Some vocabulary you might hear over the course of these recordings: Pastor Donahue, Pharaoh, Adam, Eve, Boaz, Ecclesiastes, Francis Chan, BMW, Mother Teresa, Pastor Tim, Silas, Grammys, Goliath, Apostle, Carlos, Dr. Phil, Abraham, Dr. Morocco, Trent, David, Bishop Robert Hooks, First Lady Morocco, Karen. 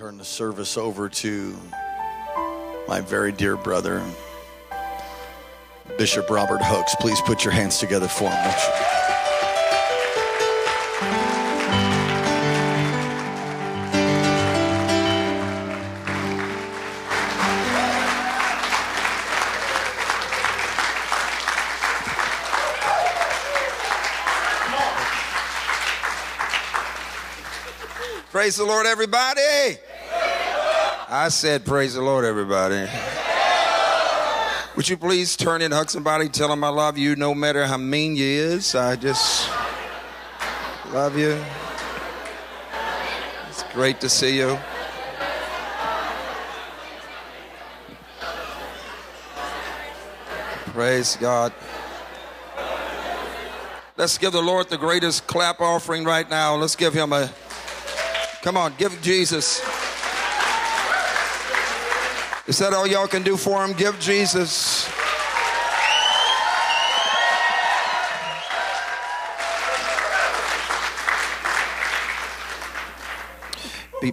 turn the service over to my very dear brother, Bishop Robert Hooks. Please put your hands together for him, won't you? Praise the Lord, everybody. Praise the Lord. I said, praise the Lord, everybody. Would you please turn and hug somebody, tell them I love you no matter how mean you is. I just love you. It's great to see you. Praise God. Let's give the Lord the greatest clap offering right now. Let's give him a... Come on, give Jesus. Is that all y'all can do for him? Give Jesus.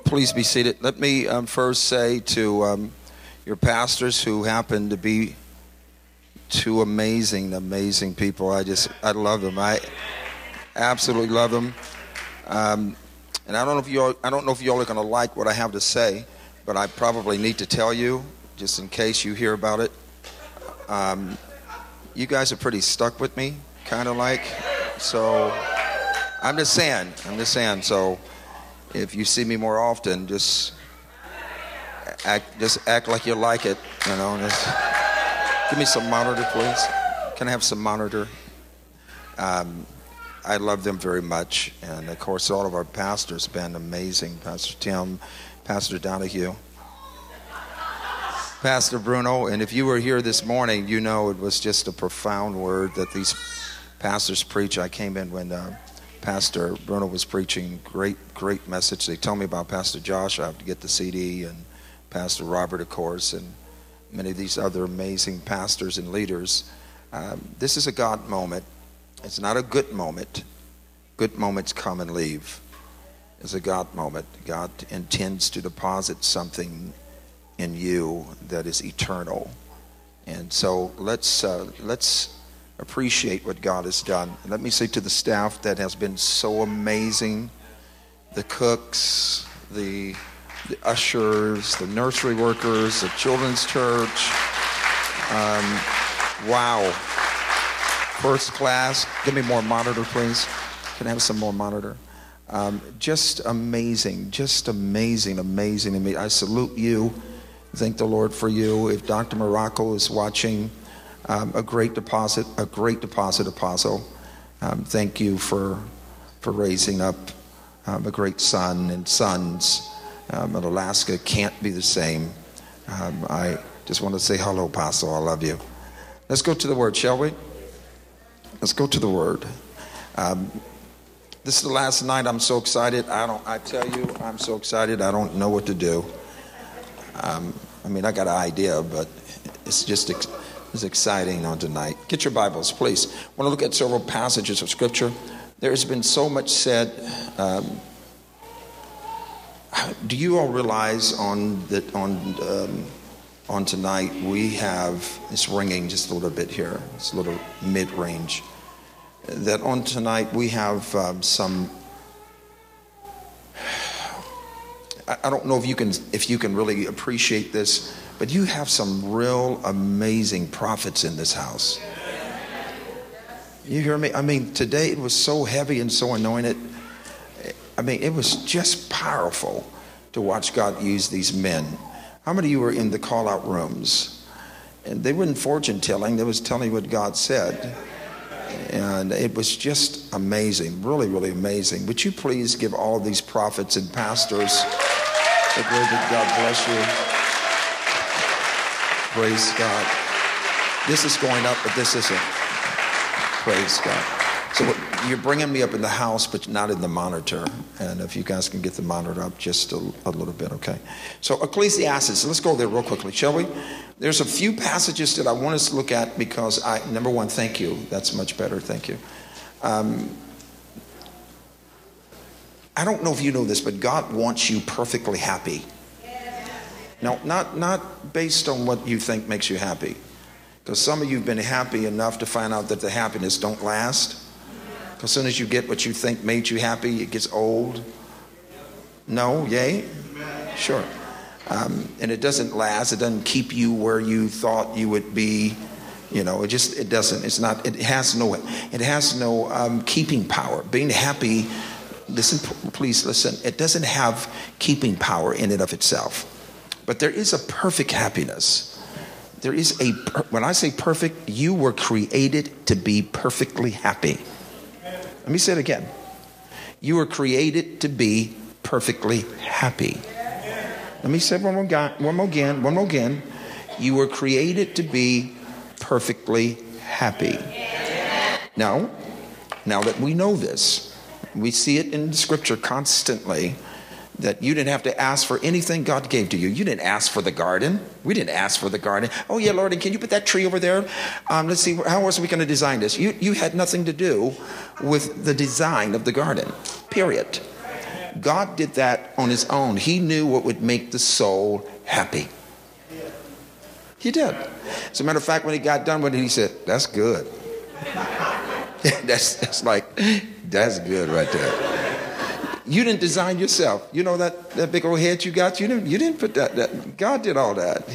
Please be seated. Let me first say to your pastors who happen to be two amazing people. I love them. I absolutely love them. And I don't know if y'all are going to like what I have to say, but I probably need to tell you, just in case you hear about it. You guys are pretty stuck with me, kind of like. So I'm just saying. So if you see me more often, just act like you like it. You know, just give me some monitor, please. Can I have some monitor? I love them very much, and of course all of our pastors have been amazing. Pastor Tim, Pastor Donahue, Pastor Bruno. And if you were here this morning, you know it was just a profound word that these pastors preach. I came in when Pastor Bruno was preaching. Great message. They told me about Pastor Josh. I have to get the CD, and Pastor Robert, of course, and many of these other amazing pastors and leaders. This is a God moment. It's not a good moment. Good moments come and leave. It's a God moment. God intends to deposit something in you that is eternal. And so let's appreciate what God has done. And let me say to the staff that has been so amazing, the cooks, the ushers, the nursery workers, the children's church. Wow. First class, give me more monitor, please. Can I have some more monitor? Just amazing to me. I salute you. Thank the Lord for you. If Dr. Morocco is watching, a great deposit, Apostle. Thank you for raising up a great son and sons. And Alaska can't be the same. I just want to say hello, Apostle. I love you. Let's go to the Word, shall we? Let's go to the Word. This is the last night. I'm so excited. I'm so excited. I don't know what to do. I got an idea, but it's just it's exciting on tonight. Get your Bibles, please. I want to look at several passages of Scripture. There has been so much said. Do you all realize on tonight, we have, it's ringing just a little bit here, it's a little mid-range, that on tonight we have some, I don't know if you can really appreciate this, but you have some real amazing prophets in this house. You hear me? Today it was so heavy and so anointed. It was just powerful to watch God use these men. How many of you were in the call-out rooms? And they weren't fortune-telling. They was telling what God said. And it was just amazing, really, really amazing. Would you please give all these prophets and pastors a great God bless you. Praise God. This is going up, but this isn't. Praise God. So you're bringing me up in the house, but not in the monitor. And if you guys can get the monitor up just a little bit, okay? So Ecclesiastes, let's go there real quickly, shall we? There's a few passages that I want us to look at because number one, thank you. That's much better, thank you. I don't know if you know this, but God wants you perfectly happy. Now, not based on what you think makes you happy. Because some of you have been happy enough to find out that the happiness don't last. As soon as you get what you think made you happy, it gets old. No? Yay? Sure. And it doesn't last. It doesn't keep you where you thought you would be. You know, it just, it doesn't. It's not, it has no keeping power. Being happy, listen, please listen. It doesn't have keeping power in and of itself. But there is a perfect happiness. There is a, when I say perfect, you were created to be perfectly happy. Let me say it again. You were created to be perfectly happy. Let me say it one more again. You were created to be perfectly happy. Now that we know this, we see it in Scripture constantly, that you didn't have to ask for anything God gave to you. You didn't ask for the garden. We didn't ask for the garden. Oh, yeah, Lord, and can you put that tree over there? Let's see, how else are we going to design this? You had nothing to do with the design of the garden, period. God did that on his own. He knew what would make the soul happy. He did. As a matter of fact, when he got done with it, he said, that's good. That's good right there. You didn't design yourself. You know that big old head you got? You didn't put that. God did all that.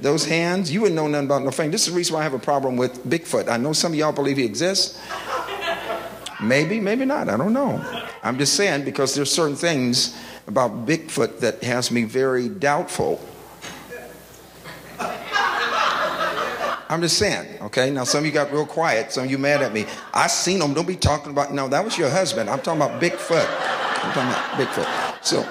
Those hands, you wouldn't know nothing about no thing. This is the reason why I have a problem with Bigfoot. I know some of y'all believe he exists. Maybe, maybe not. I don't know. I'm just saying, because there's certain things about Bigfoot that has me very doubtful. I'm just saying, okay? Now, some of you got real quiet. Some of you mad at me. I seen him. Don't be talking about... No, that was your husband. I'm talking about Bigfoot. I'm talking about Bigfoot. So,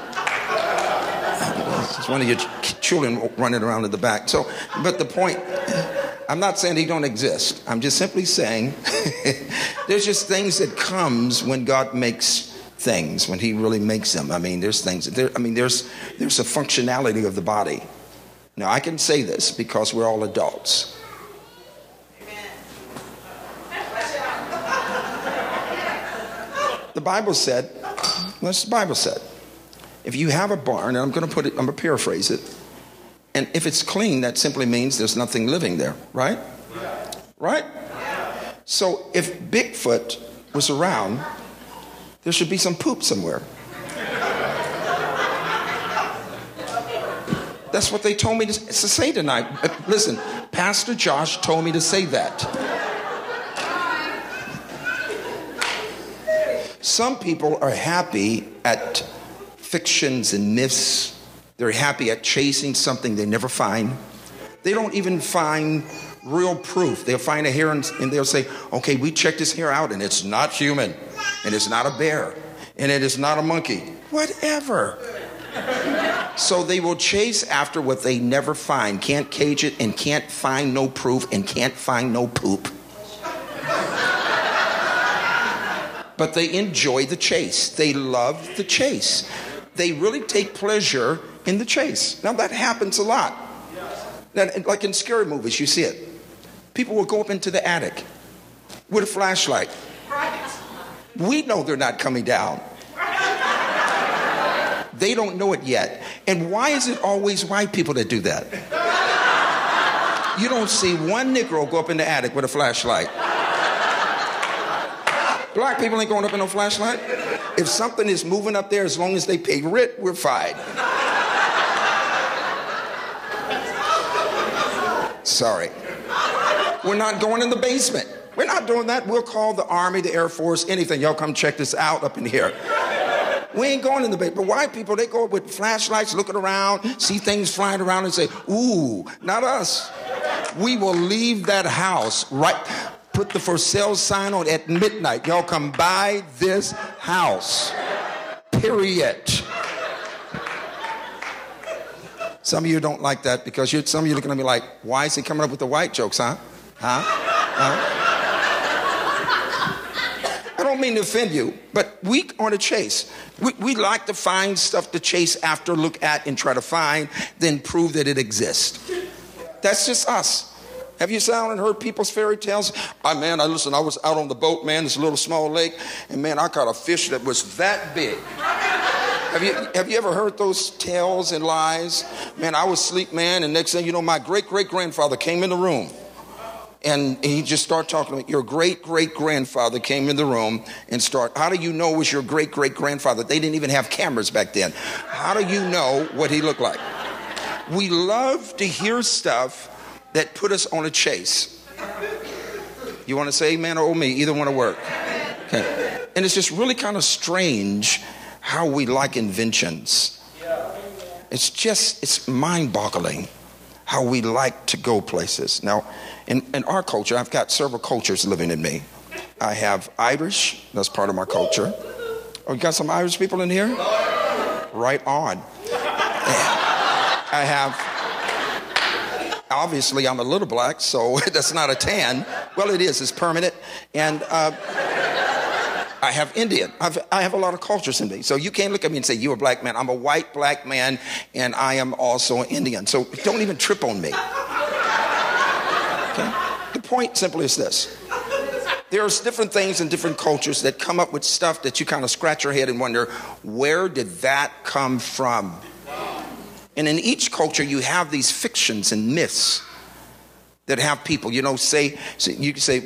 it's one of your children running around in the back. So, but the point, I'm not saying he don't exist. I'm just simply saying there's just things that comes when God makes things, when he really makes them. I mean, there's things, there's a functionality of the body. Now, I can say this because we're all adults. The Bible said, that's the Bible said. If you have a barn, and I'm going to paraphrase it. And if it's clean, that simply means there's nothing living there, right? Yeah. Right? Yeah. So if Bigfoot was around, there should be some poop somewhere. That's what they told me to say tonight. Listen, Pastor Josh told me to say that. Some people are happy at fictions and myths. They're happy at chasing something they never find. They don't even find real proof. They'll find a hair and they'll say, okay, we checked this hair out and it's not human. And it's not a bear. And it is not a monkey. Whatever. So they will chase after what they never find. Can't cage it and can't find no proof and can't find no poop. But they enjoy the chase. They love the chase. They really take pleasure in the chase. Now, that happens a lot. That, like in scary movies, you see it. People will go up into the attic with a flashlight. We know they're not coming down. They don't know it yet. And why is it always white people that do that? You don't see one Negro go up in the attic with a flashlight. Black people ain't going up in no flashlight. If something is moving up there, as long as they pay rent, we're fine. Sorry. We're not going in the basement. We're not doing that. We'll call the Army, the Air Force, anything. Y'all come check this out up in here. We ain't going in the basement. But white people, they go up with flashlights, looking around, see things flying around and say, ooh, not us. We will leave that house right... Put the for sale sign on at midnight. Y'all come buy this house. Period. Some of you don't like that because some of you are looking at me like, why is he coming up with the white jokes, huh? Huh? Huh? I don't mean to offend you, but we are on a chase. We like to find stuff to chase after, look at, and try to find, then prove that it exists. That's just us. Have you sound and heard people's fairy tales? I was out on the boat, man, this little small lake, and man, I caught a fish that was that big. Have you ever heard those tales and lies? Man, I was asleep, man, and next thing you know, my great-great-grandfather came in the room. And he just started talking to me. Your great-great-grandfather came in the room and started, how do you know it was your great-great-grandfather? They didn't even have cameras back then. How do you know what he looked like? We love to hear stuff that put us on a chase. You want to say amen or oh me? Either one will work. Okay. And it's just really kind of strange how we like inventions. It's just, it's mind-boggling how we like to go places. Now, in our culture, I've got several cultures living in me. I have Irish, that's part of my culture. Oh, you got some Irish people in here? Right on. I have, obviously I'm a little black, so that's not a tan. Well, it is, it's permanent. And I have Indian. I have a lot of cultures in me. So you can't look at me and say, you're a black man. I'm a white black man, and I am also an Indian. So don't even trip on me. Okay? The point simply is this. There's different things in different cultures that come up with stuff that you kind of scratch your head and wonder, where did that come from? And in each culture, you have these fictions and myths that have people, you know, you can say,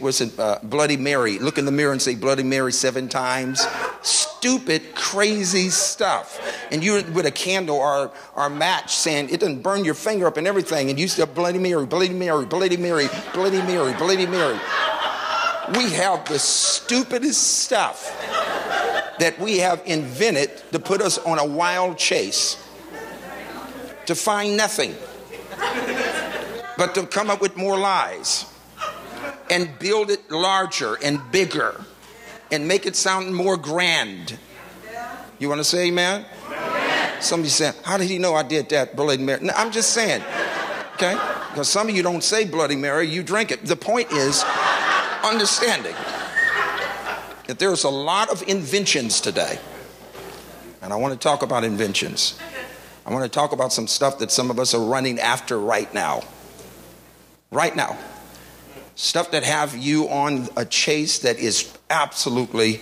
Bloody Mary. Look in the mirror and say Bloody Mary 7 times. Stupid, crazy stuff. And you're with a candle or match saying it doesn't burn your finger up and everything. And you say Bloody Mary, Bloody Mary, Bloody Mary, Bloody Mary, Bloody Mary. We have the stupidest stuff that we have invented to put us on a wild chase. To find nothing, but to come up with more lies and build it larger and bigger and make it sound more grand. You want to say amen? Amen. Somebody said, how did he know I did that, Bloody Mary? No, I'm just saying, okay? Because some of you don't say Bloody Mary, you drink it. The point is understanding that there's a lot of inventions today. And I want to talk about inventions. I want to talk about some stuff that some of us are running after right now. Right now. Stuff that have you on a chase that is absolutely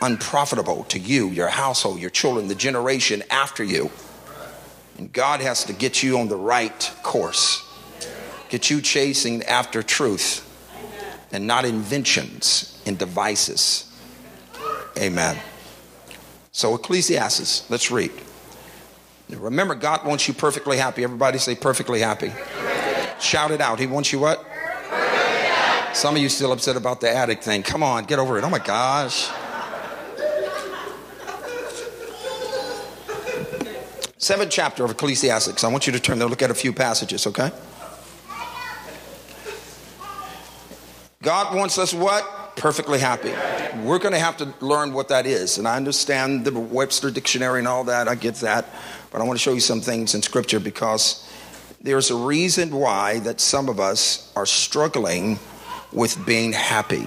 unprofitable to you, your household, your children, the generation after you. And God has to get you on the right course. Get you chasing after truth and not inventions and devices. Amen. So Ecclesiastes, let's read. Remember, God wants you perfectly happy. Everybody say perfectly happy. Shout it out. He wants you what? Some of you still upset about the addict thing. Come on, get over it. Oh, my gosh. Seventh chapter of Ecclesiastes. I want you to turn there and look at a few passages, okay? God wants us what? Perfectly happy. We're going to have to learn what that is. And I understand the Webster Dictionary and all that. I get that. But I want to show you some things in Scripture because there's a reason why that some of us are struggling with being happy.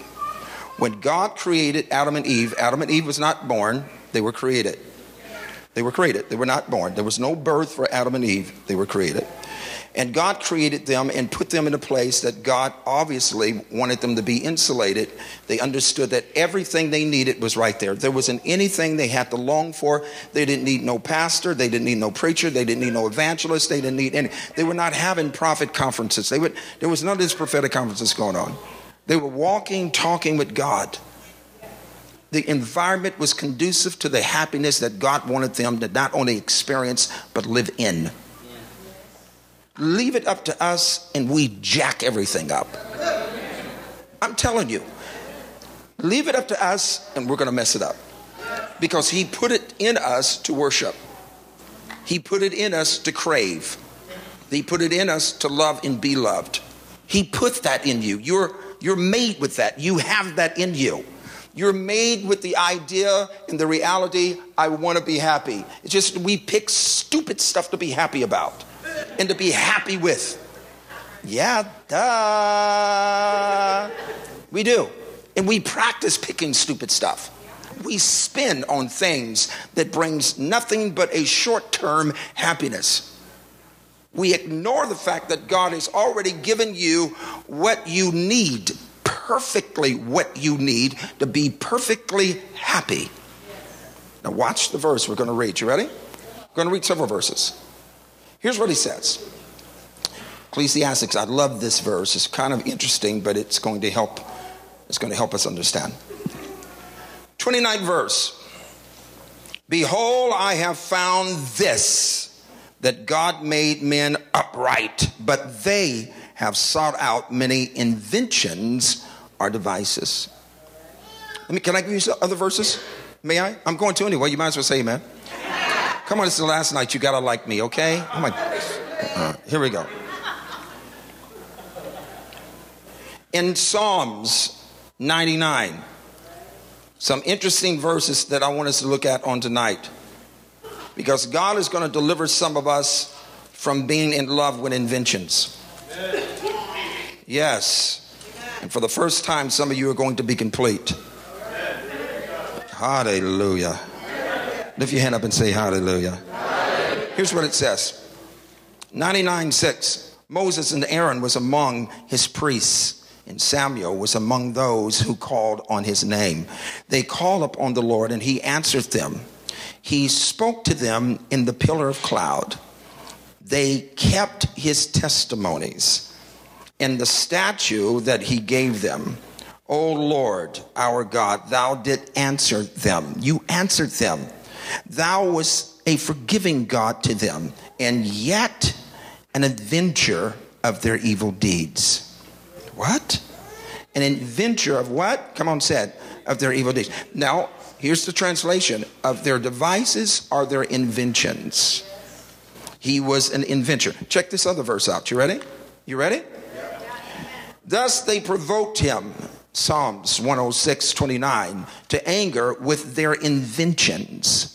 When God created Adam and Eve was not born. They were created. They were created. They were not born. There was no birth for Adam and Eve. They were created. And God created them and put them in a place that God obviously wanted them to be insulated. They understood that everything they needed was right there. There wasn't anything they had to long for. They didn't need no pastor. They didn't need no preacher. They didn't need no evangelist. They didn't need any. They were not having prophet conferences. There was none of these prophetic conferences going on. They were walking, talking with God. The environment was conducive to the happiness that God wanted them to not only experience, but live in. Leave it up to us and we jack everything up. I'm telling you, leave it up to us and we're going to mess it up because he put it in us to worship. He put it in us to crave. He put it in us to love and be loved. He put that in you. You're made with that. You have that in you. You're made with the idea and the reality, I want to be happy. It's just we pick stupid stuff to be happy about. And to be happy with. Yeah, duh. We do. And we practice picking stupid stuff. We spin on things that brings nothing but a short-term happiness. We ignore the fact that God has already given you what you need, perfectly what you need to be perfectly happy. Now watch the verse we're going to read. You ready? We're going to read several verses. Here's what he says. Ecclesiastes, I love this verse. It's kind of interesting, but it's going to help. It's going to help us understand. 29th verse. Behold, I have found this, that God made men upright, but they have sought out many inventions or devices. Can I give you some other verses? May I? I'm going to anyway. You might as well say amen. Come on, it's the last night. You got to like me, okay? Oh my. Here we go. In Psalms 99, some interesting verses that I want us to look at on tonight. Because God is going to deliver some of us from being in love with inventions. Yes. And for the first time, some of you are going to be complete. Hallelujah. Lift your hand up and say hallelujah. Here's what it says. 99:6. Moses and Aaron was among his priests, and Samuel was among those who called on his name. They called upon the Lord, and he answered them. He spoke to them in the pillar of cloud. They kept his testimonies and the statute that he gave them. O Lord, our God, thou did answer them. You answered them. Thou wast a forgiving God to them, and yet an avenger of their evil deeds. What? An avenger of what? Come on, said, of their evil deeds. Now, here's the translation of their devices or their inventions. He was an inventor. Check this other verse out. You ready? You ready? Yeah. Thus they provoked him, Psalms 106:29, to anger with their inventions.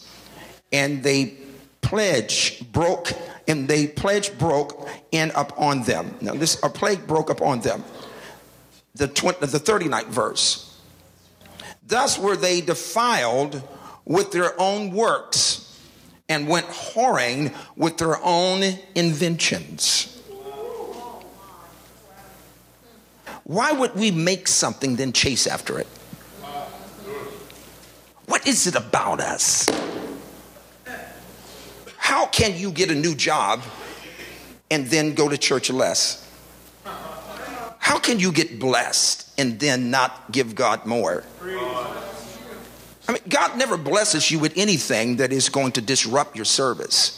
And they pledge broke in upon them. Now this, a plague broke upon them. The 39th verse. Thus were they defiled with their own works and went whoring with their own inventions. Why would we make something then chase after it? What is it about us? How can you get a new job and then go to church less? How can you get blessed and then not give God more? I mean, God never blesses you with anything that is going to disrupt your service.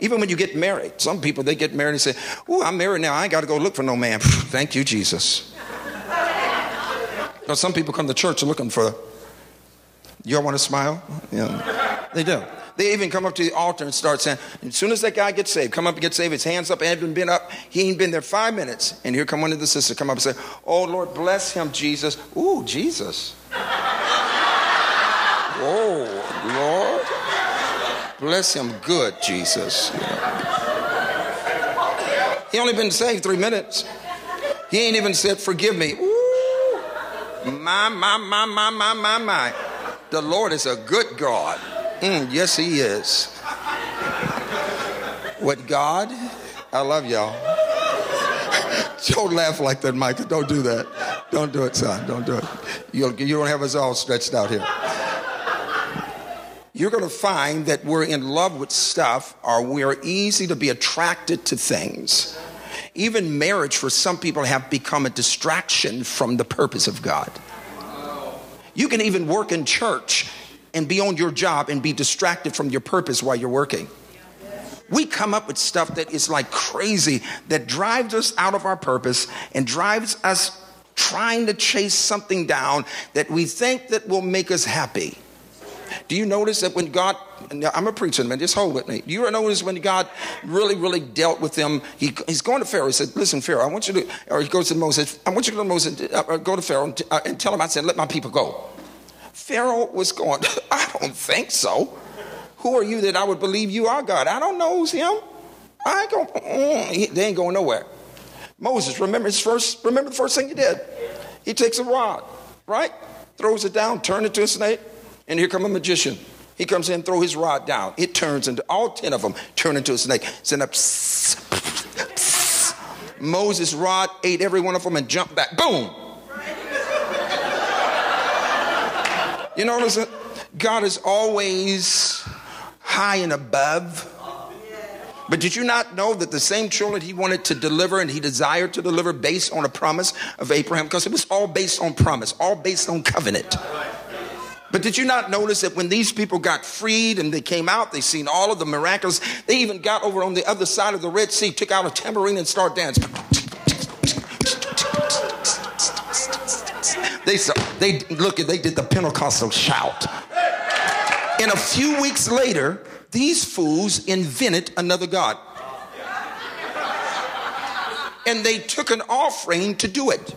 Even when you get married, some people, they get married and say, "Oh, I'm married now. I ain't got to go look for no man." Thank you, Jesus. Now, some people come to church looking for, y'all want to smile? Yeah, they do. They even come up to the altar and start saying, as soon as that guy gets saved, come up and get saved, his hands up, haven't been up, he ain't been there 5 minutes. And here come one of the sisters, come up and say, "Oh, Lord, bless him, Jesus." Ooh, Jesus. Oh, Lord. Bless him good, Jesus. Yeah. He only been saved 3 minutes. He ain't even said, "Forgive me." Ooh, my. The Lord is a good God. Yes, he is. What God? I love y'all. Don't laugh like that, Micah. Don't do that. Don't do it, son. Don't do it. You don't have us all stretched out here. You're going to find that we're in love with stuff, or we're easy to be attracted to things. Even marriage for some people have become a distraction from the purpose of God. You can even work in church and be on your job and be distracted from your purpose while you're working. We come up with stuff that is like crazy, that drives us out of our purpose and drives us trying to chase something down that we think that will make us happy. Do you notice that when God, I'm a preacher, man, just hold with me. Do you notice when God really dealt with them? He's going to Pharaoh. He said, "Listen, Pharaow, I want you to," or he goes to Moses, "I want you to go to Moses, go to Pharaoh and tell him I said, let my people go." Pharaoh was going, "I don't think so. Who are you that I would believe you are God? I don't know who's him. I ain't going, they ain't going nowhere." Moses, remember the first thing he did. He takes a rod, right? Throws it down, turns it to a snake. And here comes a magician. He comes in, throw his rod down. It turns into, all 10 of them turn into a snake. Send up. Moses' rod ate every one of them and jumped back. Boom. You know what I'm saying? God is always high and above. But did you not know that the same children he wanted to deliver and he desired to deliver based on a promise of Abraham? Because it was all based on promise, all based on covenant. But did you not notice that when these people got freed and they came out, they seen all of the miracles. They even got over on the other side of the Red Sea, took out a tambourine and started dancing. They look at, they did the Pentecostal shout. And a few weeks later, these fools invented another god. And they took an offering to do it.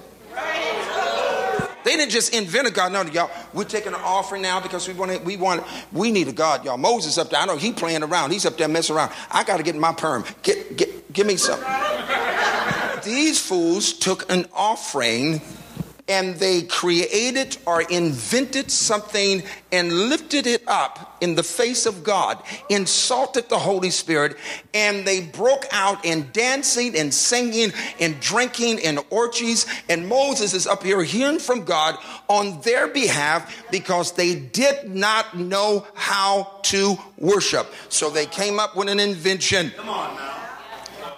They didn't just invent a god. No, y'all, we're taking an offering now because we need a god, y'all. Moses up there, I know he playing around. He's up there messing around. I got to get my perm. Give me something. These fools took an offering and they created or invented something and lifted it up in the face of God, insulted the Holy Spirit, and they broke out in dancing and singing and drinking and orgies. And Moses is up here hearing from God on their behalf because they did not know how to worship. So they came up with an invention. Come on now.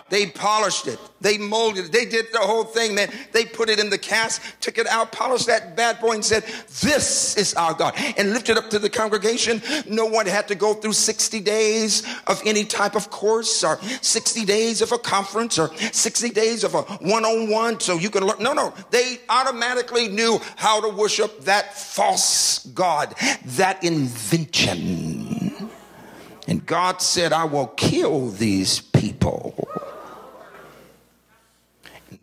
They polished it. They molded it. They did the whole thing, man. They put it in the cast, took it out, polished that bad boy and said, this is our God. And lifted up to the congregation. No one had to go through 60 days of any type of course or 60 days of a conference or 60 days of a one-on-one so you can learn. No. They automatically knew how to worship that false god, that invention. And God said, I will kill these people.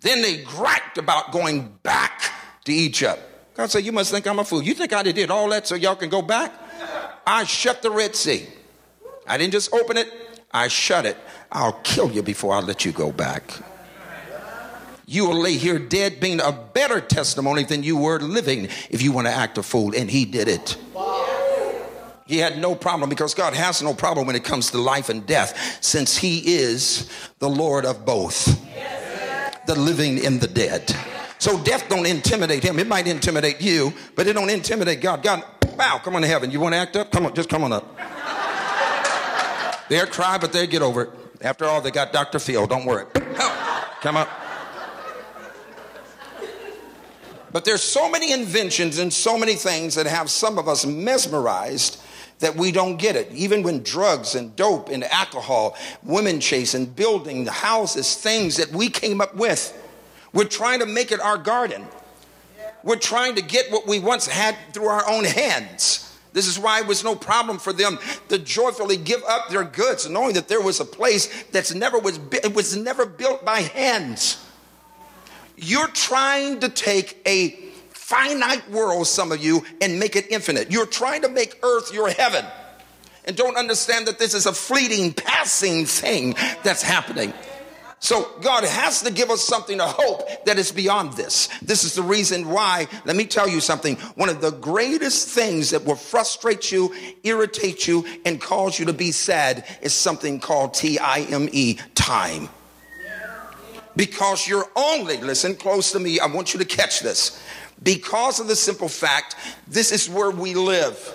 Then they griped about going back to Egypt. God said, you must think I'm a fool. You think I did all that so y'all can go back? I shut the Red Sea. I didn't just open it. I shut it. I'll kill you before I let you go back. You will lay here dead being a better testimony than you were living if you want to act a fool. And he did it. He had no problem because God has no problem when it comes to life and death since he is the Lord of both. The living and the dead. So death don't intimidate him. It might intimidate you, but it don't intimidate God. God, wow, come on to heaven. You want to act up? Come on, just come on up. They'll cry, but they'll get over it. After all, they got Dr. Phil. Don't worry. Come up. But there's so many inventions and so many things that have some of us mesmerized that we don't get it. Even when drugs and dope and alcohol, women chasing, building the houses, things that we came up with. We're trying to make it our garden. We're trying to get what we once had through our own hands. This is why it was no problem for them to joyfully give up their goods, knowing that there was a place it was never built by hands. You're trying to take a finite world, some of you, and make it infinite. You're trying to make earth your heaven and don't understand that this is a fleeting, passing thing that's happening. So God has to give us something to hope that is beyond this. This is the reason why, let me tell you something, one of the greatest things that will frustrate you, irritate you, and cause you to be sad is something called time, time. Because you're only, listen close to me, I want you to catch this. Because of the simple fact, this is where we live.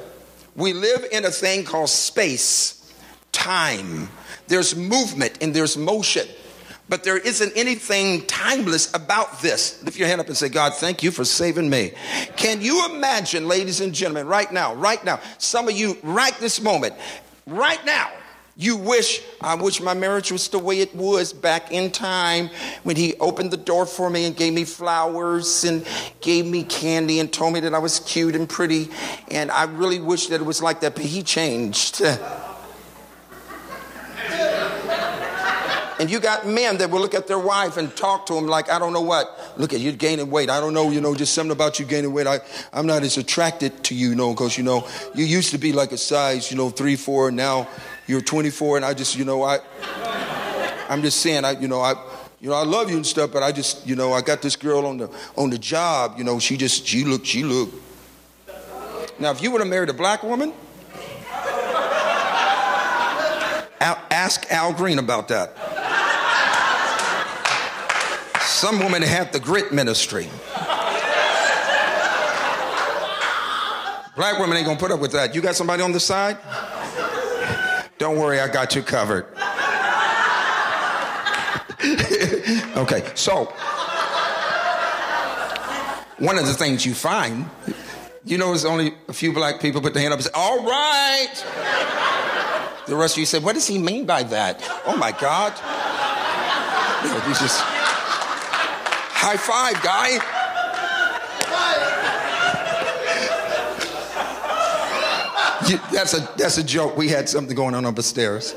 We live in a thing called space, time. There's movement and there's motion, but there isn't anything timeless about this. Lift your hand up and say, God, thank you for saving me. Can you imagine, ladies and gentlemen, right now, some of you right this moment, right now, you wish, I wish my marriage was the way it was back in time when he opened the door for me and gave me flowers and gave me candy and told me that I was cute and pretty. And I really wish that it was like that, but he changed. And you got men that will look at their wife and talk to them like, I don't know what. Look at you gaining weight. I don't know, just something about you gaining weight. I'm not as attracted to you, because, you used to be like a size, 3, 4. Now you're 24 and I just, I'm just saying, I love you and stuff, but I just, I got this girl on the job, she look. Now, if you would have married a black woman, ask Al Green about that. Some women have the grit ministry. Black women ain't gonna put up with that. You got somebody on the side? Don't worry, I got you covered. Okay, so one of the things you find, you know, there's only a few black people put their hand up and say, all right. The rest of you say, what does he mean by that? Oh my God. You know, you just high five, guy. That's a joke. We had something going on upstairs.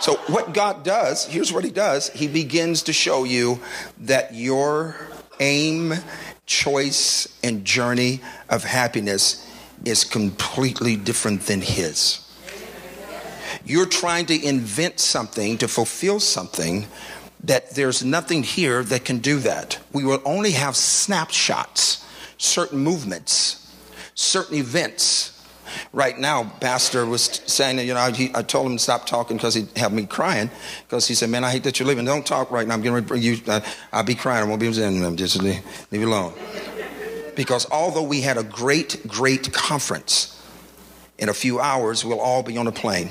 So what God does, here's what he does. He begins to show you that your aim, choice, and journey of happiness is completely different than his. You're trying to invent something to fulfill something that there's nothing here that can do that. We will only have snapshots, certain movements, certain events. Right now, Pastor was saying, that, you know, I told him to stop talking because he had me crying. Because he said, man, I hate that you're leaving. Don't talk right now. I'm getting ready to bring you. I'll be crying. I won't be listening. Just leave you alone. Because although we had a great, great conference, in a few hours, we'll all be on a plane.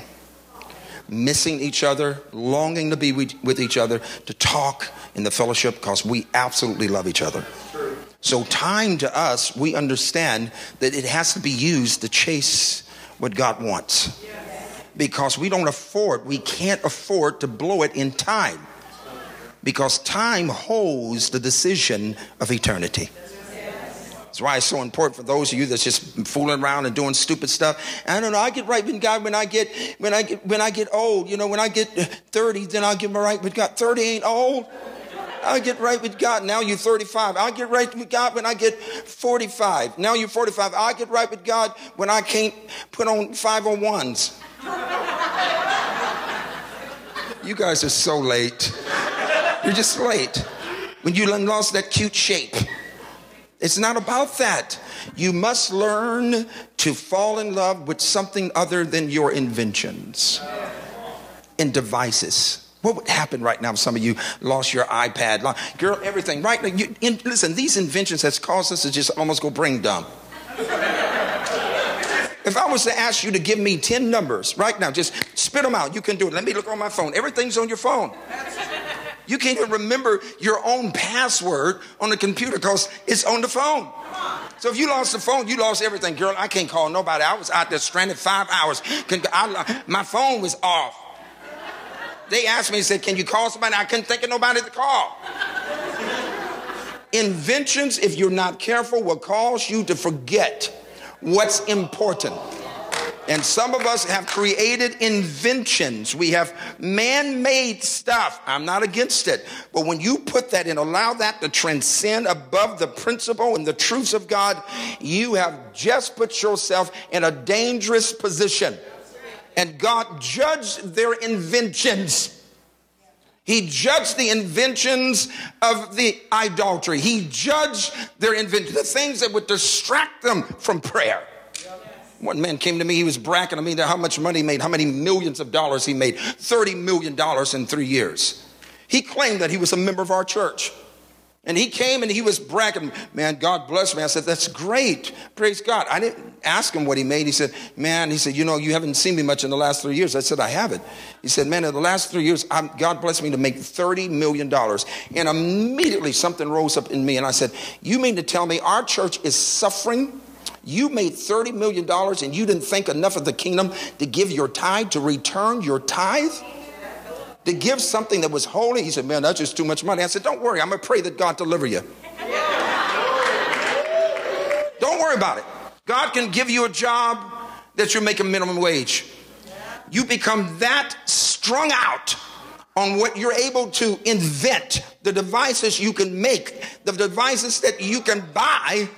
Missing each other, longing to be with each other, to talk in the fellowship because we absolutely love each other. So time to us, we understand that it has to be used to chase what God wants. Because we can't afford to blow it in time. Because time holds the decision of eternity. That's why it's so important for those of you that's just fooling around and doing stupid stuff. I don't know, I get right with God when I get old. You know, when I get 30, then I'll get my right with God. 30 ain't old. I get right with God. Now you're 35. I get right with God when I get 45. Now you're 45. I get right with God when I can't put on 501s. You guys are so late. You're just late. When you lost that cute shape. It's not about that. You must learn to fall in love with something other than your inventions and devices. What would happen right now if some of you lost your iPad, girl, everything, right? Listen, these inventions has caused us to just almost go brain dumb. If I was to ask you to give me 10 numbers right now, just spit them out. You can do it. Let me look on my phone. Everything's on your phone. You can't even remember your own password on the computer because it's on the phone. So if you lost the phone, you lost everything. Girl, I can't call nobody. I was out there stranded 5 hours. My phone was off. They asked me, they said, can you call somebody? I couldn't think of nobody to call. Inventions, if you're not careful, will cause you to forget what's important. And some of us have created inventions. We have man-made stuff. I'm not against it. But when you put that and allow that to transcend above the principle and the truths of God, you have just put yourself in a dangerous position. And God judged their inventions. He judged the inventions of the idolatry. He judged their inventions, the things that would distract them from prayer. One man came to me, he was bragging to me how much money he made, how many millions of dollars he made, $30 million in 3 years. He claimed that he was a member of our church. And he came and he was bragging, man, God bless me. I said, that's great. Praise God. I didn't ask him what he made. He said, man, you know, you haven't seen me much in the last 3 years. I said, I haven't. He said, man, in the last 3 years, God blessed me to make $30 million. And immediately something rose up in me. And I said, you mean to tell me our church is suffering? You made $30 million and you didn't think enough of the kingdom to give your tithe, to return your tithe? To give something that was holy. He said, man, that's just too much money. I said, don't worry. I'm going to pray that God deliver you. Don't worry about it. God can give you a job that you're making minimum wage. You become that strung out on what you're able to invent, the devices you can make, the devices that you can buy.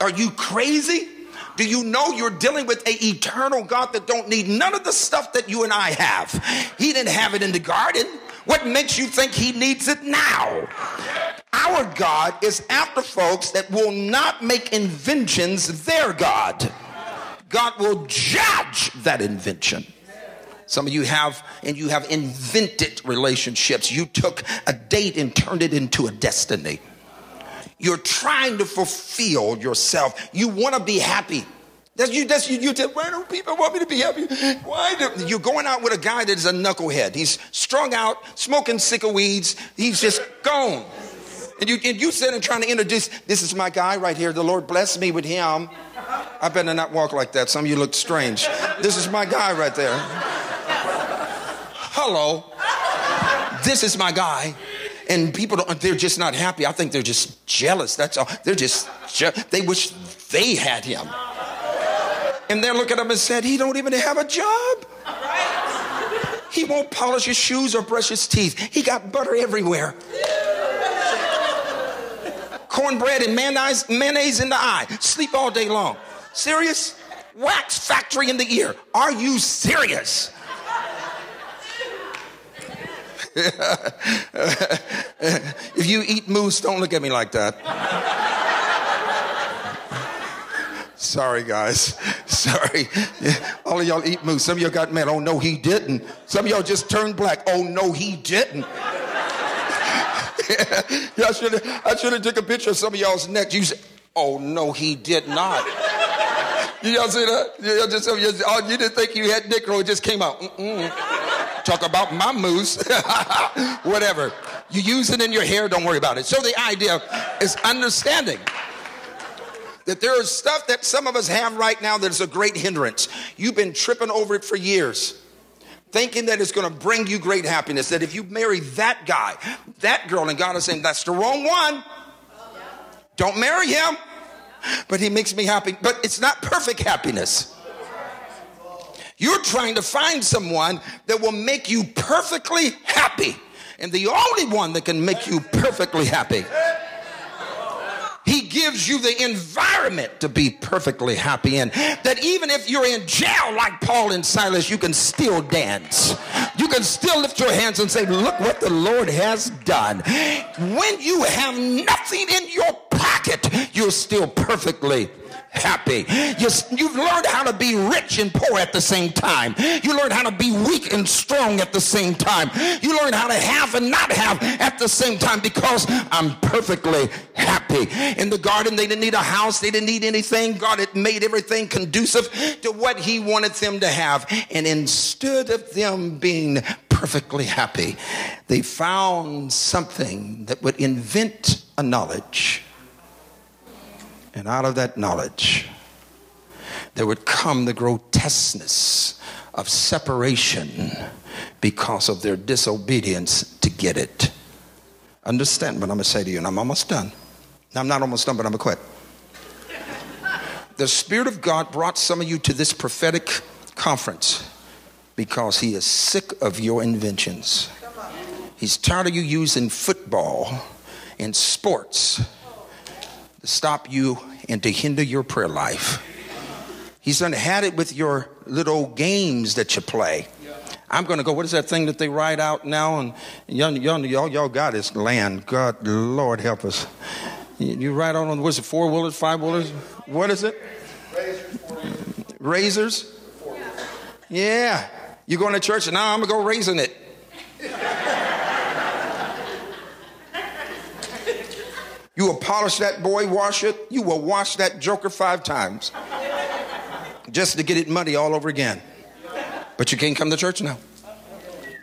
Are you crazy? Do you know you're dealing with an eternal God that don't need none of the stuff that you and I have? He didn't have it in the garden. What makes you think he needs it now? Our God is after folks that will not make inventions their God. God will judge that invention. Some of you have invented relationships. You took a date and turned it into a destiny. You're trying to fulfill yourself. You want to be happy. You tell, why do people want me to be happy? You're going out with a guy that is a knucklehead. He's strung out, smoking sicker weeds. He's just gone. And you sit and trying to introduce, this is my guy right here. The Lord blessed me with him. I better not walk like that. Some of you look strange. This is my guy right there. Hello. This is my guy. And people they're just not happy. I think they're just jealous. That's all. They're just, they wish they had him. And they're looking at him and said, he don't even have a job. He won't polish his shoes or brush his teeth. He got butter everywhere. Cornbread and mayonnaise in the eye. Sleep all day long. Serious? Wax factory in the ear. Are you serious? If you eat moose, don't look at me like that. Sorry, guys. Sorry. Yeah. All of y'all eat moose. Some of y'all got mad. Oh, no, he didn't. Some of y'all just turned black. Oh, no, he didn't. Yeah. I should have took a picture of some of y'all's neck. You said, oh, no, he did not. Y'all see that? Y'all just, oh, you didn't think you had dick roll. It just came out. Mm-mm. Talk about my moose. Whatever. You use it in your hair. Don't worry about it. So the idea is understanding that there is stuff that some of us have right now that is a great hindrance. You've been tripping over it for years, thinking that it's going to bring you great happiness, that if you marry that guy, that girl, and God is saying, that's the wrong one. Don't marry him. But he makes me happy. But it's not perfect happiness. You're trying to find someone that will make you perfectly happy. And the only one that can make you perfectly happy, he gives you the environment to be perfectly happy in. That even if you're in jail like Paul and Silas, you can still dance. You can still lift your hands and say, look what the Lord has done. When you have nothing in your pocket, you're still perfectly happy. You've learned how to be rich and poor at the same time. You learned how to be weak and strong at the same time. You learned how to have and not have at the same time, because I'm perfectly happy. In the garden, they didn't need a house. They didn't need anything. God had made everything conducive to what he wanted them to have. And instead of them being perfectly happy, they found something that would invent a knowledge. And out of that knowledge, there would come the grotesqueness of separation because of their disobedience to get it. Understand what I'm going to say to you, and I'm almost done. Now, I'm not almost done, but I'm going to quit. The Spirit of God brought some of you to this prophetic conference because he is sick of your inventions. He's tired of you using football and sports to stop you and to hinder your prayer life. He's done had it with your little games that you play. I'm going to go, what is that thing that they ride out now? And y'all got this land. God, Lord, help us. You ride on, what's it, four-wheelers, five-wheelers? What is it? Razors? Yeah. You're going to church, and now I'm going to go raising it. You will polish that boy, wash it. You will wash that joker 5 times just to get it muddy all over again. But you can't come to church now.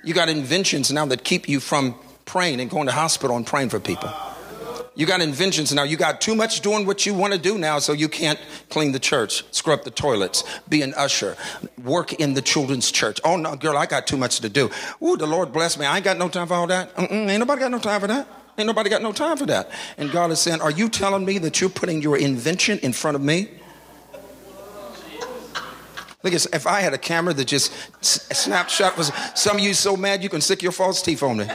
You got inventions now that keep you from praying and going to hospital and praying for people. You got inventions now. You got too much doing what you want to do now, so you can't clean the church, scrub the toilets, be an usher, work in the children's church. Oh, no, girl, I got too much to do. Ooh, the Lord bless me. I ain't got no time for all that. Ain't nobody got no time for that. Ain't nobody got no time for that. And God is saying, are you telling me that you're putting your invention in front of me? Look, if I had a camera that just snapshot was, some of you so mad you can stick your false teeth on me.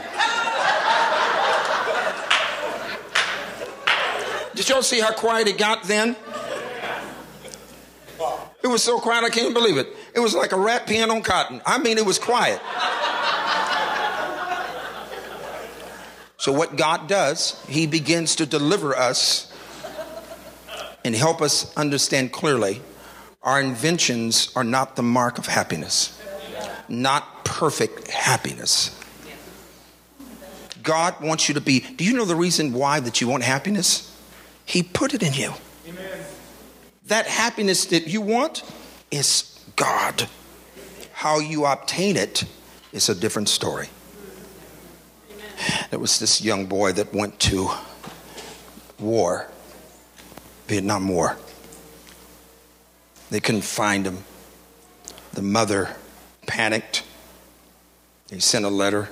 Did y'all see how quiet it got then? It was so quiet I can't believe it. It was like a rat peeing on cotton. I mean, it was quiet. So what God does, he begins to deliver us and help us understand clearly our inventions are not the mark of happiness, not perfect happiness. God wants you to be, do you know the reason why that you want happiness? He put it in you. Amen. That happiness that you want is God. How you obtain it is a different story. Amen. There was this young boy that went to war, Vietnam War. They couldn't find him. The mother panicked. They sent a letter,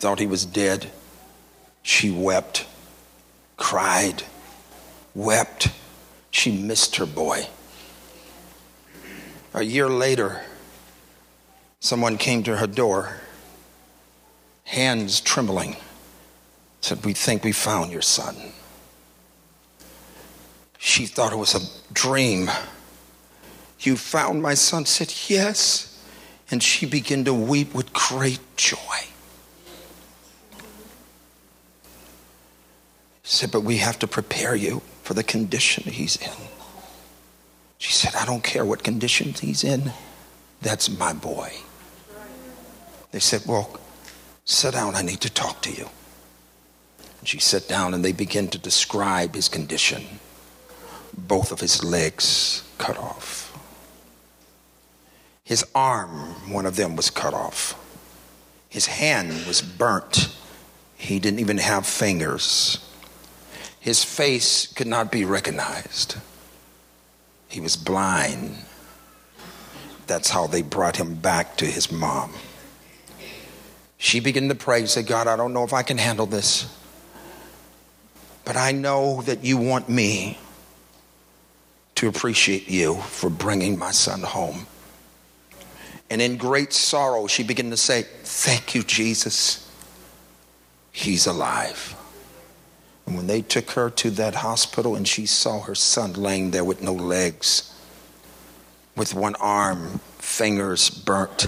thought he was dead. She wept, cried, wept. She missed her boy. A year later, someone came to her door, hands trembling, said, "We think we found your son." She thought it was a dream. "You found my son?" said, "Yes." And she began to weep with great joy. She said, "But we have to prepare you for the condition he's in." She said, "I don't care what condition he's in. That's my boy." They said, "Well, sit down. I need to talk to you." And she sat down and they began to describe his condition. Both of his legs cut off. His arm, one of them was cut off. His hand was burnt. He didn't even have fingers. His face could not be recognized. He was blind. That's how they brought him back to his mom. She began to pray and say, "God, I don't know if I can handle this, but I know that you want me to appreciate you for bringing my son home." And in great sorrow, she began to say, "Thank you, Jesus. He's alive." And when they took her to that hospital and she saw her son laying there with no legs, with one arm, fingers burnt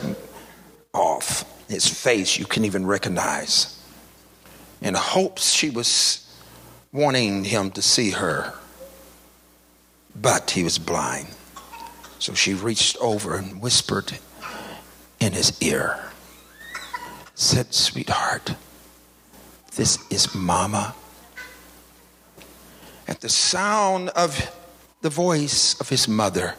off, his face you couldn't even recognize, in hopes she was wanting him to see her, but he was blind. So she reached over and whispered in his ear, said, "Sweetheart, this is Mama." At the sound of the voice of his mother,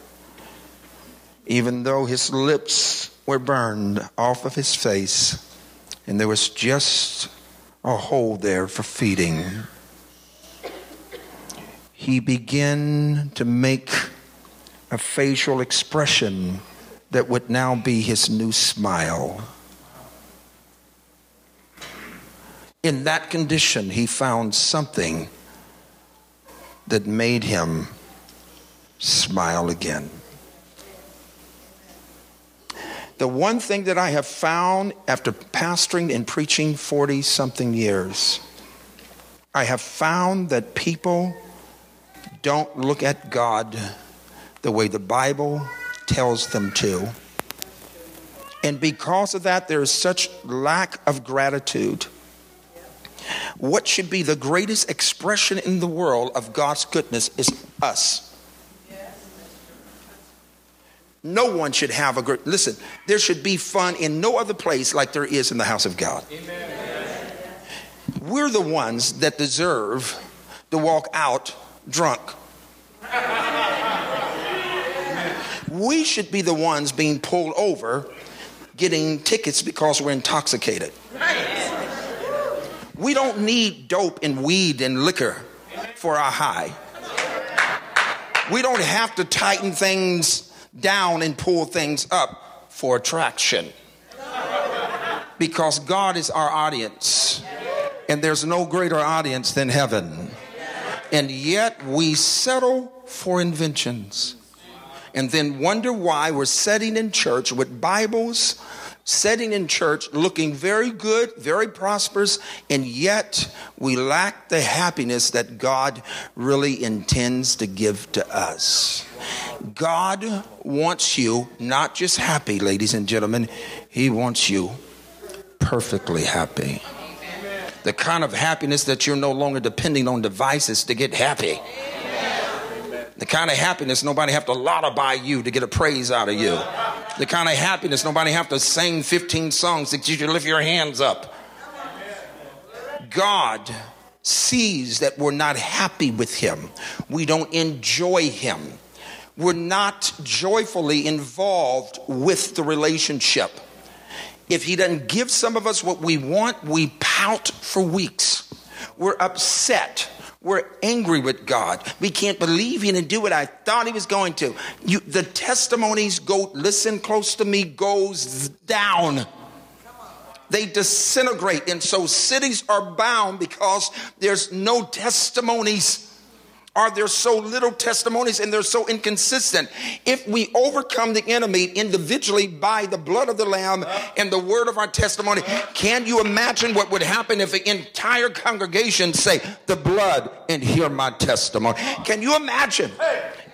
even though his lips were burned off of his face, and there was just a hole there for feeding, he began to make a facial expression that would now be his new smile. In that condition, he found something that made him smile again. The one thing that I have found after pastoring and preaching 40-something years, I have found that people don't look at God the way the Bible tells them to. And because of that, there is such lack of gratitude. What should be the greatest expression in the world of God's goodness is us. No one should have a great, listen, there should be fun in no other place like there is in the house of God. Amen. We're the ones that deserve to walk out drunk. We should be the ones being pulled over, getting tickets because we're intoxicated. We don't need dope and weed and liquor for our high. We don't have to tighten things down and pull things up for attraction, because God is our audience, and there's no greater audience than heaven. And yet we settle for inventions and then wonder why we're sitting in church with Bibles, sitting in church looking very good, very prosperous, and yet we lack the happiness that God really intends to give to us. God wants you not just happy, ladies and gentlemen. He wants you perfectly happy. The kind of happiness that you're no longer depending on devices to get happy. The kind of happiness nobody have to lullaby you to get a praise out of you. The kind of happiness nobody have to sing 15 songs that you should lift your hands up. God sees that we're not happy with him. We don't enjoy him. We're not joyfully involved with the relationship. If he doesn't give some of us what we want, we pout for weeks. We're upset. We're angry with God. We can't believe he didn't do what I thought he was going to. The testimonies go, listen close to me, goes down. They disintegrate. And so cities are bound because there's no testimonies. Are there so little testimonies and they're so inconsistent? If we overcome the enemy individually by the blood of the Lamb and the word of our testimony, can you imagine what would happen if the entire congregation say, the blood and hear my testimony? Can you imagine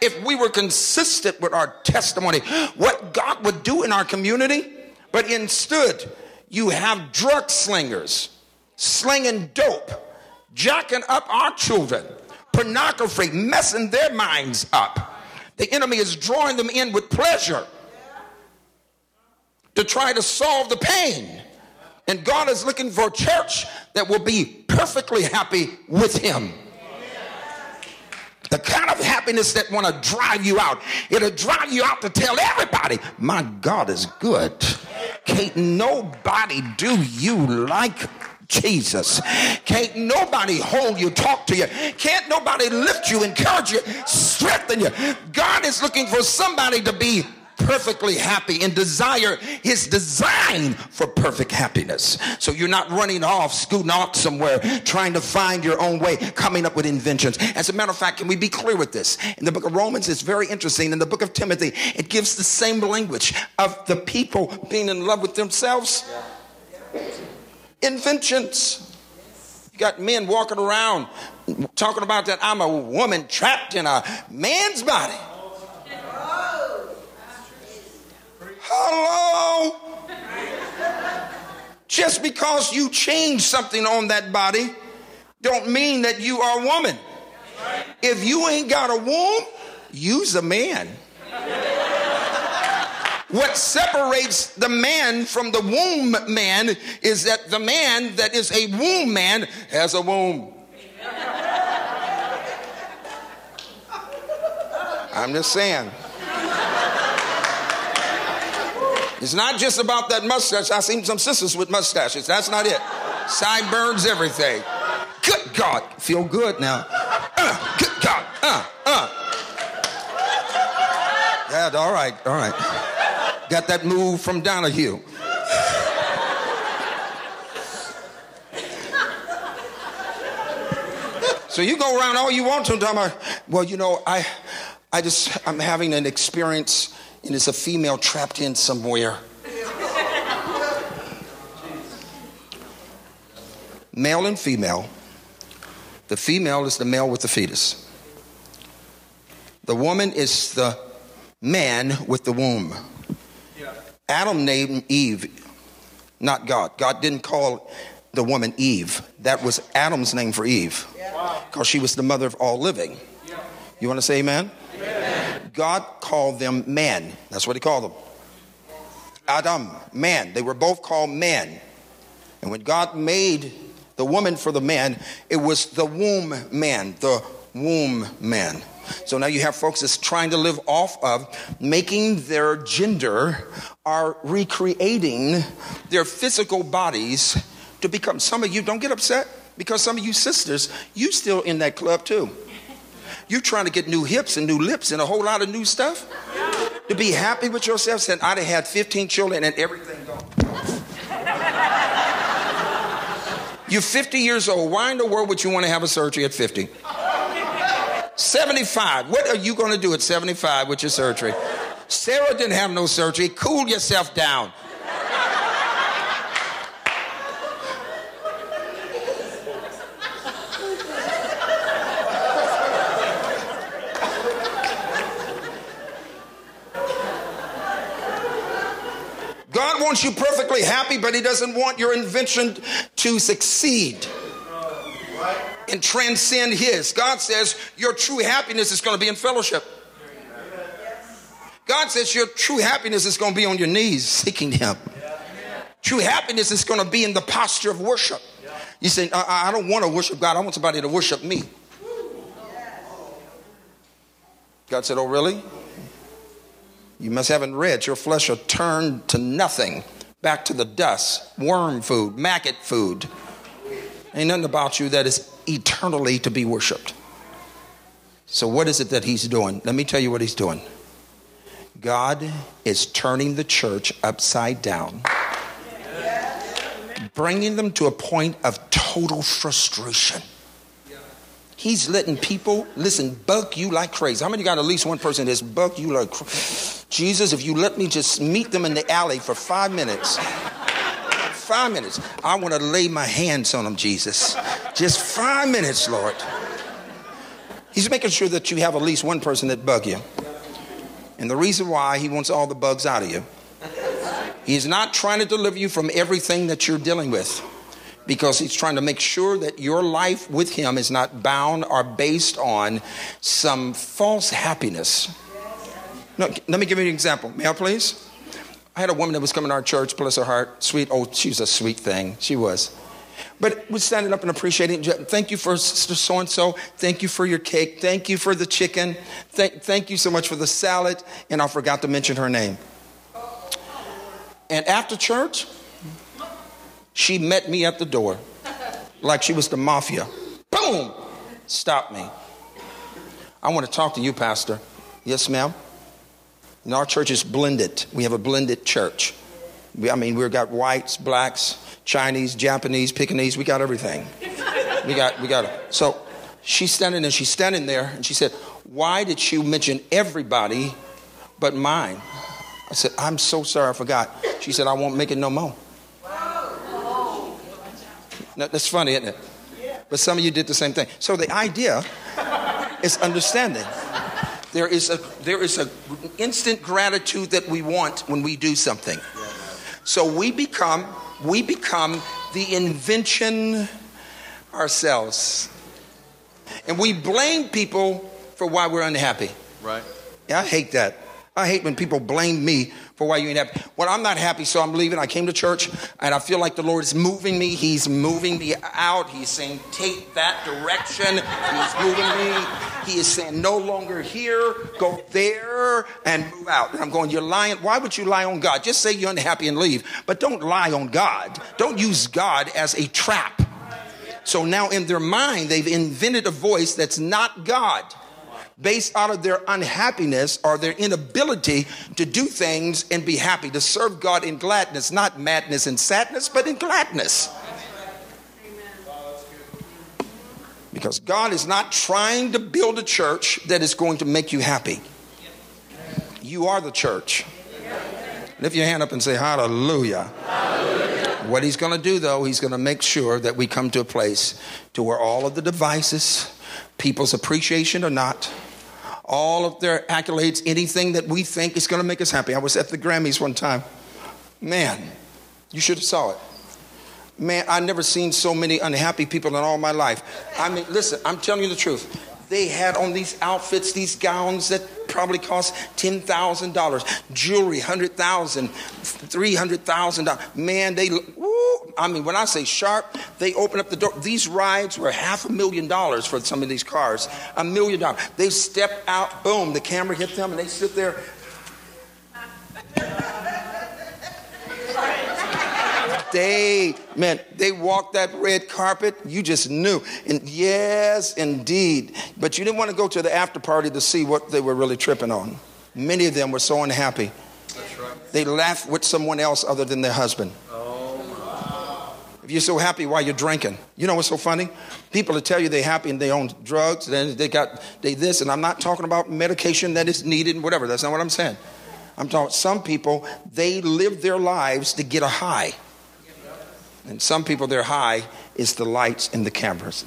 if we were consistent with our testimony, what God would do in our community? But instead, you have drug slingers slinging dope, jacking up our children. Pornography, messing their minds up. The enemy is drawing them in with pleasure to try to solve the pain. And God is looking for a church that will be perfectly happy with him. The kind of happiness that want to drive you out. It'll drive you out to tell everybody, my God is good. Can't nobody do you like Jesus. Can't nobody hold you, talk to you. Can't nobody lift you, encourage you, strengthen you. God is looking for somebody to be perfectly happy and desire his design for perfect happiness. So you're not running off, scooting off somewhere, trying to find your own way, coming up with inventions. As a matter of fact, can we be clear with this? In the book of Romans, it's very interesting. In the book of Timothy, it gives the same language of the people being in love with themselves. Inventions. You got men walking around talking about that I'm a woman trapped in a man's body. Hello. Just because you change something on that body don't mean that you are a woman. If you ain't got a womb, you's a man. What separates the man from the womb man is that the man that is a womb man has a womb. I'm just saying. It's not just about that mustache. I've seen some sisters with mustaches. That's not it. Sideburns, everything. Good God. Feel good now. Good God. Yeah, all right. All right. Got that move from Donahue. So you go around all you want to, Dama. Well, you know, I'm having an experience, and it's a female trapped in somewhere. Male and female. The female is the male with the fetus. The woman is the man with the womb. Adam named Eve, not God. God didn't call the woman Eve. That was Adam's name for Eve, because she was the mother of all living. You want to say amen? Amen. God called them man. That's what he called them. Adam, man. They were both called man. And when God made the woman for the man, it was the womb man, the womb man. So now you have folks that's trying to live off of making their gender or recreating their physical bodies to become. Some of you, don't get upset, because some of you sisters, you still in that club too. You're trying to get new hips and new lips and a whole lot of new stuff to be happy with yourself. Saying, I'd have had 15 children and everything gone. You're 50 years old. Why in the world would you want to have a surgery at 50? 75. What are you going to do at 75 with your surgery? Sarah didn't have no surgery. Cool yourself down. God wants you perfectly happy, but he doesn't want your invention to succeed and transcend his. God says your true happiness is going to be in fellowship. God says your true happiness is going to be on your knees seeking him. True happiness is going to be in the posture of worship. You say, I don't want to worship God. I want somebody to worship me. God said, oh, really? You must haven't read. Your flesh will turn to nothing, back to the dust, worm food, maggot food. Ain't nothing about you that is eternally to be worshiped. So what is it that he's doing? Let me tell you what he's doing. God is turning the church upside down, bringing them to a point of total frustration. He's letting people, listen, bug you like crazy. How many got at least one person that's bug you like crazy? Jesus, if you let me just meet them in the alley for 5 minutes. 5 minutes. I want to lay my hands on them, Jesus. Just 5 minutes, Lord. He's making sure that you have at least one person that bug you. And the reason why, he wants all the bugs out of you. He's not trying to deliver you from everything that you're dealing with, because he's trying to make sure that your life with him is not bound or based on some false happiness. No, let me give you an example. May I please? I had a woman that was coming to our church, bless her heart, sweet. Oh, she was a sweet thing. She was. But we're standing up and appreciating. Thank you for Sister So-and-so. Thank you for your cake. Thank you for the chicken. Thank you so much for the salad. And I forgot to mention her name. And after church, she met me at the door like she was the mafia. Boom! Stop me. I want to talk to you, Pastor. Yes, ma'am. And our church is blended. We have a blended church. We've got whites, blacks, Chinese, Japanese, Pekingese. We got everything. We got it. So she's standing there, and she said, why did you mention everybody but mine? I said, I'm so sorry, I forgot. She said, I won't make it no more. No, that's funny, isn't it? But some of you did the same thing. So the idea is understanding. There is a instant gratitude that we want when we do something. So we become the invention ourselves. And we blame people for why we're unhappy. Right. Yeah, I hate that. I hate when people blame me for why you ain't happy. Well, I'm not happy, so I'm leaving. I came to church, and I feel like the Lord is moving me. He's moving me out. He's saying, take that direction. He's moving me. He is saying, no longer here. Go there and move out. And I'm going, you're lying. Why would you lie on God? Just say you're unhappy and leave. But don't lie on God. Don't use God as a trap. So now in their mind, they've invented a voice that's not God, based out of their unhappiness or their inability to do things and be happy, to serve God in gladness, not madness and sadness, but in gladness. Amen. Because God is not trying to build a church that is going to make you happy. You are the church. Lift your hand up and say, hallelujah. Hallelujah. What he's going to do, though, he's going to make sure that we come to a place to where all of the devices, people's appreciation or not, all of their accolades, anything that we think is going to make us happy. I was at the Grammys one time. Man, you should have saw it. Man, I've never seen so many unhappy people in all my life. I mean, listen, I'm telling you the truth. They had on these outfits, these gowns that probably cost $10,000, jewelry, $100,000, $300,000. Man, they look, woo, I mean, when I say sharp, they open up the door. These rides were $500,000 for some of these cars, $1 million. They stepped out, boom, the camera hit them, and they sit there. They walked that red carpet. You just knew. And yes, indeed. But you didn't want to go to the after party to see what they were really tripping on. Many of them were so unhappy. That's right. They laughed with someone else other than their husband. Oh, my. If you're so happy, why you're drinking? You know what's so funny? People that tell you they're happy and they own drugs, then they this, and I'm not talking about medication that is needed and whatever. That's not what I'm saying. I'm talking some people, they live their lives to get a high. And some people, their high is the lights and the cameras.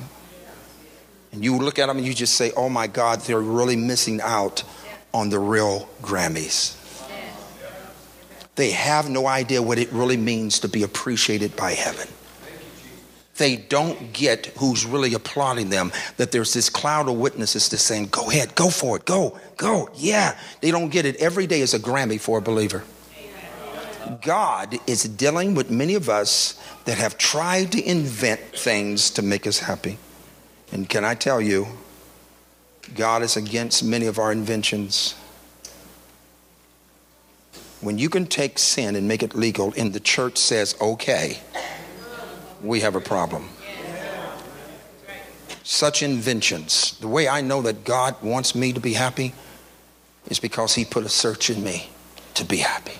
And you look at them and you just say, oh, my God, they're really missing out on the real Grammys. They have no idea what it really means to be appreciated by heaven. They don't get who's really applauding them, that there's this cloud of witnesses that's saying, go ahead, go for it, go, go. Yeah, they don't get it. Every day is a Grammy for a believer. God is dealing with many of us that have tried to invent things to make us happy. And can I tell you, God is against many of our inventions. When you can take sin and make it legal and the church says, okay, we have a problem. Such inventions. The way I know that God wants me to be happy is because he put a search in me to be happy.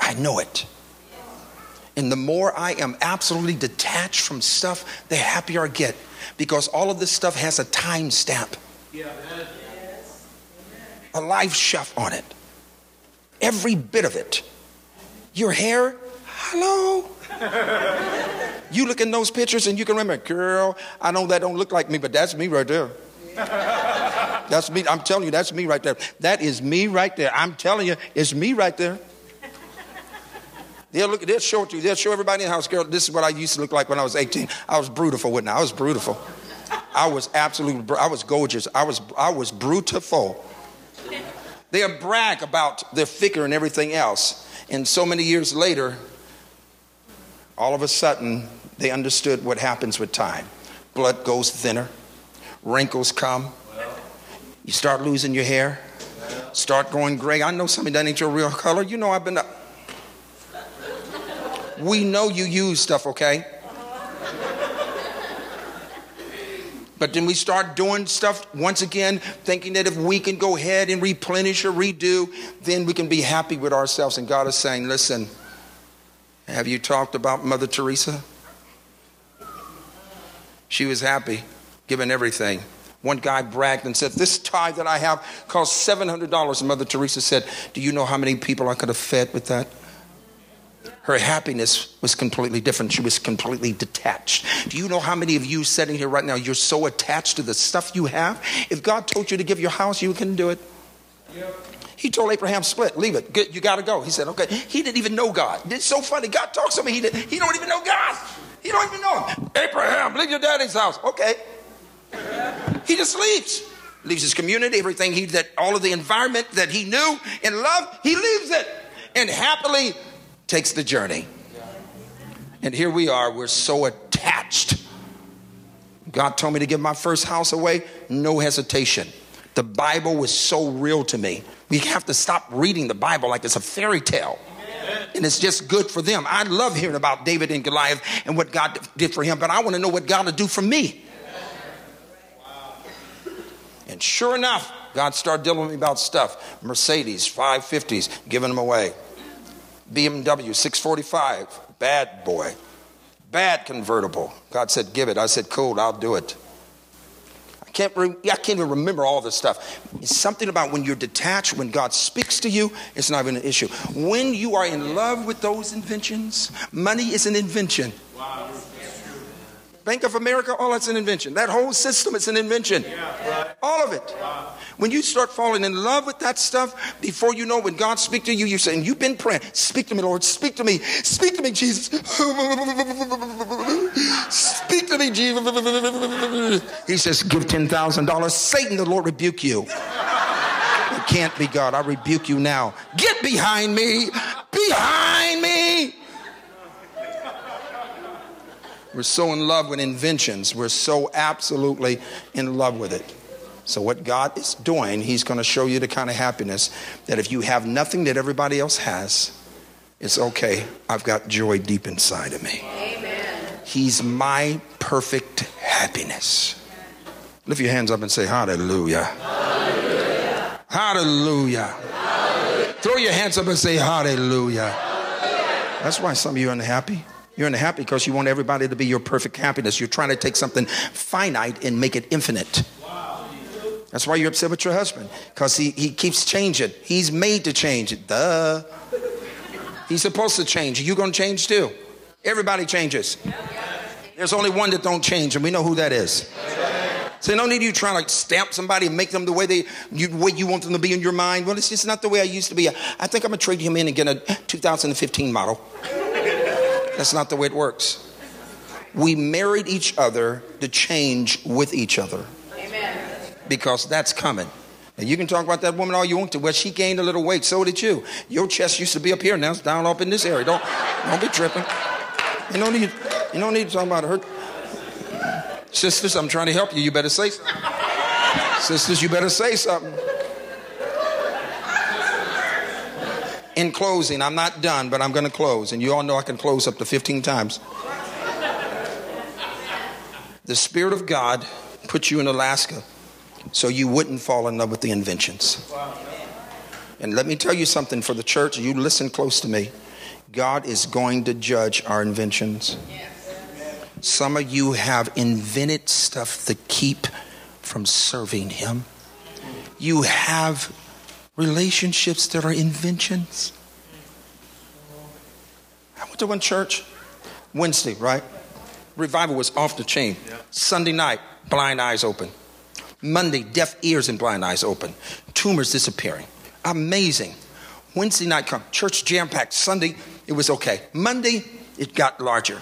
I know it. And the more I am absolutely detached from stuff, the happier I get. Because all of this stuff has a time stamp. A life shelf on it. Every bit of it. Your hair, hello. You look in those pictures and you can remember, girl, I know that don't look like me, but that's me right there. That's me. I'm telling you, that's me right there. That is me right there. I'm telling you, it's me right there. They'll show it to you. They'll show everybody in the house, girl, this is what I used to look like when I was 18. I was beautiful, wasn't I? I was beautiful. I was gorgeous. I was beautiful. They'll brag about their figure and everything else. And so many years later, all of a sudden, they understood what happens with time. Blood goes thinner. Wrinkles come. You start losing your hair. Start going gray. I know something that ain't your real color. You know I've been... We know you use stuff, okay? But then we start doing stuff once again, thinking that if we can go ahead and replenish or redo, then we can be happy with ourselves. And God is saying, listen, have you talked about Mother Teresa? She was happy, given everything. One guy bragged and said, this tie that I have cost $700. And Mother Teresa said, do you know how many people I could have fed with that? Her happiness was completely different. She was completely detached. Do you know how many of you sitting here right now, you're so attached to the stuff you have? If God told you to give your house, you couldn't do it. Yep. He told Abraham, split, leave it. Good, you got to go. He said, okay. He didn't even know God. It's so funny. God talks to me. He don't even know God. He don't even know him. Abraham, leave your daddy's house. Okay. He just leaves. Leaves his community, everything, all of the environment that he knew and loved, he leaves it. And happily takes the journey. And here we are, we're so attached. God told me to give my first house away, no hesitation. The Bible was so real to me. We have to stop reading the Bible like it's a fairy tale. Amen. And it's just good for them. I love hearing about David and Goliath and what God did for him, but I want to know what God will do for me. Wow. And sure enough, God started dealing with me about stuff. Mercedes, 550s, giving them away. BMW 645, bad boy, bad convertible. God said, give it. I said, cool, I'll do it. I can't even remember all this stuff. It's something about when you're detached, when God speaks to you, it's not even an issue. When you are in love with those inventions, money is an invention. Wow. Bank of America, all that's an invention. That whole system is an invention. Yeah, right. All of it. Wow. When you start falling in love with that stuff, before you know, when God speaks to you, you're saying, you've been praying, speak to me, Lord, speak to me, Jesus. Speak to me, Jesus. He says, give $10,000. Satan, the Lord rebuke you. It can't be God. I rebuke you now. Get behind me. Behind me. We're so in love with inventions. We're so absolutely in love with it. So what God is doing, he's going to show you the kind of happiness that if you have nothing that everybody else has, it's okay. I've got joy deep inside of me. Amen. He's my perfect happiness. Lift your hands up and say, hallelujah. Hallelujah. Hallelujah. Hallelujah. Throw your hands up and say, hallelujah. Hallelujah. That's why some of you are unhappy. You're unhappy because you want everybody to be your perfect happiness. You're trying to take something finite and make it infinite. Wow. That's why you're upset with your husband, because he keeps changing. He's made to change it. Duh. He's supposed to change. You're going to change too. Everybody changes. There's only one that don't change, and we know who that is. So no need you trying to stamp somebody and make them the way you want them to be in your mind. Well, it's just not the way I used to be. I think I'm going to trade him in and get a 2015 model. That's not the way it works. We married each other to change with each other. Amen. Because that's coming. And you can talk about that woman all you want to. Well, she gained a little weight. So did you. Your chest used to be up here. Now it's down up in this area. Don't be tripping. You don't need to talk about her. Sisters, I'm trying to help you. You better say something. Sisters, you better say something. In closing, I'm not done, but I'm going to close. And you all know I can close up to 15 times. The Spirit of God put you in Alaska so you wouldn't fall in love with the inventions. And let me tell you something for the church. You listen close to me. God is going to judge our inventions. Some of you have invented stuff to keep from serving Him. You have relationships that are inventions. I went to one church Wednesday, right? Revival was off the chain. Sunday night, blind eyes open. Monday, deaf ears and blind eyes open. Tumors disappearing. Amazing. Wednesday night come. Church jam-packed. Sunday, it was okay. Monday, it got larger.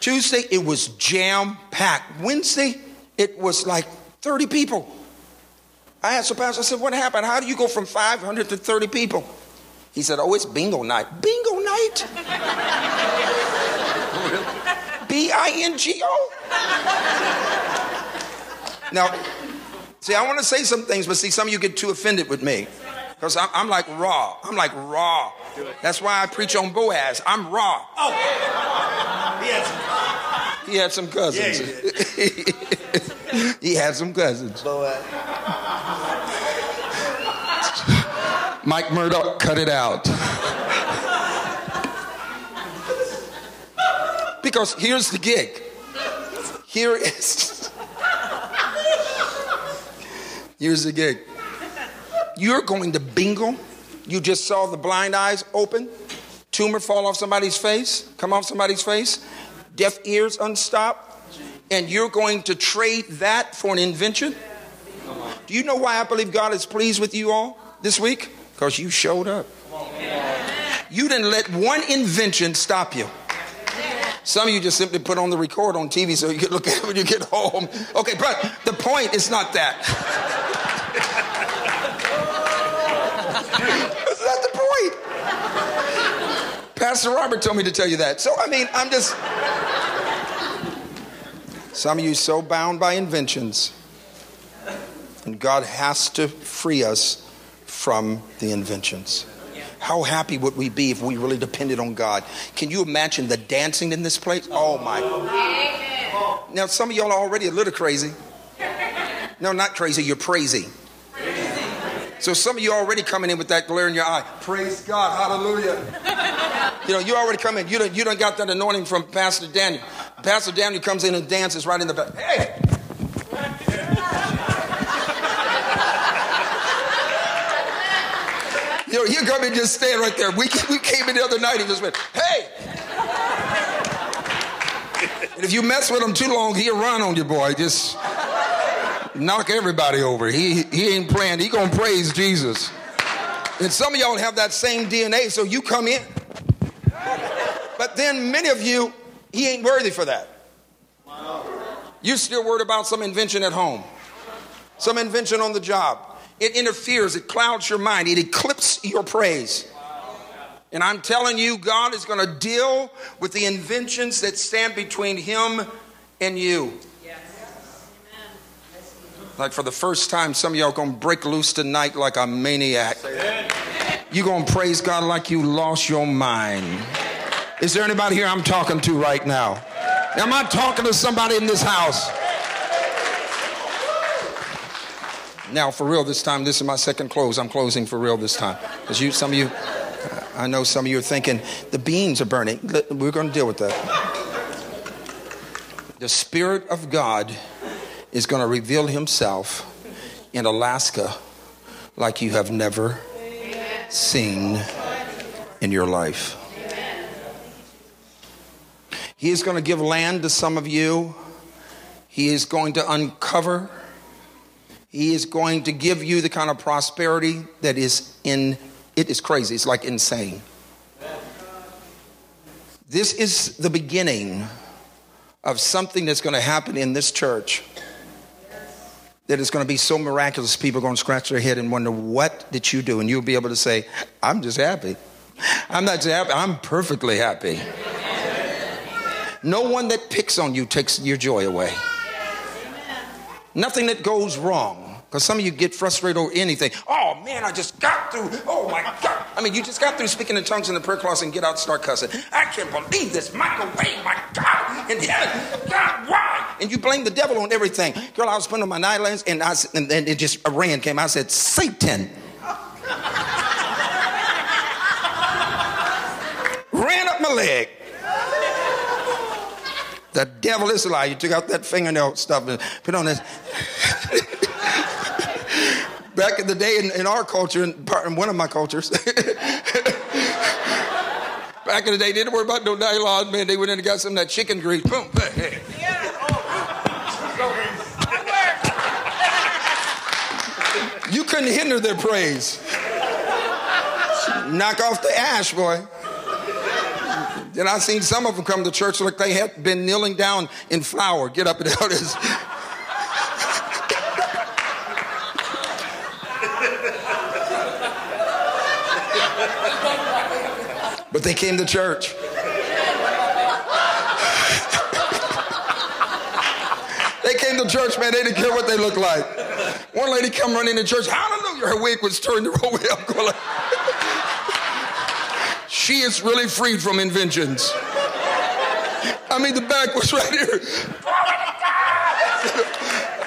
Tuesday, it was jam-packed. Wednesday, it was like 30 people. I asked the pastor, I said, what happened? How do you go from 500 to 30 people? He said, oh, it's bingo night. Bingo night? B-I-N-G-O? Now, see, I want to say some things, but see, some of you get too offended with me. Because I'm like raw. I'm like raw. That's why I preach on Boaz. I'm raw. Oh, he had some cousins. Yeah. He had some cousins. Boaz. Mike Murdoch, cut it out. Because here's the gig. Here's the gig. You're going to bingo. You just saw the blind eyes open. Tumor fall off somebody's face. Come off somebody's face. Deaf ears unstopped. And you're going to trade that for an invention? Do you know why I believe God is pleased with you all this week? Because you showed up. You didn't let one invention stop you. Some of you just simply put on the record on TV so you can look at it when you get home. Okay, but the point is not that. That's not the point. Pastor Robert told me to tell you that. So, I mean, I'm just... Some of you so bound by inventions. And God has to free us from the inventions. How happy would we be if we really depended on God? Can you imagine the dancing in this place? Oh, my. Now, some of y'all are already a little crazy. No, not crazy. You're crazy. So some of you are already coming in with that glare in your eye. Praise God. Hallelujah. You know, you already come in. You done got that anointing from Pastor Daniel. Pastor Daniel comes in and dances right in the back. Hey! You know, you come in just stand right there. We came in the other night and just went, hey! And if you mess with him too long, he'll run on you, boy. Just... knock everybody over. He ain't playing. He gonna praise Jesus. And some of y'all have that same DNA, so you come in. But then many of you, he ain't worthy for that. You're still worried about some invention at home, some invention on the job. It interferes. It clouds your mind. It eclipses your praise. And I'm telling you, God is gonna deal with the inventions that stand between Him and you. Like for the first time, some of y'all going to break loose tonight like a maniac. You're going to praise God like you lost your mind. Is there anybody here I'm talking to right now? Am I talking to somebody in this house? Now, for real this time, this is my second close. I'm closing for real this time. Because some of you, I know some of you are thinking, the beans are burning. We're going to deal with that. The Spirit of God is going to reveal Himself in Alaska like you have never seen in your life. He is going to give land to some of you. He is going to uncover. He is going to give you the kind of prosperity that is it is crazy. It's like insane. This is the beginning of something that's going to happen in this church that it's going to be so miraculous, people are going to scratch their head and wonder, what did you do? And you'll be able to say, I'm just happy. I'm not just happy. I'm perfectly happy. No one that picks on you takes your joy away. Nothing that goes wrong. Because some of you get frustrated over anything. Oh, man, I just got through. Oh, my God. I mean, you just got through speaking in tongues in the prayer closet and get out and start cussing. I can't believe this microwave. My God. And God, why? And you blame the devil on everything. Girl, I was putting on my nylons and it just, a rain came. I said, Satan. Ran up my leg. The devil is a lie. You took out that fingernail stuff and put on this. Back in the day in our culture, in one of my cultures, back in the day, they didn't worry about no nylon, man. They went in and got some of that chicken grease. Boom. Hey. Yeah. Oh. You couldn't hinder their praise. Knock off the ash, boy. Then I seen some of them come to church like they had been kneeling down in flour. Get up and out of this. But they came to church. They came to church, man. They didn't care what they looked like. One lady come running to church. Hallelujah. Her wig was turned the wrong way up. Going like, she is really freed from inventions. I mean, the back was right here.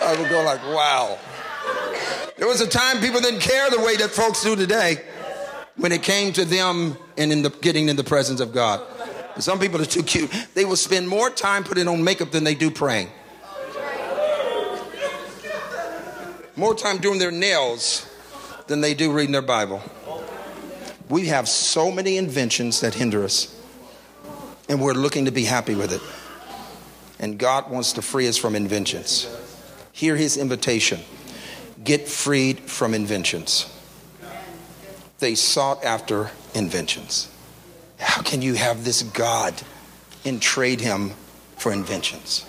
I would go like, wow. There was a time people didn't care the way that folks do today. When it came to them and getting in the presence of God. Some people are too cute. They will spend more time putting on makeup than they do praying. More time doing their nails than they do reading their Bible. We have so many inventions that hinder us. And we're looking to be happy with it. And God wants to free us from inventions. Hear his invitation. Get freed from inventions. They sought after inventions. How can you have this God and trade him for inventions?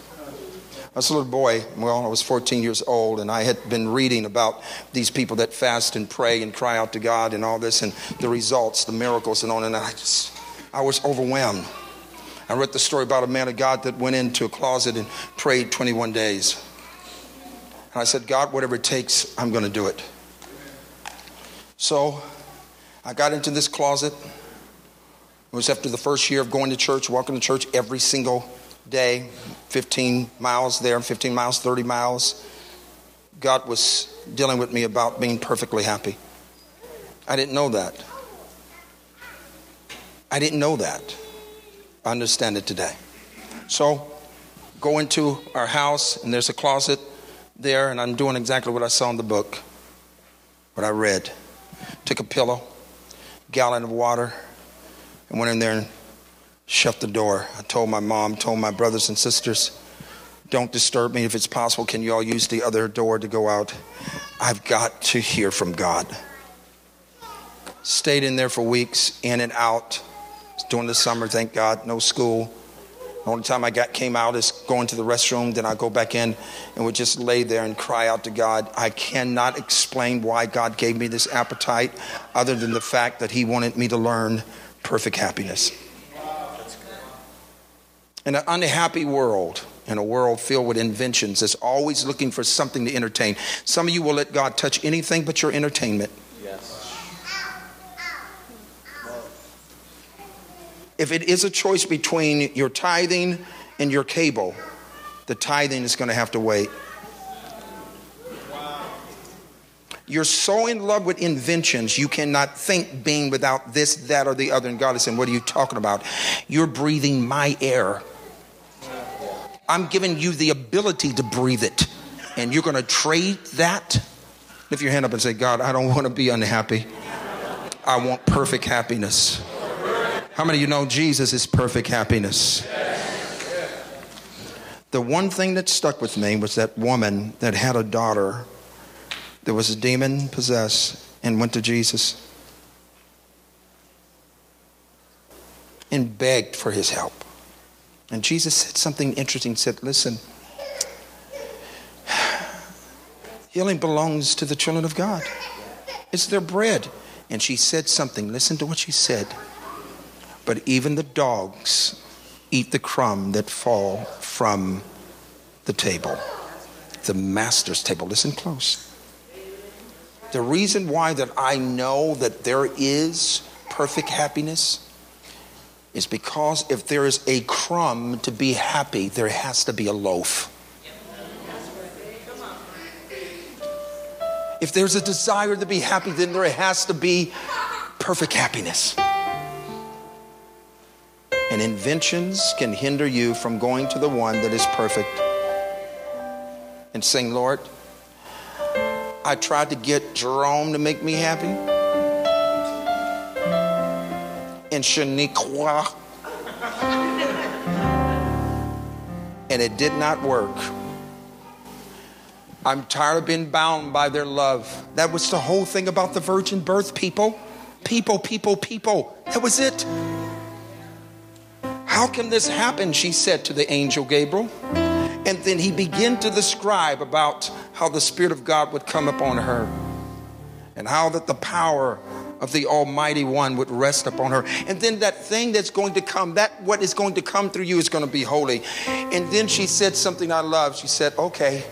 I was a little boy, well, I was 14 years old, and I had been reading about these people that fast and pray and cry out to God and all this, and the results, the miracles and on, and I was overwhelmed. I read the story about a man of God that went into a closet and prayed 21 days. And I said, God, whatever it takes, I'm going to do it. So I got into this closet. It was after the first year of going to church, walking to church every single day, 15 miles there, 15 miles, 30 miles. God was dealing with me about being perfectly happy. I didn't know that. I didn't know that. I understand it today. So go into our house, and there's a closet there, and I'm doing exactly what I saw in the book, what I read. Took a pillow, gallon of water, and went in there and shut the door. I told my mom, told my brothers and sisters, don't disturb me if it's possible. Can you all use the other door to go out? I've got to hear from God. Stayed in there for weeks, in and out. During the summer, thank God, no school. The only time I came out is going to the restroom. Then I go back in and would just lay there and cry out to God. I cannot explain why God gave me this appetite other than the fact that he wanted me to learn perfect happiness. In an unhappy world, in a world filled with inventions, that's always looking for something to entertain. Some of you will let God touch anything but your entertainment. If it is a choice between your tithing and your cable, the tithing is going to have to wait. You're so in love with inventions, you cannot think being without this, that, or the other. And God is saying, what are you talking about? You're breathing my air. I'm giving you the ability to breathe it. And you're going to trade that? Lift your hand up and say, God, I don't want to be unhappy. I want perfect happiness. How many of you know Jesus is perfect happiness? Yes. The one thing that stuck with me was that woman that had a daughter that was a demon possessed and went to Jesus and begged for his help. And Jesus said something interesting. He said, listen, Healing belongs to the children of God. It's their bread. And she said something. Listen to what she said. But even the dogs eat the crumb that fall from the table, the master's table. Listen close. The reason why that I know that there is perfect happiness is because if there is a crumb to be happy, there has to be a loaf. If there's a desire to be happy, then there has to be perfect happiness. And inventions can hinder you from going to the one that is perfect and saying, Lord, I tried to get Jerome to make me happy and Shaniqua, and it did not work. I'm tired of being bound by their love. That was the whole thing about the virgin birth, people. People. That was it. How can this happen, she said to the angel Gabriel. And then he began to describe about how the Spirit of God would come upon her and how that the power of the Almighty One would rest upon her. And then that thing that's going to come, that what is going to come through you is going to be holy. And then she said something I love. She said, okay,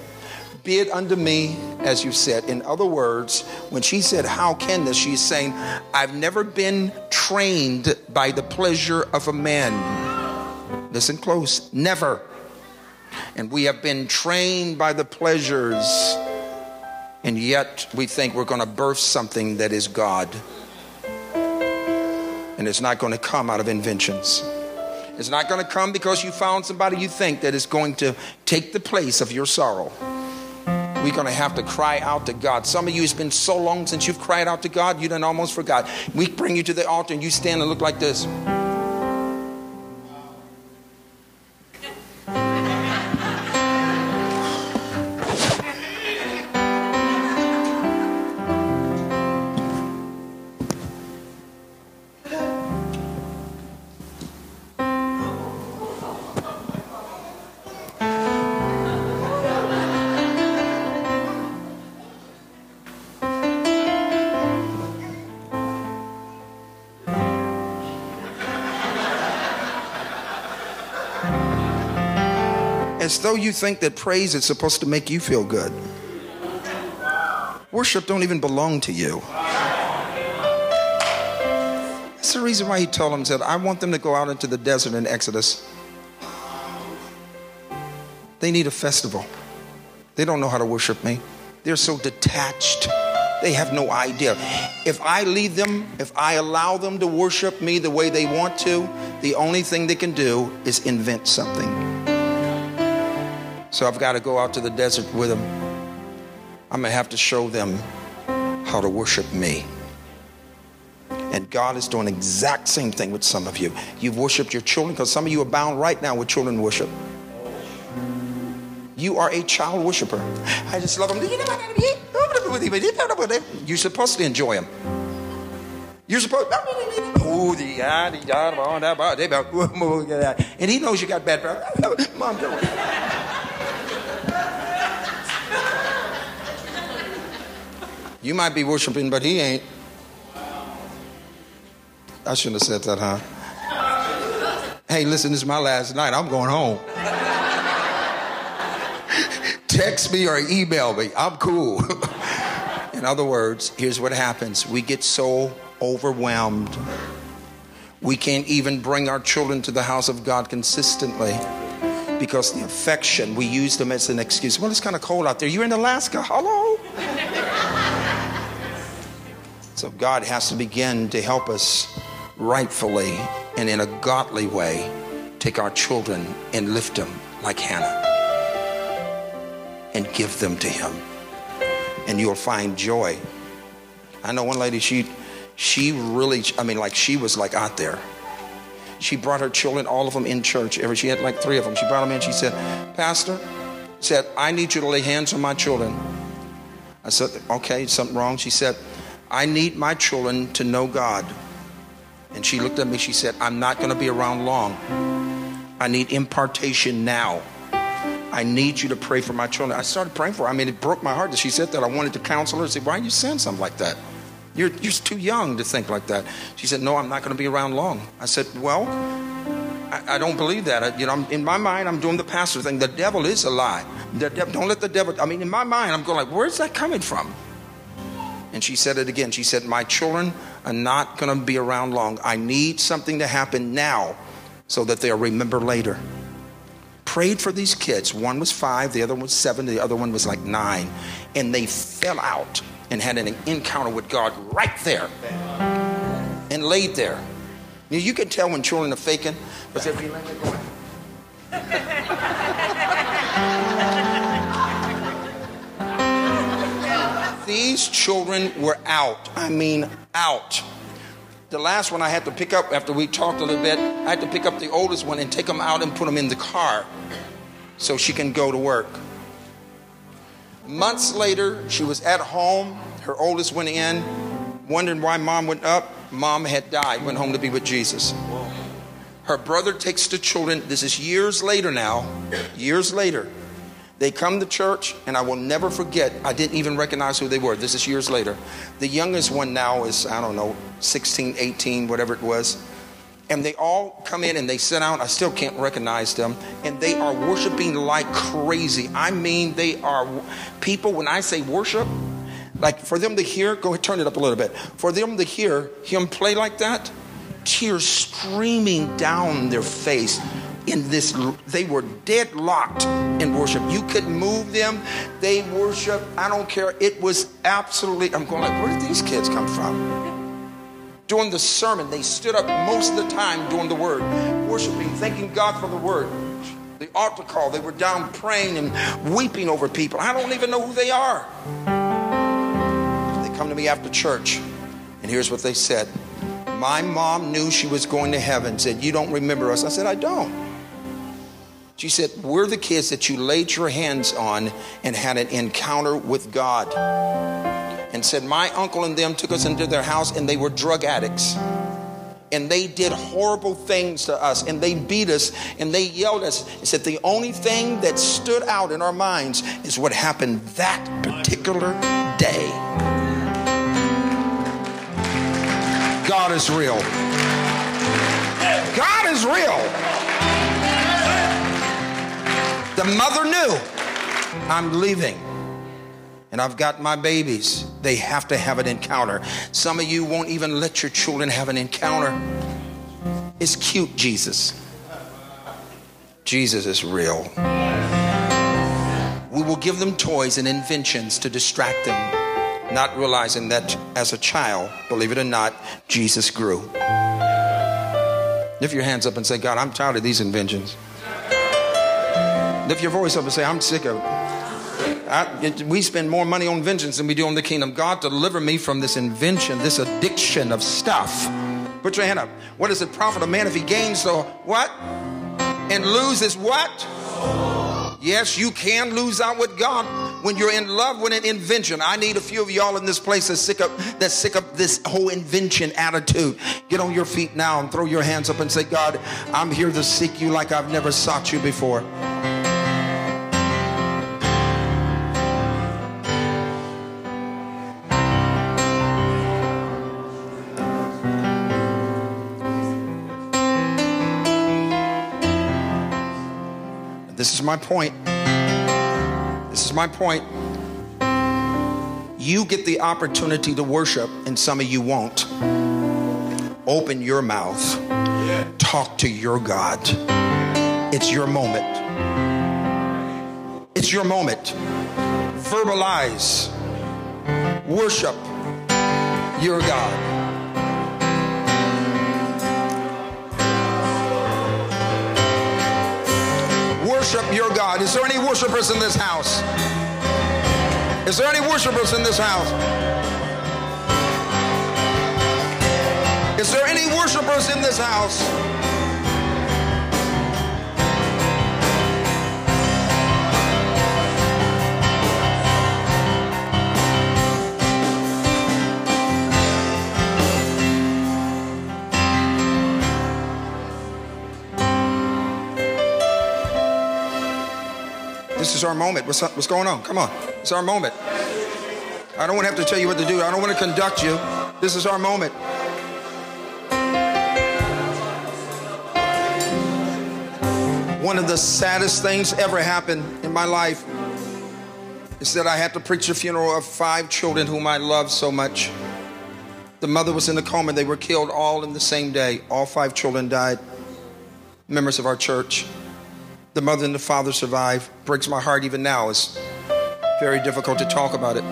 be it unto me as you said. In other words, when she said, how can this? She's saying, I've never been trained by the pleasure of a man. Listen close. Never. And we have been trained by the pleasures, and yet we think we're going to birth something that is God. And it's not going to come out of inventions. It's not going to come because you found somebody you think that is going to take the place of your sorrow. We're going to have to cry out to God. Some of you, it's been so long since you've cried out to God, you done almost forgot. We bring you to the altar and you stand and look like this. As though you think that praise is supposed to make you feel good. Worship don't even belong to you. That's the reason why he told them, said, I want them to go out into the desert in Exodus. They need a festival. They don't know how to worship me. They're so detached. They have no idea. If I lead them, if I allow them to worship me the way they want to, the only thing they can do is invent something. So I've got to go out to the desert with them. I'm going to have to show them how to worship me. And God is doing the exact same thing with some of you. You've worshiped your children because some of you are bound right now with children worship. You are a child worshiper. I just love them. You're supposed to enjoy them. You're supposed to. And he knows you got bad breath. Mom, don't worry. You might be worshiping, but he ain't. I shouldn't have said that, huh? Hey, listen, this is my last night. I'm going home. Text me or email me. I'm cool. In other words, here's what happens. We get so overwhelmed. We can't even bring our children to the house of God consistently because the affection, we use them as an excuse. Well, it's kind of cold out there. You're in Alaska. Hello? So God has to begin to help us rightfully and in a godly way take our children and lift them like Hannah and give them to Him. And you'll find joy. I know one lady, she really, I mean, like she was like out there. She brought her children, all of them in church. She had like three of them. She brought them in. She said, Pastor, said, I need you to lay hands on my children. I said, okay, something wrong. She said, I need my children to know God. And she looked at me, she said, I'm not going to be around long. I need impartation now. I need you to pray for my children. I started praying for her. I mean, it broke my heart that she said that. I wanted to counsel her and say, why are you saying something like that? You're too young to think like that. She said, no, I'm not going to be around long. I said, well, I don't believe that. In my mind, I'm doing the pastor thing. The devil is a lie. Don't let the devil, in my mind, I'm going like, where's that coming from? And she said it again. She said, my children are not going to be around long. I need something to happen now so that they'll remember later. Prayed for these kids. One was 5, the other one was 7, the other one was like 9. And they fell out and had an encounter with God right there and laid there. Now, you can tell when children are faking, but they'll be like, these children were out. I mean, out. The last one I had to pick up after we talked a little bit. I had to pick up the oldest one and take him out and put him in the car so she can go to work. Months later, she was at home. Her oldest went in, wondering why mom went up. Mom had died, went home to be with Jesus. Her brother takes the children. This is years later now, years later. They come to church, and I will never forget, I didn't even recognize who they were. This is years later. The youngest one now is, I don't know, 16, 18, whatever it was. And they all come in and they sit down. I still can't recognize them. And they are worshiping like crazy. I mean, they are people, when I say worship, like for them to hear, go ahead, turn it up a little bit. For them to hear him play like that, tears streaming down their face. In this, they were deadlocked in worship. You couldn't move them. They worship. I don't care. It was absolutely, I'm going like, where did these kids come from? During the sermon, they stood up most of the time doing the word, worshiping, thanking God for the word. The altar call, they were down praying and weeping over people. I don't even know who they are. They come to me after church, and here's what they said. My mom knew she was going to heaven, said, you don't remember us. I said, I don't. She said, we're the kids that you laid your hands on and had an encounter with God. And said, my uncle and them took us into their house and they were drug addicts. And they did horrible things to us and they beat us and they yelled at us. And said, the only thing that stood out in our minds is what happened that particular day. God is real. God is real. The mother knew, I'm leaving and I've got my babies. They have to have an encounter. Some of you won't even let your children have an encounter. It's cute, Jesus. Jesus is real. We will give them toys and inventions to distract them, not realizing that as a child, believe it or not, Jesus grew. Lift your hands up and say, God, I'm tired of these inventions. Lift your voice up and say, I'm sick of it. We spend more money on vengeance than we do on the kingdom. God, deliver me from this invention, this addiction of stuff. Put your hand up. What does it profit a man if he gains the what? And loses what? Yes, you can lose out with God when you're in love with an invention. I need a few of y'all in this place that's sick of this whole invention attitude. Get on your feet now and throw your hands up and say, God, I'm here to seek you like I've never sought you before. This is my point. This is my point. You get the opportunity to worship, and some of you won't. Open your mouth. Talk to your God. It's your moment. It's your moment. Verbalize. Worship your God. Worship your God. Is there any worshipers in this house? Is there any worshipers in this house? Is there any worshipers in this house? This is our moment. What's going on? Come on. It's our moment. I don't want to have to tell you what to do. I don't want to conduct you. This is our moment. One of the saddest things ever happened in my life is that I had to preach the funeral of 5 children whom I loved so much. The mother was in a coma. They were killed all in the same day. All 5 children died, members of our church. The mother and the father survived. Breaks my heart even now. It's very difficult to talk about it.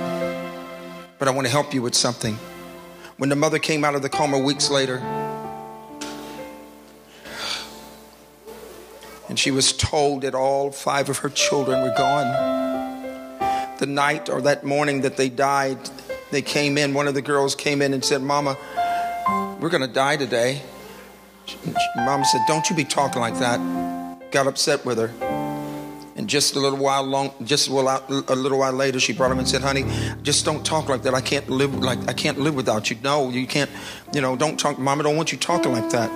But I want to help you with something. When the mother came out of the coma weeks later, and she was told that all 5 of her children were gone. The night or that morning that they died, they came in. One of the girls came in and said, "Mama, we're going to die today." Mama said, "Don't you be talking like that." Got upset with her. And just a little while later, she brought him and said, "Honey, just don't talk like that. I can't live without you. No, you can't. You know, don't talk. Mama don't want you talking like that."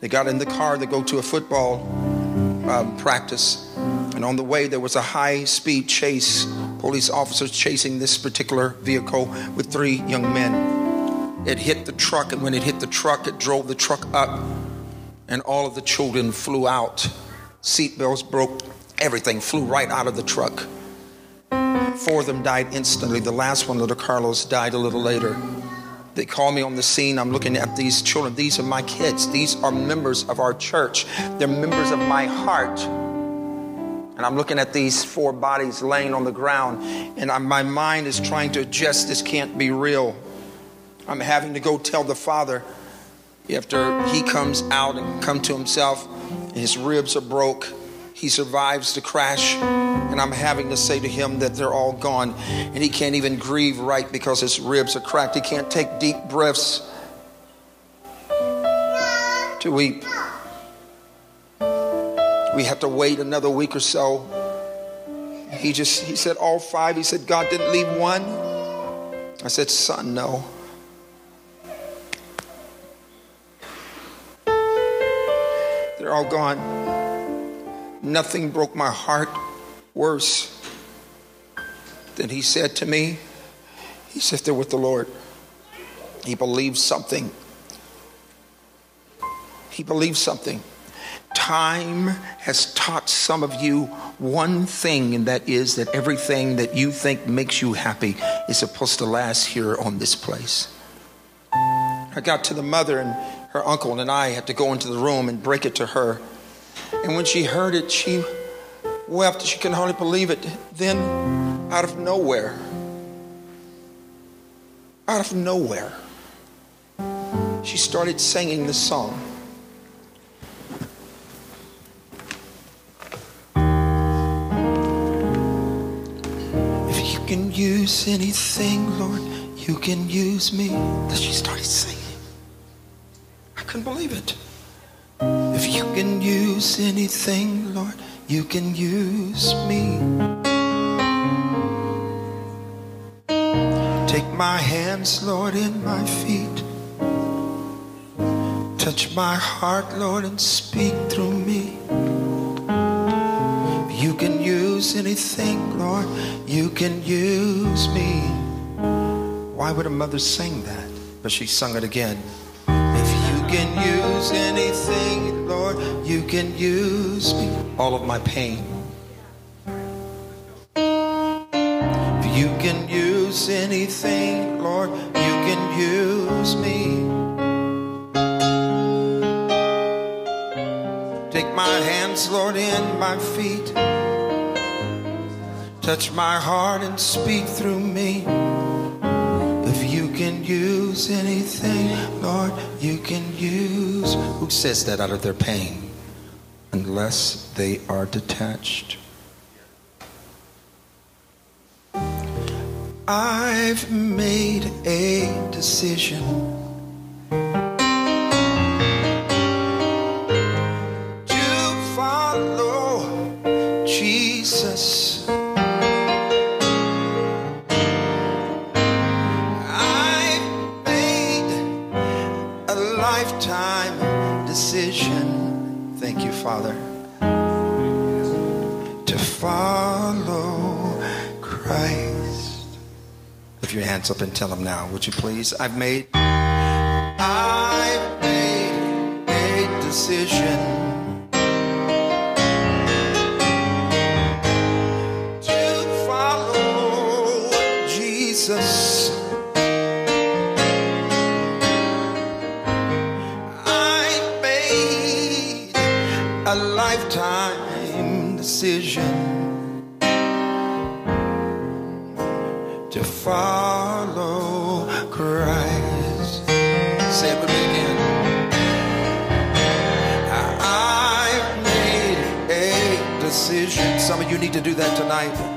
They got in the car. They go to a football practice. And on the way, there was a high-speed chase. Police officers chasing this particular vehicle with 3 young men. It hit the truck. And when it hit the truck, it drove the truck up. And all of the children flew out. Seatbelts broke. Everything flew right out of the truck. 4 of them died instantly. The last one, little Carlos, died a little later. They call me on the scene. I'm looking at these children. These are my kids. These are members of our church. They're members of my heart. And I'm looking at these 4 bodies laying on the ground. And my mind is trying to adjust. This can't be real. I'm having to go tell the father. After he comes out and come to himself, his ribs are broke. He survives the crash, and I'm having to say to him that they're all gone, and he can't even grieve right because his ribs are cracked. He can't take deep breaths to weep. We have to wait another week or so. He said, all 5. He said, God didn't leave one. I said, son, no. They're all gone. Nothing broke my heart worse than he said to me. He's if they're with the Lord. He believes something. He believes something. Time has taught some of you one thing, and that is that everything that you think makes you happy is supposed to last here on this place. I got to the mother, and her uncle and I had to go into the room and break it to her. And when she heard it, she wept. She couldn't hardly believe it. Then, out of nowhere, she started singing this song. If you can use anything, Lord, you can use me. Then she started singing. I couldn't believe it. If you can use anything, Lord, you can use me. Take my hands, Lord, and my feet. Touch my heart, Lord, and speak through me. If you can use anything, Lord, you can use me. Why would a mother sing that? But she sung it again. You can use anything, Lord, you can use me. All of my pain. If you can use anything, Lord, you can use me. Take my hands, Lord, and my feet. Touch my heart and speak through me. You can use anything, Lord, you can use. Who says that out of their pain? Unless they are detached. I've made a decision to follow Jesus. Decision, thank you, Father, to follow Christ. Lift your hands up and tell him now, would you please? I've made a decision. I made a lifetime decision to follow Christ. Say it with me again. I've made a decision. Some of you need to do that tonight.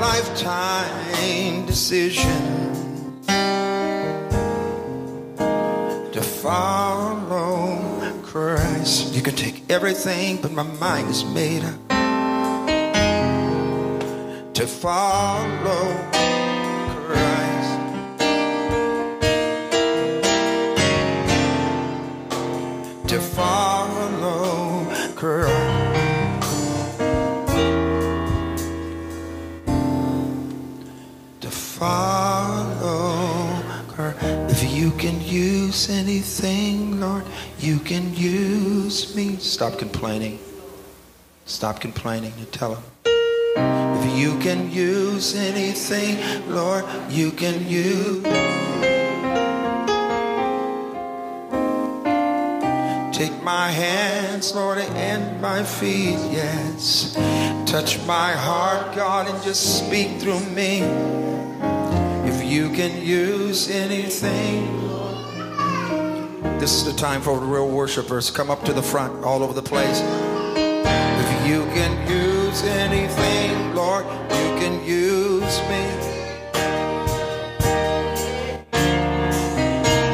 Lifetime decision to follow Christ. You can take everything, but my mind is made up to follow Christ. To follow Christ. Follow her. If you can use anything, Lord, you can use me. Stop complaining. Stop complaining and tell him. If you can use anything, Lord, you can use. Take my hands, Lord, and my feet, yes. Touch my heart, God, and just speak through me. You can use anything. This is the time for the real worshipers. Come up to the front all over the place. If you can use anything, Lord, you can use me.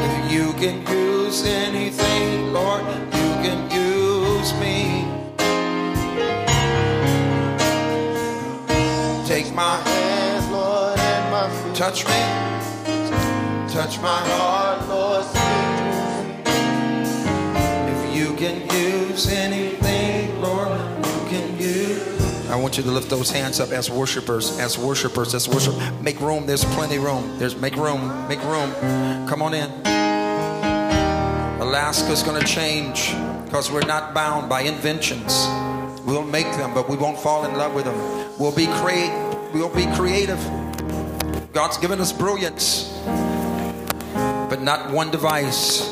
If you can use anything, Lord, you can use me. Take my hands, Lord, and my feet. Touch me, touch my heart, Lord. If you can use anything, Lord, you can use. I want you to lift those hands up as worshipers, as worshipers, as worship. Make room. There's plenty of room. There's make room, make room. Come on in. Alaska's going to change because we're not bound by inventions. We'll make them, but we won't fall in love with them. We'll be creative. God's given us brilliance, but not one device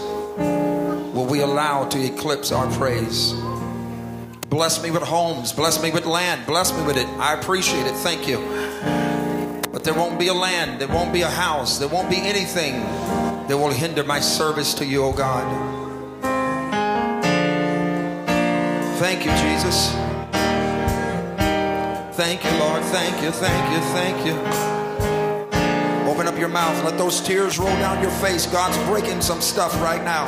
will we allow to eclipse our praise. Bless me with homes, bless me with land, bless me with it. I appreciate it, thank you. But there won't be a land, there won't be a house, there won't be anything that will hinder my service to you, oh God. Thank you, Jesus. Thank you, Lord, thank you, thank you, thank you. Open up your mouth. Let those tears roll down your face. God's breaking some stuff right now.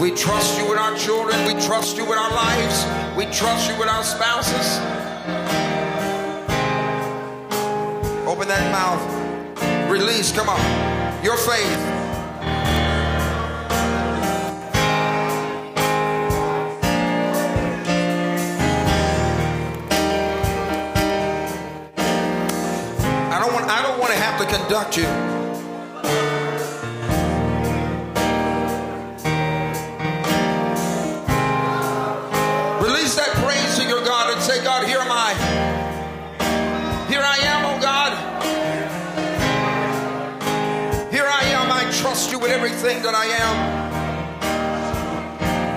We trust you with our children. We trust you with our lives. We trust you with our spouses. Open that mouth. Release. Come on. Your faith. I don't want to have to conduct you. Release that praise to your God and say, God, here am I. Here I am, oh God. Here I am. I trust you with everything that I am.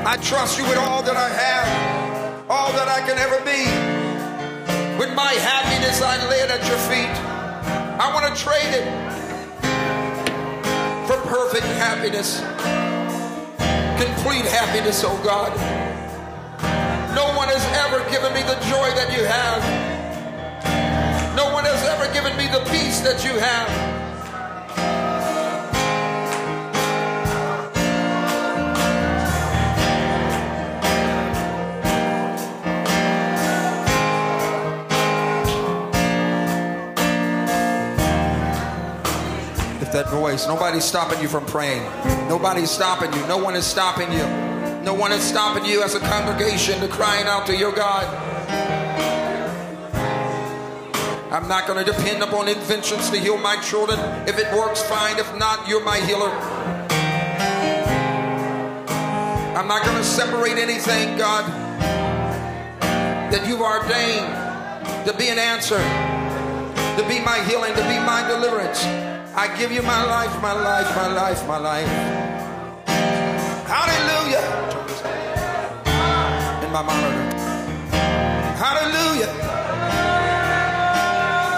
I trust you with all that I have, all that I can ever be. With my happiness, I lay it at your feet. I want to trade it for perfect happiness, complete happiness, oh God. No one has ever given me the joy that you have. No one has ever given me the peace that you have. voice. Nobody's stopping you from praying. Nobody's stopping you. No one is stopping you. No one is stopping you as a congregation to crying out to your God. I'm not going to depend upon inventions to heal my children. If it works, fine. If not, you're my healer. I'm not going to separate anything, God, that you've ordained to be an answer, to be my healing, to be my deliverance. I give you my life, my life, my life, my life. Hallelujah. In my monitor. Hallelujah.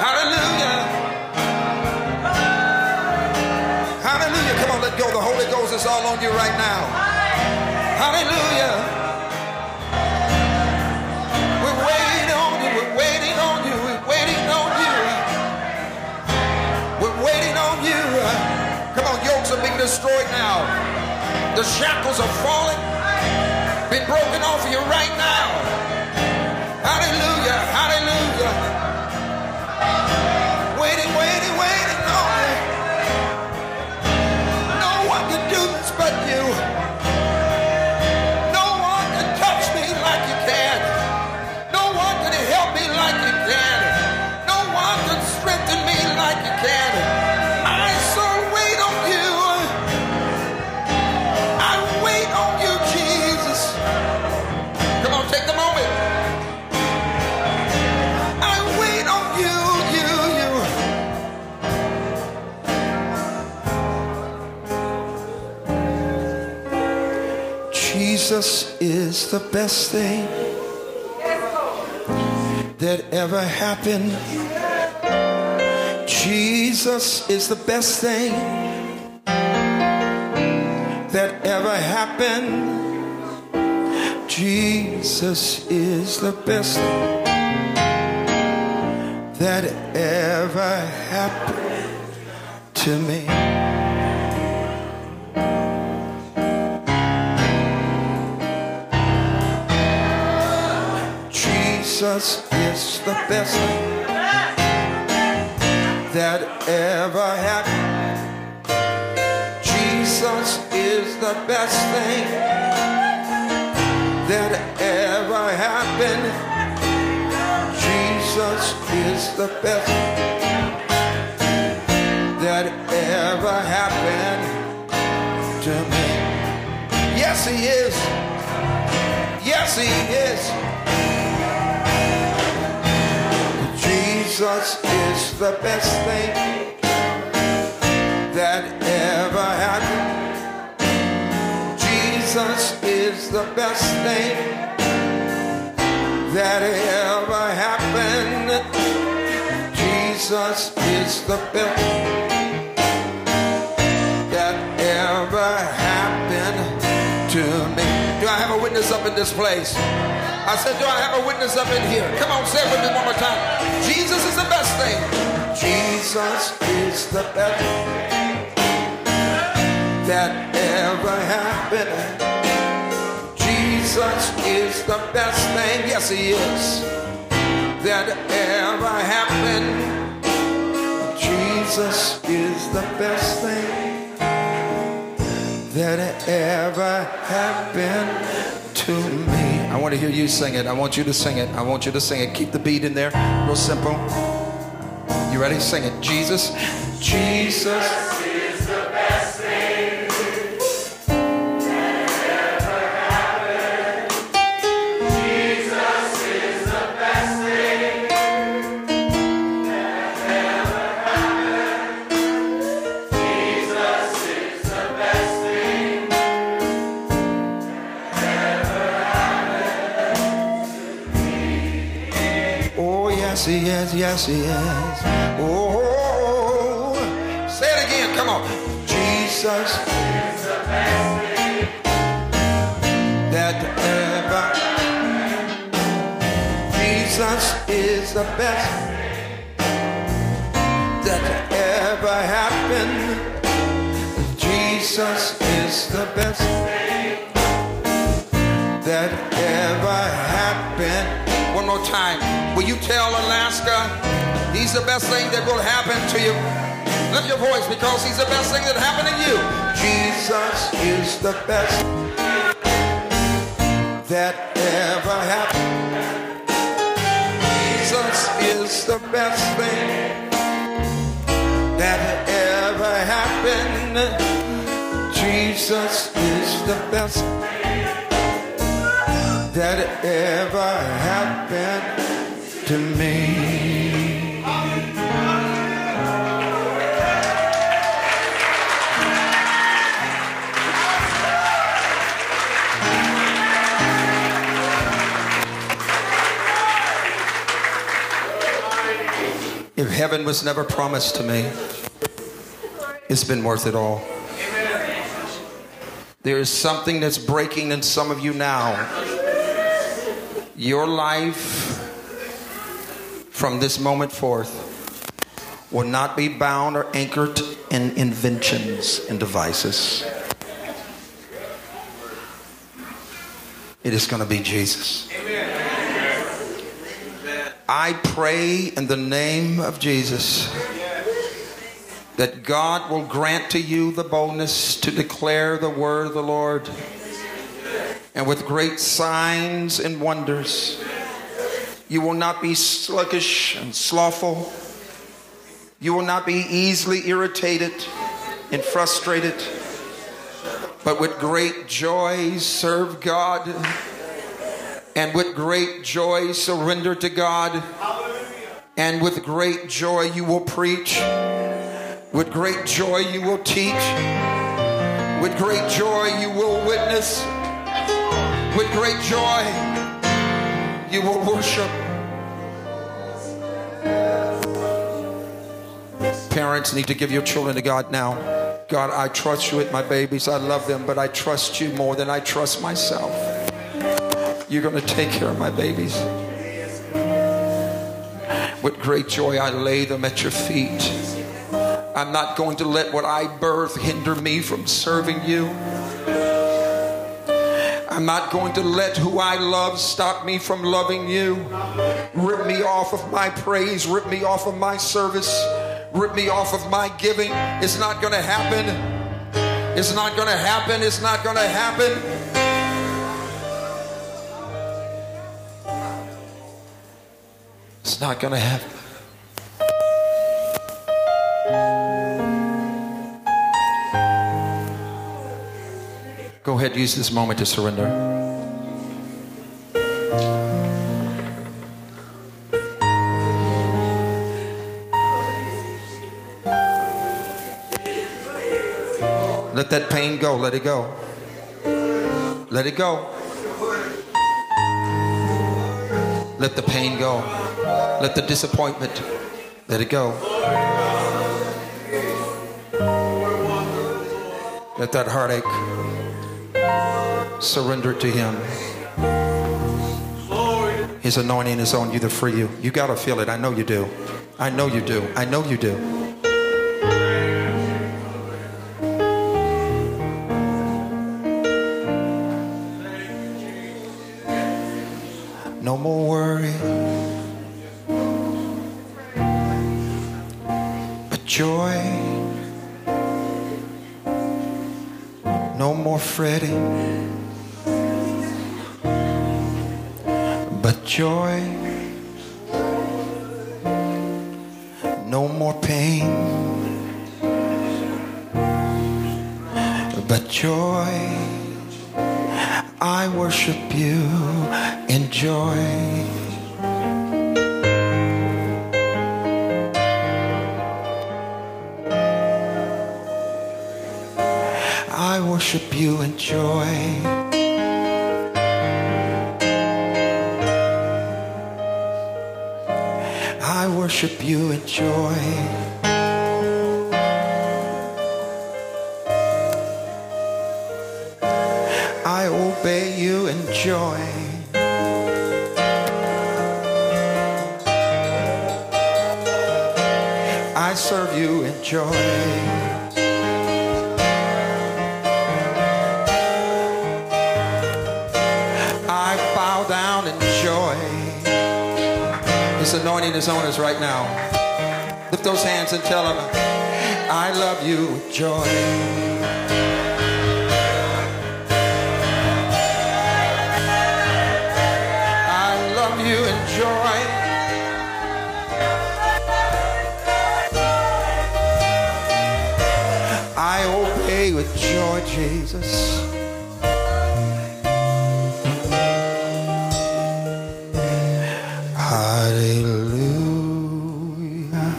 Hallelujah. Hallelujah. Come on, let go. The Holy Ghost is all on you right now. Hallelujah. Destroyed now. The shackles are falling, been broken off of you right now. Hallelujah, hallelujah. Waiting, waiting, waiting on you. No one can do this but you. No one can touch me like you can. No one can help me like you can. No one can strengthen me like you can. Jesus is the best thing that ever happened. Jesus is the best thing that ever happened. Jesus is the best thing that ever happened to me. Jesus is the best thing that ever happened. Jesus is the best thing that ever happened. Jesus is the best that ever happened to me. Yes, he is. Yes, he is. Jesus is the best thing that ever happened. Jesus is the best thing that ever happened. Jesus is the best that ever happened to me. Do I have a witness up in this place? I said, do I have a witness up in here? Come on, say it with me one more time. Jesus is the best thing. Jesus is the best thing that ever happened. Jesus is the best thing, yes he is, that ever happened. Jesus is the best thing that ever happened to me. I want to hear you sing it. I want you to sing it. I want you to sing it. Keep the beat in there. Real simple. You ready? Sing it. Jesus. Jesus is the best thing that ever happened. Jesus is the best thing that ever happened. Jesus is the best thing that ever happened. Yes, he is, yes, he is. Oh, say it again, come on. Jesus is the best thing that ever. Jesus is the best that ever happened. Jesus is the best thing that ever happened. One more time. Will you tell Alaska, he's the best thing that will happen to you. Lift your voice because he's the best thing that happened to you. Jesus is the best that ever happened. Jesus is the best thing that ever happened. Jesus is the best that ever happened to me. If heaven was never promised to me, it's been worth it all. There is something that's breaking in some of you now. Your life from this moment forth will not be bound or anchored in inventions and devices. It is going to be Jesus. I pray in the name of Jesus that God will grant to you the boldness to declare the word of the Lord, and with great signs and wonders. You will not be sluggish and slothful. You will not be easily irritated and frustrated, but with great joy serve God. And with great joy, surrender to God. Hallelujah. And with great joy, you will preach. With great joy, you will teach. With great joy, you will witness. With great joy, you will worship. Parents need to give your children to God now. God, I trust you with my babies. I love them, but I trust you more than I trust myself. You're going to take care of my babies. With great joy, I lay them at your feet. I'm not going to let what I birth hinder me from serving you. I'm not going to let who I love stop me from loving you. Rip me off of my praise. Rip me off of my service. Rip me off of my giving. It's not going to happen. It's not going to happen. It's not going to happen. It's not going to happen. Go ahead, use this moment to surrender. Let that pain go. Let it go. Let it go. Let the pain go. Let the disappointment, let it go. Let that heartache, surrender to him. His anointing is on you to free you. You got to feel it. I know you do. I know you do. I know you do. No more worry. Joy, no more fretting, but joy, no more pain, but joy, I worship you in joy. I worship you in joy. I worship you in joy. I obey you in joy. I serve you in joy. Anointing is on us right now. Lift those hands and tell him, I love you with joy. I love you in joy. I obey with joy, Jesus. Hallelujah.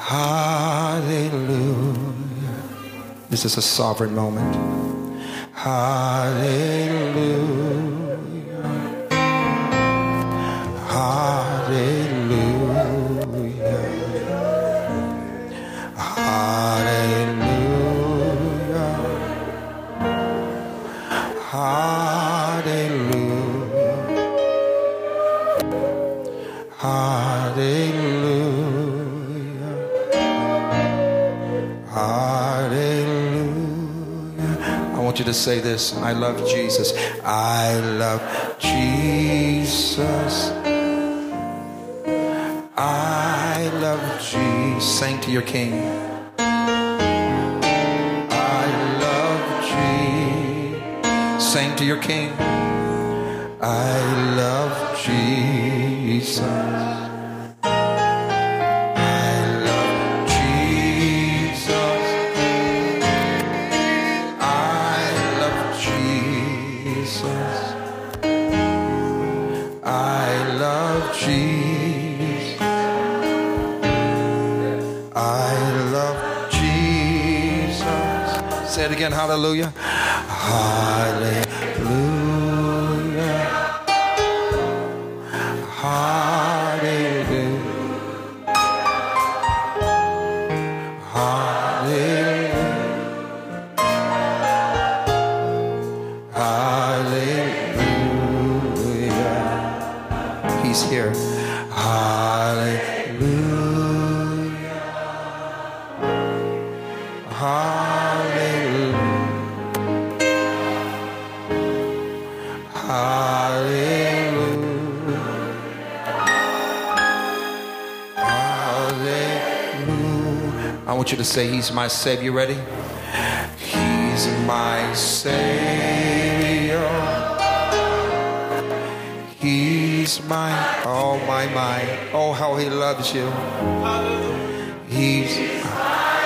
Hallelujah. This is a sovereign moment. Hallelujah. Hallelujah. Hallelujah. Hallelujah. Hallelujah. I want you to say this. I love Jesus. I love Jesus. I love Jesus. Sing to your King. Sing to your King. I love Jesus. I love Jesus. I love Jesus. I love Jesus. I love Jesus. Say it again. Hallelujah. Hallelujah. Hallelujah. Hallelujah. Hallelujah. He's here. Hallelujah. I want you to say, He's my Savior. Ready? He's my Savior. He's my, oh my, my. Oh, how He loves you. He's my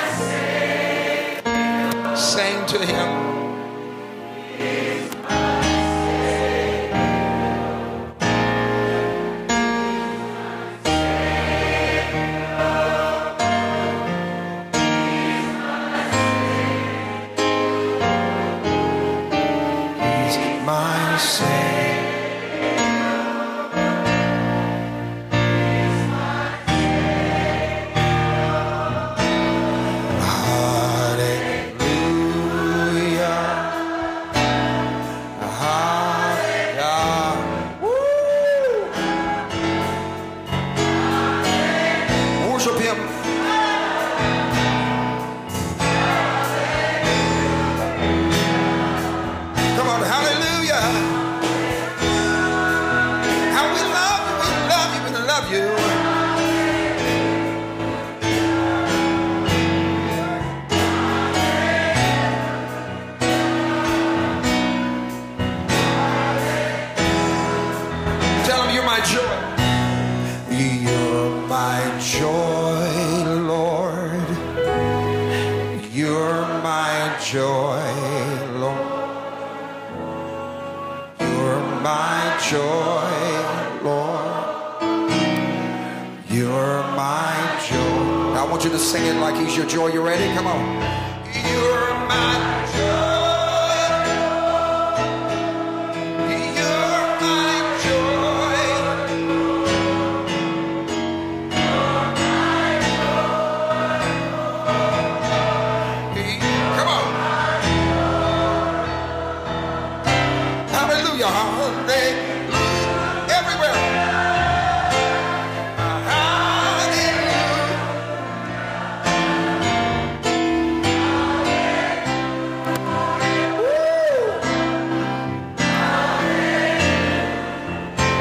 Savior. Sing to Him. He's my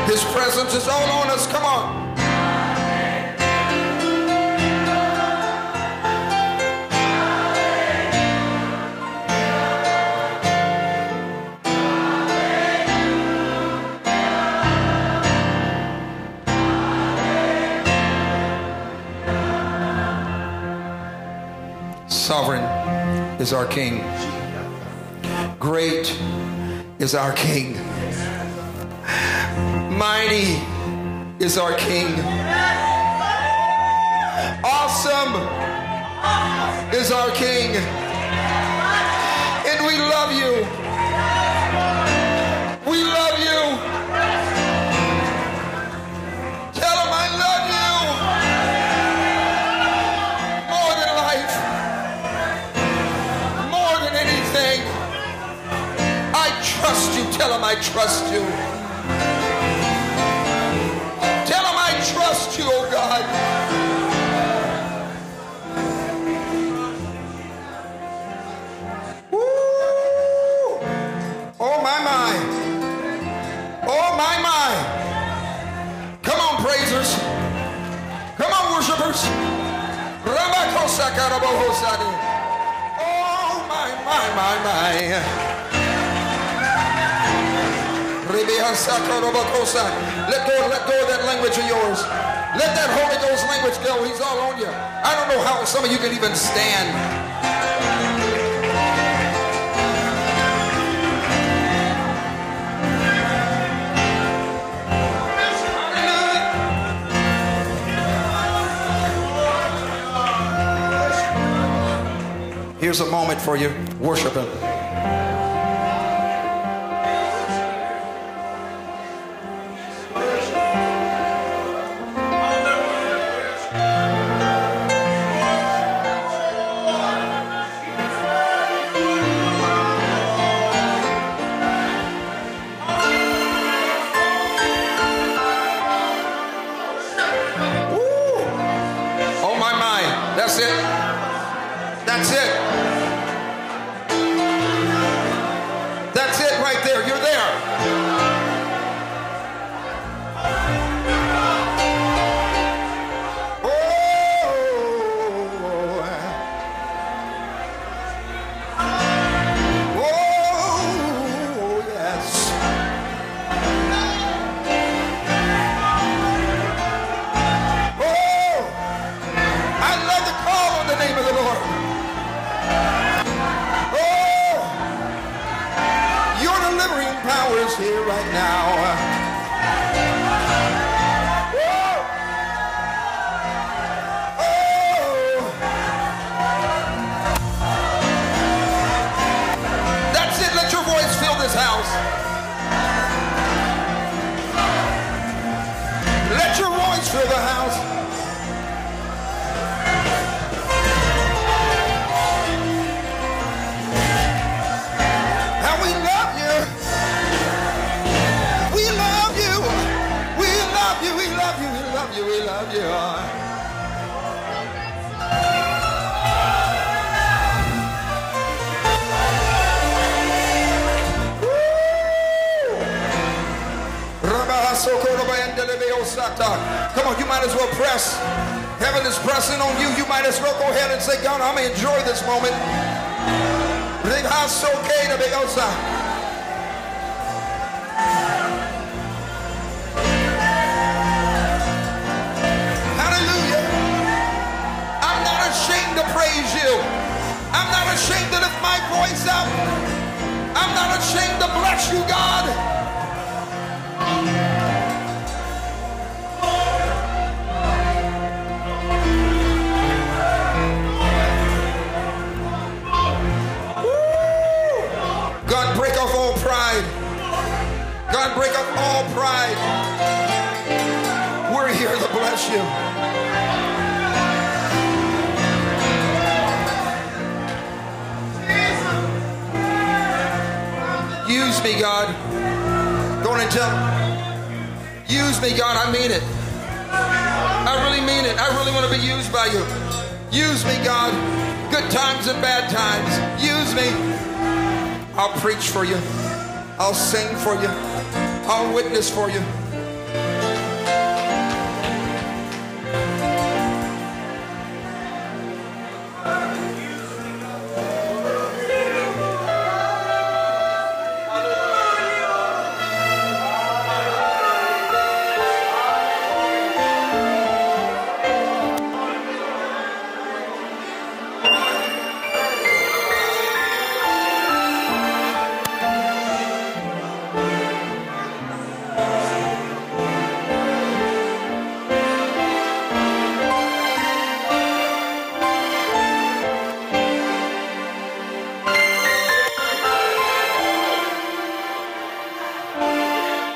His presence is all on us. Come on. sovereign is our King. Great is our King. Mighty is our King. Awesome is our King. And we love you. We love you. Tell him I trust you. Tell him I trust you, oh God. Woo! Oh my, my. Oh my, my. Come on, praisers. Come on, worshipers. Oh my, my, my, my. Let go of that language of yours. Let that Holy Ghost language go. He's all on you. I don't know how some of you can even stand. Here's a moment for you. Worship him. Come on, you might as well press. Heaven is pressing on you. You might as well go ahead and say, God, I'm going to enjoy this moment. Hallelujah. I'm not ashamed to praise you. I'm not ashamed to lift my voice up. I'm not ashamed to bless you, God. God, break up all pride. We're here to bless you. Use me, God. Go on and tell. Use me, God. I mean it. I really mean it. I really want to be used by you. Use me, God. Good times and bad times. Use me. I'll preach for you. I'll sing for you. I'll witness for you.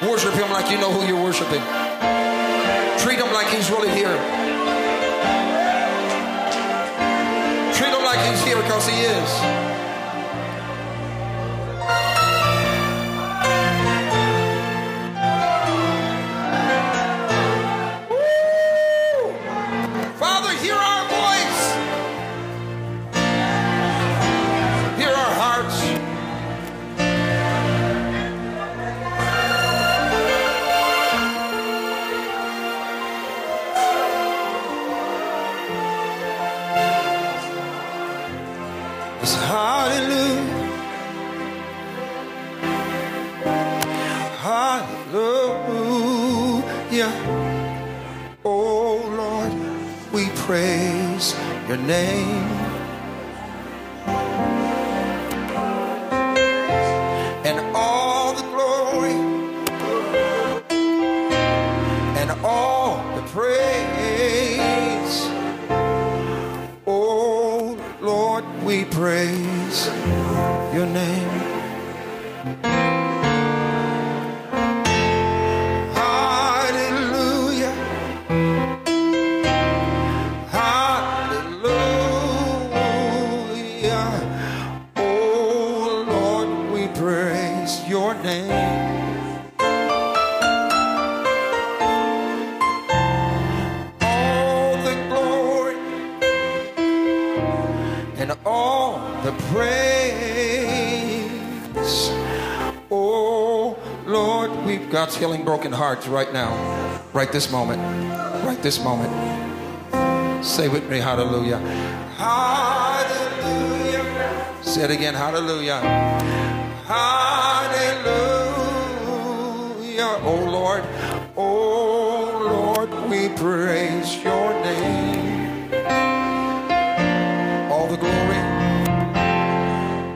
Worship him like you know who you're worshiping. Treat him like he's really here. Treat him like he's here, because he is. Your name, and all the glory, and all the praise. Oh Lord, we praise your name. God's healing broken hearts right now, right this moment, right this moment. Say with me, hallelujah. Hallelujah. Say it again, hallelujah. Hallelujah. Oh Lord, we praise your name. All the glory,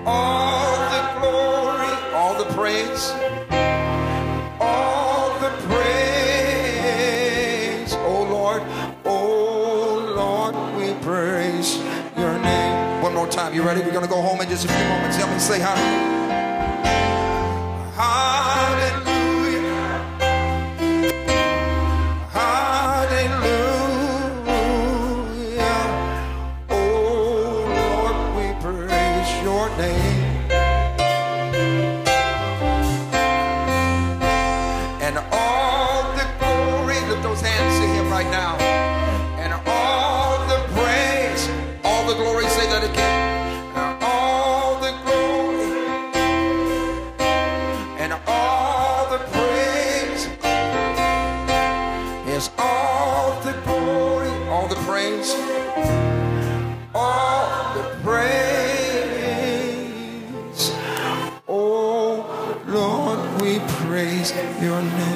all the glory, all the praise. Time. You ready? We're going to go home in just a few moments. Help me say hallelujah. Hallelujah. Hallelujah. Oh Lord, we praise your name. And all the glory, lift those hands to him right now. And all the praise, all the glory, say that again. All the praise, oh Lord, we praise your name.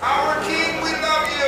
Our King, we love you.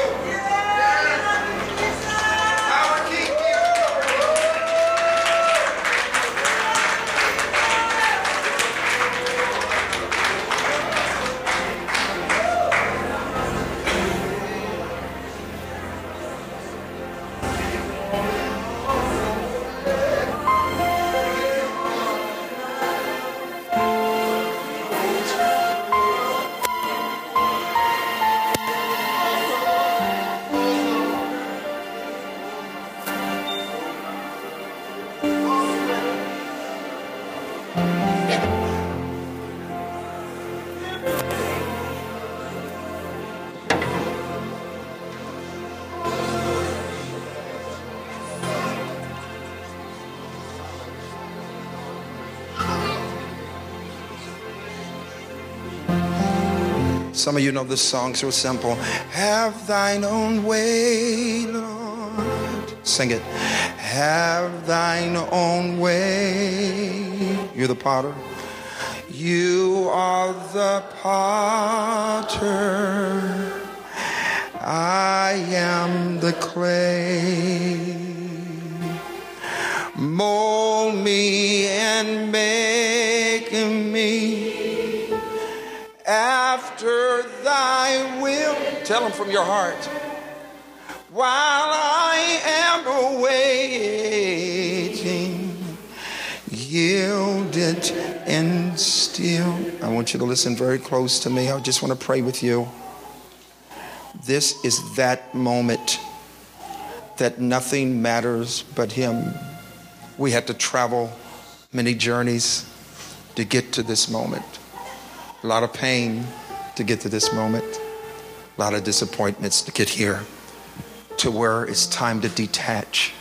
Some of you know this song, so simple. Have thine own way, Lord. Sing it. Have thine own way. You're the potter. You are the potter. I am the clay. Mold me and make me after thy will. Tell him from your heart. While I am awaiting, yielded and still. I want you to listen very close to me. I just want to pray with you. This is that moment that nothing matters but him. We had to travel many journeys to get to this moment. A lot of pain to get to this moment. A lot of disappointments to get here to where it's time to detach.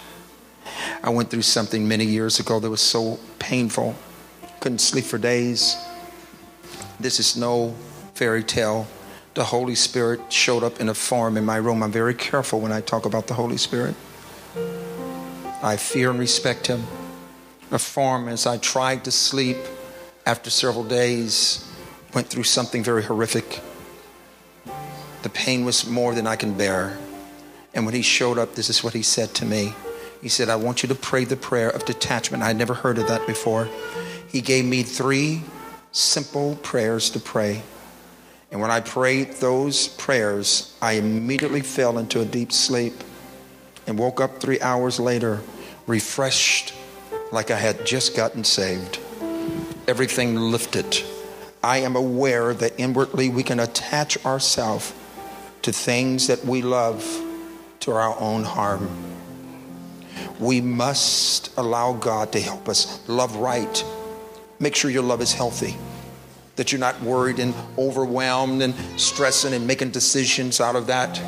I went through something many years ago that was so painful. Couldn't sleep for days. This is no fairy tale. The Holy Spirit showed up in a form in my room. I'm very careful when I talk about the Holy Spirit. I fear and respect him. A form as I tried to sleep after several days, went through something very horrific. The pain was more than I can bear. And when he showed up, this is what he said to me. He said, I want you to pray the prayer of detachment. I had never heard of that before. He gave me 3 simple prayers to pray. And when I prayed those prayers, I immediately fell into a deep sleep and woke up 3 hours later, refreshed, like I had just gotten saved. Everything lifted. I am aware that inwardly we can attach ourselves to things that we love, to our own harm. We must allow God to help us love right. Make sure your love is healthy, that you're not worried and overwhelmed and stressing and making decisions out of that,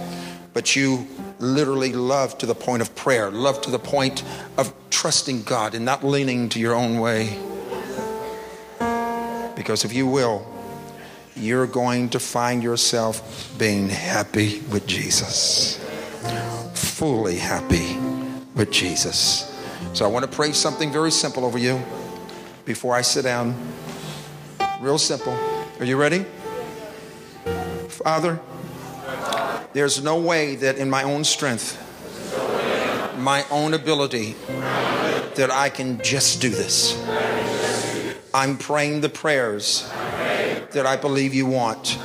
but you literally love to the point of prayer, love to the point of trusting God and not leaning to your own way. Because if you will, you're going to find yourself being happy with Jesus, fully happy with Jesus. So I want to pray something very simple over you before I sit down. Real simple. Are you ready? Father, there's no way that in my own strength, my own ability, that I can just do this. I'm praying the prayers that I believe you want.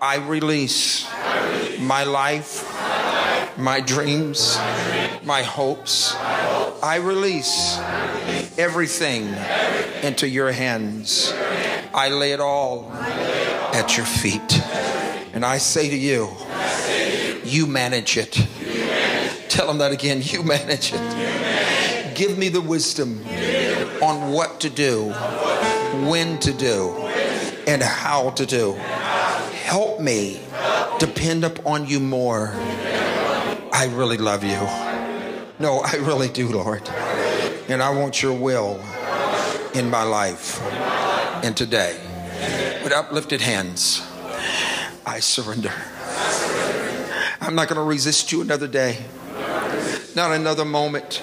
I release my life, my dreams, my hopes. I release everything into your hands. I lay it all at your feet. And I say to you, you manage it. Tell them that again, you manage it. Give me the wisdom on what to do, when to do, and how to do. Help me depend upon you more. I really love you. No, I really do, Lord. And I want your will in my life. And today, with uplifted hands, I surrender. I'm not going to resist you another day, not another moment.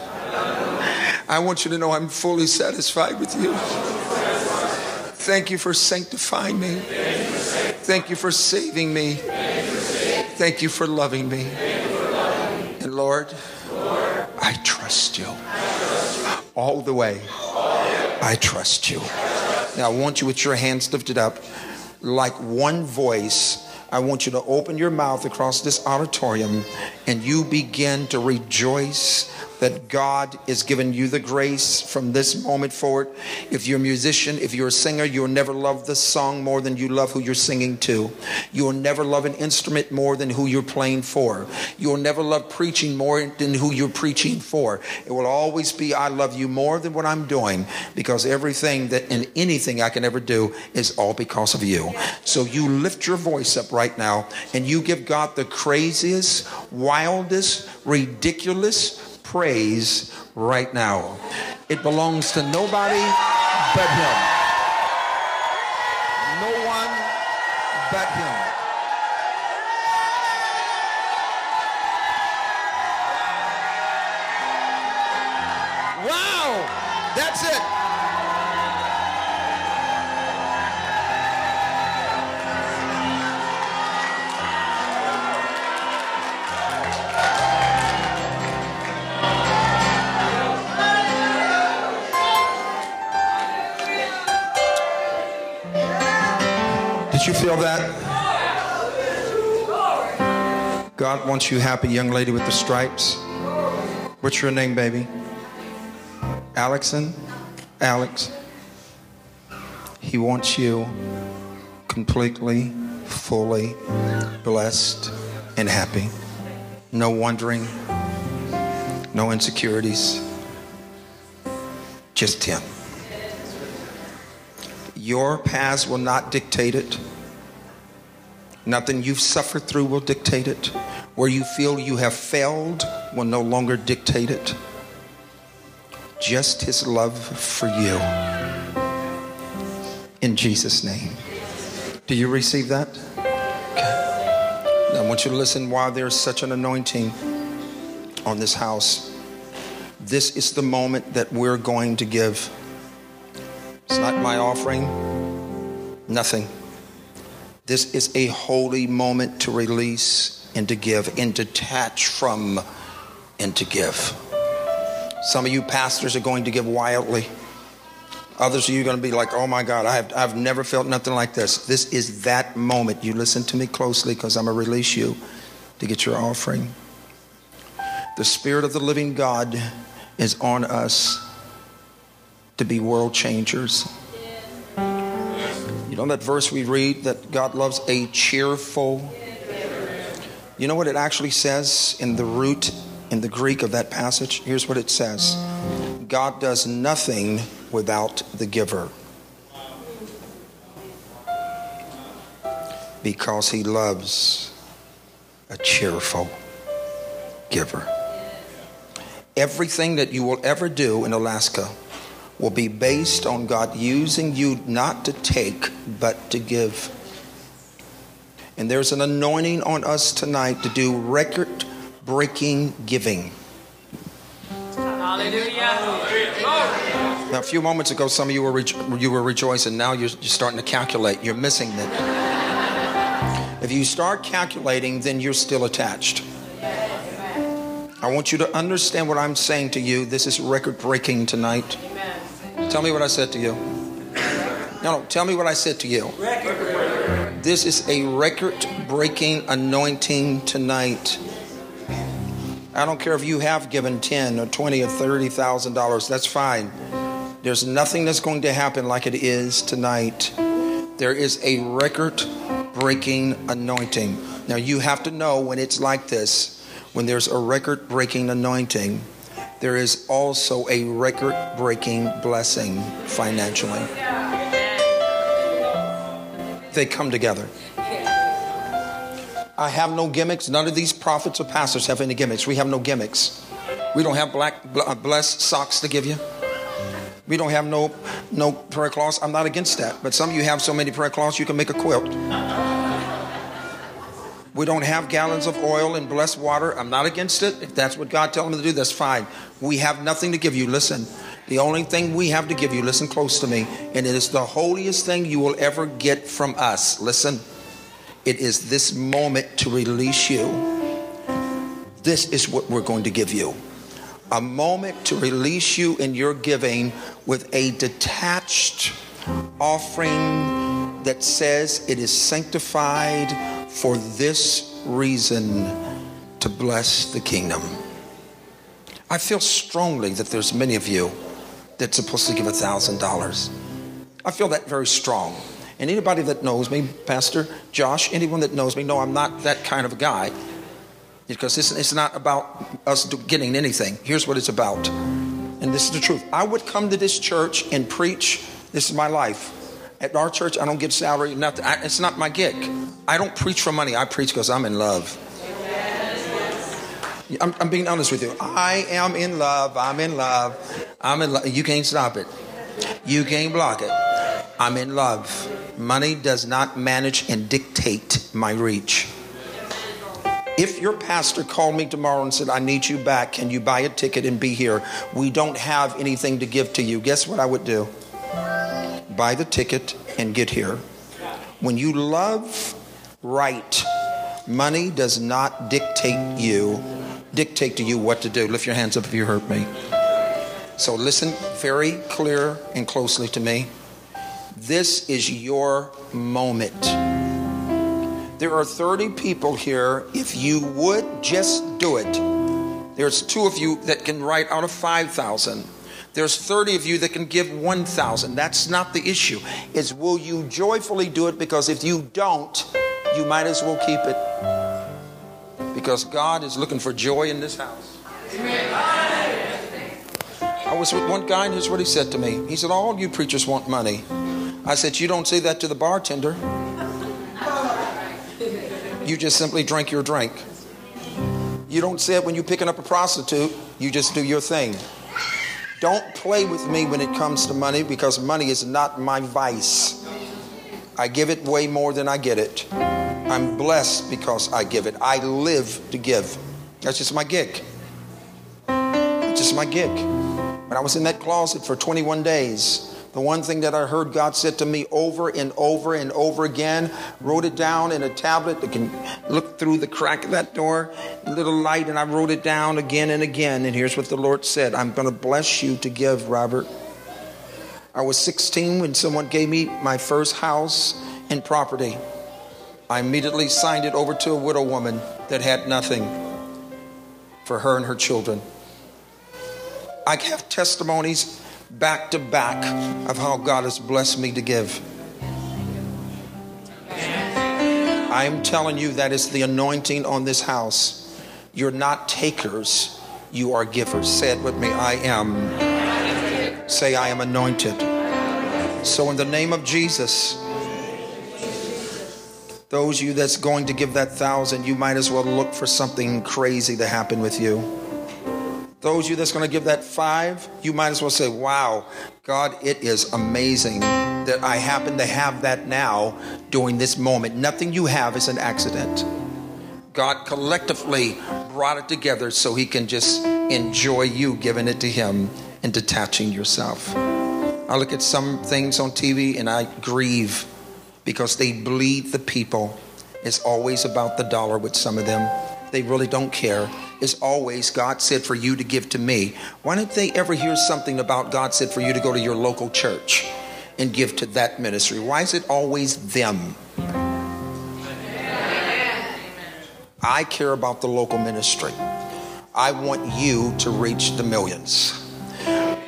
I want you to know I'm fully satisfied with you. Thank you for sanctifying me. Thank you for saving me. Thank you for loving me. And Lord, I trust you. All the way, I trust you. Now I want you with your hands lifted up like one voice. I want you to open your mouth across this auditorium and you begin to rejoice that God is giving you the grace from this moment forward. If you're a musician, if you're a singer, you'll never love the song more than you love who you're singing to. You'll never love an instrument more than who you're playing for. You'll never love preaching more than who you're preaching for. It will always be, I love you more than what I'm doing, because everything that and anything I can ever do is all because of you. So you lift your voice up right now and you give God the craziest, wildest, ridiculous praise right now. It belongs to nobody but him. No one but him. Wow! That's it. Did you feel that? God wants you happy, young lady with the stripes. What's your name, baby? Alexon? Alex. He wants you completely, fully blessed and happy. No wondering, no insecurities, just Him. Your past will not dictate it. Nothing you've suffered through will dictate it. Where you feel you have failed will no longer dictate it. Just His love for you. In Jesus' name. Do you receive that? Okay. Now I want you to listen why there's such an anointing on this house. This is the moment that we're going to give. It's not my offering, nothing. This is a holy moment to release and to give and detach from and to give. Some of you pastors are going to give wildly. Others of you are going to be like, oh my God, I've never felt nothing like this. This is that moment. You listen to me closely because I'm going to release you to get your offering. The Spirit of the living God is on us to be world changers. You know that verse we read that God loves a cheerful? You know what it actually says in the root, in the Greek of that passage? Here's what it says. God does nothing without the giver, because He loves a cheerful giver. Everything that you will ever do in Alaska will be based on God using you not to take, but to give. And there's an anointing on us tonight to do record-breaking giving. Hallelujah. Now, a few moments ago, some of you were rejoicing. Now you're starting to calculate. You're missing that. If you start calculating, then you're still attached. I want you to understand what I'm saying to you. This is record-breaking tonight. Tell me what I said to you. No, tell me what I said to you. This is a record-breaking anointing tonight. I don't care if you have given $10 or $20 or $30,000. That's fine. There's nothing that's going to happen like it is tonight. There is a record-breaking anointing. Now, you have to know when it's like this, when there's a record-breaking anointing, there is also a record-breaking blessing financially. They come together. I have no gimmicks. None of these prophets or pastors have any gimmicks. We have no gimmicks. We don't have blessed socks to give you. We don't have no prayer cloths. I'm not against that. But some of you have so many prayer cloths you can make a quilt. We don't have gallons of oil and blessed water. I'm not against it. If that's what God tells me to do, that's fine. We have nothing to give you. Listen, the only thing we have to give you, listen close to me, and it is the holiest thing you will ever get from us. Listen, it is this moment to release you. This is what we're going to give you. A moment to release you in your giving with a detached offering that says it is sanctified for this reason, to bless the kingdom. I feel strongly that there's many of you that's supposed to give $1,000. I feel that very strong. And anybody that knows me, Pastor Josh, anyone that knows me, no, I'm not that kind of a guy. Because it's not about us getting anything. Here's what it's about. And this is the truth. I would come to this church and preach. This is my life. At our church, I don't get salary, nothing. It's not my gig. I don't preach for money. I preach because I'm in love. I'm being honest with you. I am in love. I'm in love. I'm in love. You can't stop it. You can't block it. I'm in love. Money does not manage and dictate my reach. If your pastor called me tomorrow and said, I need you back, can you buy a ticket and be here? We don't have anything to give to you. Guess what I would do? Buy the ticket and get here. When you love right, money does not dictate to you what to do. Lift your hands up if you heard me. So listen very clear and closely to me. This is your moment. There are 30 people here. If you would just do it. There's 2 of you that can write out of 5,000. There's 30 of you that can give 1,000. That's not the issue. It's will you joyfully do it? Because if you don't, you might as well keep it. Because God is looking for joy in this house. Amen. I was with one guy and here's what he said to me. He said, all you preachers want money. I said, you don't say that to the bartender. You just simply drink your drink. You don't say it when you're picking up a prostitute. You just do your thing. Don't play with me when it comes to money, because money is not my vice. I give it way more than I get it. I'm blessed because I give it. I live to give. That's just my gig. That's just my gig. When I was in that closet for 21 days, the one thing that I heard God said to me over and over and over again, wrote it down in a tablet that can look through the crack of that door, little light, and I wrote it down again and again. And here's what the Lord said. I'm going to bless you to give, Robert. I was 16 when someone gave me my first house and property. I immediately signed it over to a widow woman that had nothing for her and her children. I have testimonies back to back of how God has blessed me to give. I'm telling you, that is the anointing on this house. You're not takers, you are givers. Say it with me, I am. Say, I am anointed. So in the name of Jesus, those of you that's going to give that 1,000, you might as well look for something crazy to happen with you. Those of you that's going to give that 5, you might as well say, wow, God, it is amazing that I happen to have that now during this moment. Nothing you have is an accident. God collectively brought it together so he can just enjoy you giving it to him and detaching yourself. I look at some things on TV and I grieve because they bleed the people. It's always about the dollar with some of them. They really don't care. It's always God said for you to give to me. Why don't they ever hear something about God said for you to go to your local church and give to that ministry? Why is it always them? I care about the local ministry. I want you to reach the millions.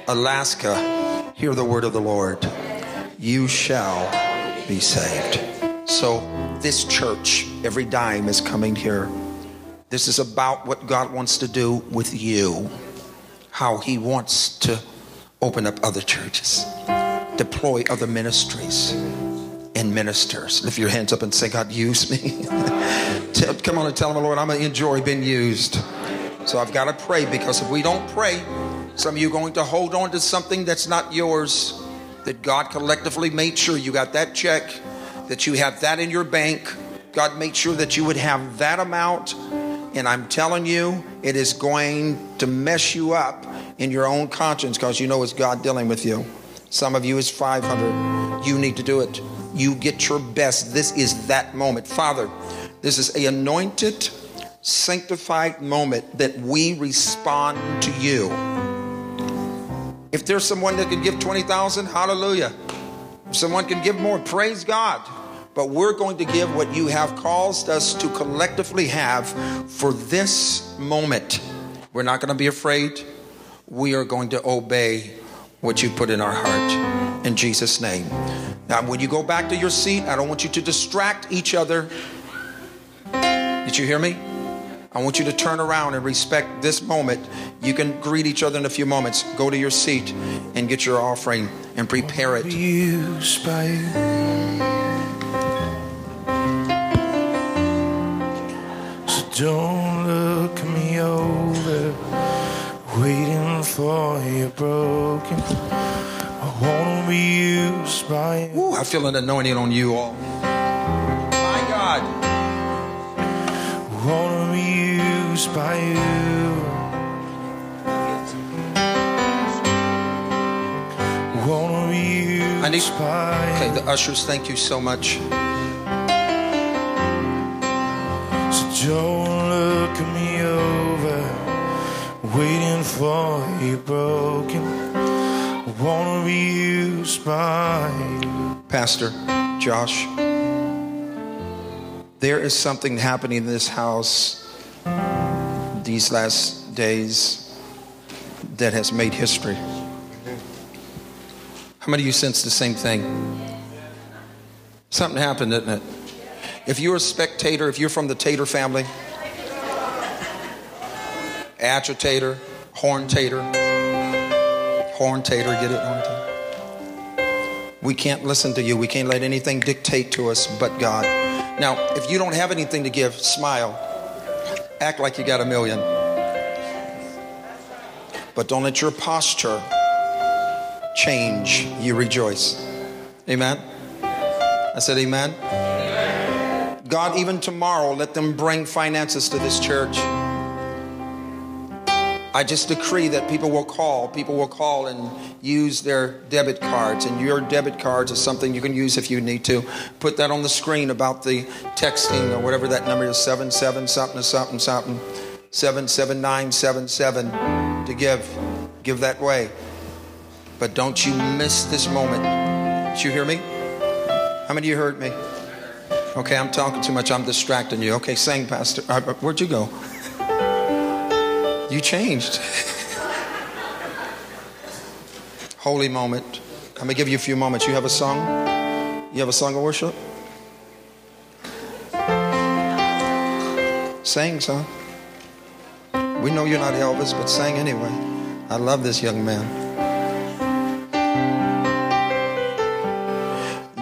Alaska, hear the word of the Lord. You shall be saved. So this church, every dime is coming here. This is about what God wants to do with you, how he wants to open up other churches, deploy other ministries and ministers. Lift your hands up and say, God, use me. Come on and tell him, Lord, I'm going to enjoy being used. So I've got to pray, because if we don't pray, some of you are going to hold on to something that's not yours, that God collectively made sure you got that check, that you have that in your bank. God made sure that you would have that amount. And I'm telling you, it is going to mess you up in your own conscience, because you know it's God dealing with you. Some of you is 500. You need to do it. You get your best. This is that moment. Father, this is an anointed, sanctified moment that we respond to you. If there's someone that can give 20,000, hallelujah. If someone can give more, praise God. But we're going to give what you have caused us to collectively have for this moment. We're not going to be afraid. We are going to obey what you put in our heart. In Jesus' name. Now, when you go back to your seat, I don't want you to distract each other. Did you hear me? I want you to turn around and respect this moment. You can greet each other in a few moments. Go to your seat and get your offering and prepare it. Don't look me over, waiting for your broken. I want to be used by you. Ooh, I feel an anointing on you all. My God. I want to be used by you. I want to be used by you. Okay, the ushers, thank you so much. Don't look me over, waiting for you broken. I want to be used by you. Pastor Josh, there is something happening in this house these last days that has made history. How many of you sense the same thing? Something happened, didn't it? If you're a spectator, if you're from the Tater family, agitator, horn tater, get it? Horn tater. We can't listen to you. We can't let anything dictate to us but God. Now, if you don't have anything to give, smile. Act like you got a million. But don't let your posture change. You rejoice. Amen? I said amen. God, even tomorrow, let them bring finances to this church. I just decree that people will call and use their debit cards, and your debit cards is something you can use if you need to. Put that on the screen about the texting or whatever that number is, 77977 to give that way. But don't you miss this moment. Did you hear me? How many of you heard me? Okay, I'm talking too much. I'm distracting you. Okay, sing, Pastor. Where'd you go? You changed. Holy moment. I'm going to give you a few moments. You have a song? You have a song of worship? Sing, son. We know you're not Elvis, but sing anyway. I love this young man.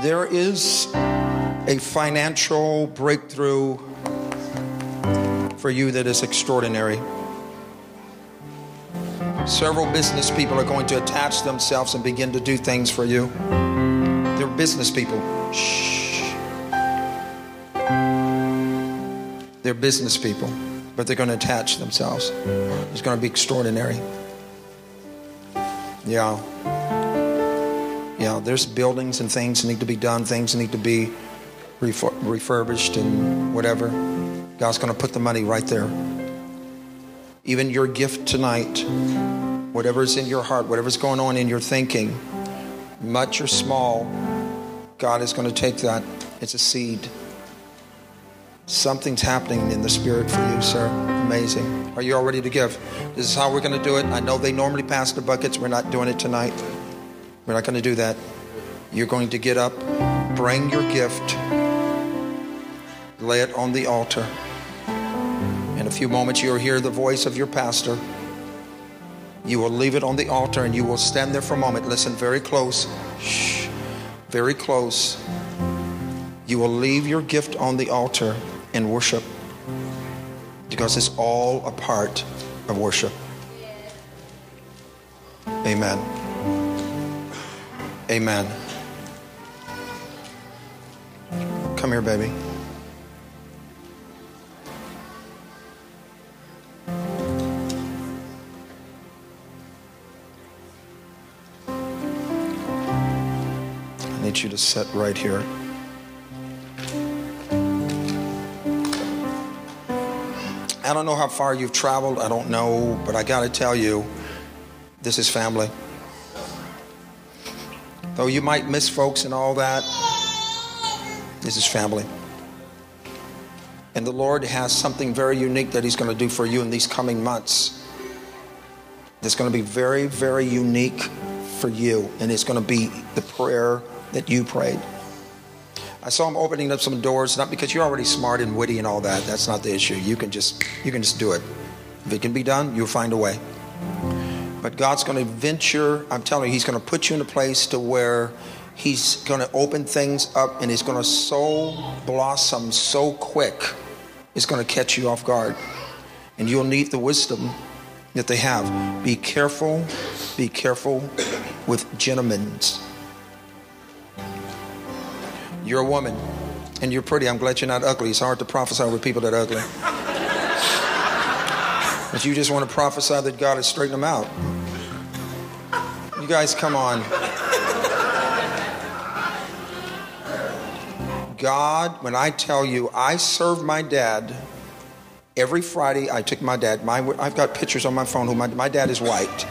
There is a financial breakthrough for you that is extraordinary. Several business people are going to attach themselves and begin to do things for you. They're business people. Shh. They're business people, but they're going to attach themselves. It's going to be extraordinary. Yeah. Yeah, there's buildings and things that need to be done. Things need to be refurbished and whatever. God's going to put the money right there. Even your gift tonight, whatever's in your heart, whatever's going on in your thinking, much or small, God is going to take that. It's a seed. Something's happening in the spirit for you, sir. Amazing. Are you all ready to give? This is how we're going to do it. I know they normally pass the buckets. We're not doing it tonight. We're not going to do that. You're going to get up, bring your gift, lay it on the altar. In a few moments, you'll hear the voice of your pastor. You will leave it on the altar, and you will stand there for a moment. Listen very close. Shh. Very close. You will leave your gift on the altar in worship, because it's all a part of worship. Amen. Amen. Come here, baby. I need you to sit right here. I don't know how far you've traveled. I don't know, but I got to tell you, this is family. Though you might miss folks and all that, this is family. And the Lord has something very unique that he's going to do for you in these coming months. It's going to be very, very unique for you. And it's going to be the prayer that you prayed. I saw him opening up some doors, not because you're already smart and witty and all that. That's not the issue. You can just do it. If it can be done, you'll find a way. But God's going to venture, I'm telling you, he's going to put you in a place to where he's going to open things up, and it's going to so blossom so quick, it's going to catch you off guard. And you'll need the wisdom that they have. Be careful with gentlemen. You're a woman, and you're pretty. I'm glad you're not ugly. It's hard to prophesy with people that are ugly. But you just want to prophesy that God has straightened them out. You guys, come on. God, when I tell you, I serve my dad. Every Friday, I took my dad. I've got pictures on my phone. My dad is white.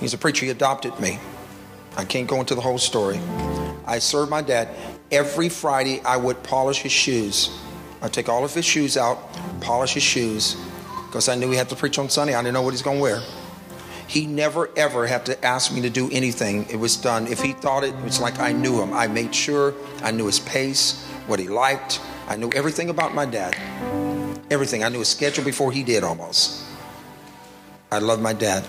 He's a preacher. He adopted me. I can't go into the whole story. I served my dad. Every Friday, I would polish his shoes. I'd take all of his shoes out, polish his shoes, because I knew he had to preach on Sunday. I didn't know what he's going to wear. He never, ever had to ask me to do anything. It was done. If he thought it, it's like I knew him. I made sure I knew his pace, what he liked. I knew everything about my dad. Everything. I knew his schedule before he did almost. I loved my dad.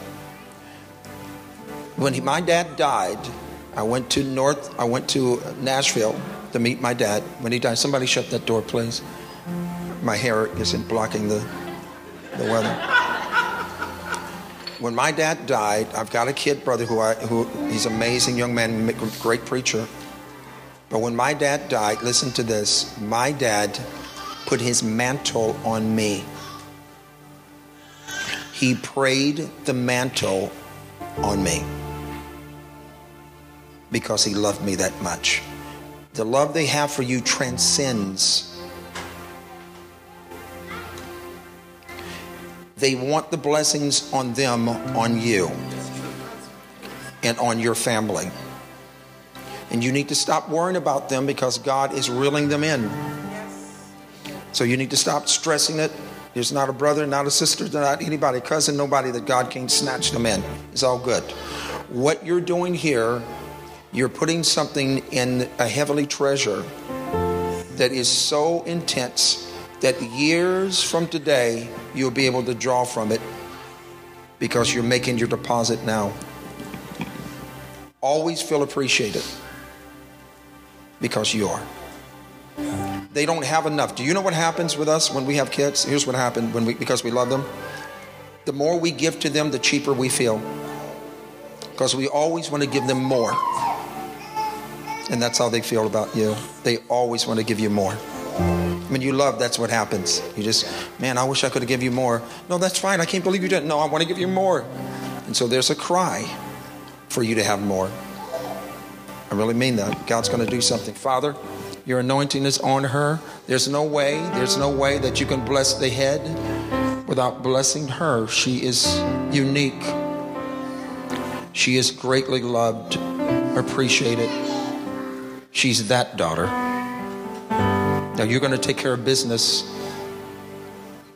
When my dad died, I went to Nashville to meet my dad. When he died, somebody shut that door, please. My hair isn't blocking the weather. When my dad died, I've got a kid brother who he's an amazing young man, great preacher. But when my dad died, listen to this, my dad put his mantle on me. He prayed the mantle on me because he loved me that much. The love they have for you transcends. They want the blessings on them, on you, and on your family. And you need to stop worrying about them because God is reeling them in. So you need to stop stressing it. There's not a brother, not a sister, not anybody, cousin, nobody that God can't snatch them in. It's all good. What you're doing here, you're putting something in a heavenly treasure that is so intense that years from today, you'll be able to draw from it because you're making your deposit now. Always feel appreciated because you are. They don't have enough. Do you know what happens with us when we have kids? Here's what happened because we love them. The more we give to them, the cheaper we feel because we always want to give them more. And that's how they feel about you. They always want to give you more. When you love, that's what happens. You just, man, I wish I could have given you more. No, that's fine. I can't believe you didn't. No, I want to give you more. And so there's a cry for you to have more. I really mean that. God's going to do something. Father, your anointing is on her. There's no way that you can bless the head without blessing her. She is unique. She is greatly loved, appreciated. She's that daughter. Now you're going to take care of business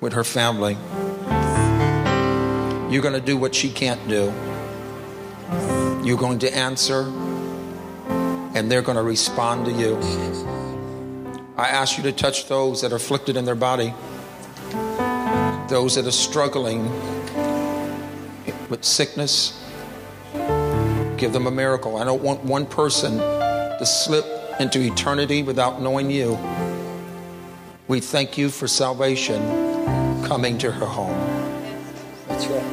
with her family. You're going to do what she can't do. You're going to answer, and they're going to respond to you. I ask you to touch those that are afflicted in their body, those that are struggling with sickness. Give them a miracle. I don't want one person to slip into eternity without knowing you. We thank you for salvation coming to her home. That's right.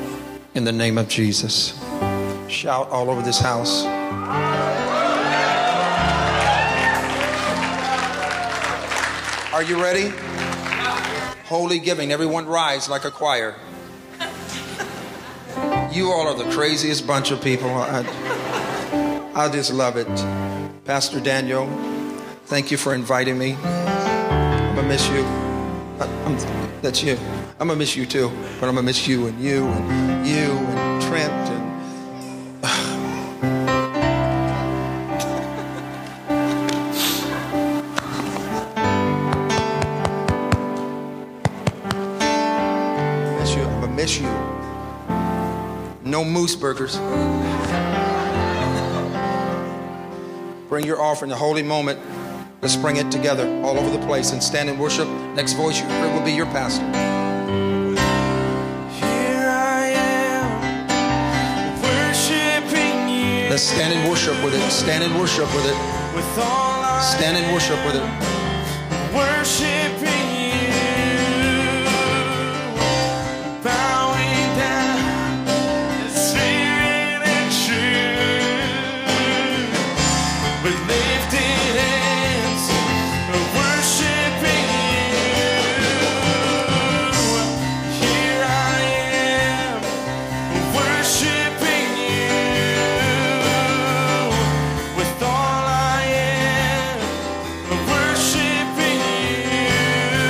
In the name of Jesus. Shout all over this house. Are you ready? Holy giving. Everyone rise like a choir. You all are the craziest bunch of people. I just love it. Pastor Daniel, thank you for inviting me. Miss you. That's you. I'm gonna miss you too, but I'm gonna miss you and you and you and Trent and miss you. I'm gonna miss you. No moose burgers. Bring your offering, the holy moment. Let's bring it together all over the place and stand in worship. Next voice you hear will be your pastor. Here I am, worshiping you. Let's stand in worship with it. Stand in worship with it. With all I stand in worship with it. Worshiping you. Bowing down in spirit and truth. With lifted hands. With all I am, worshiping you.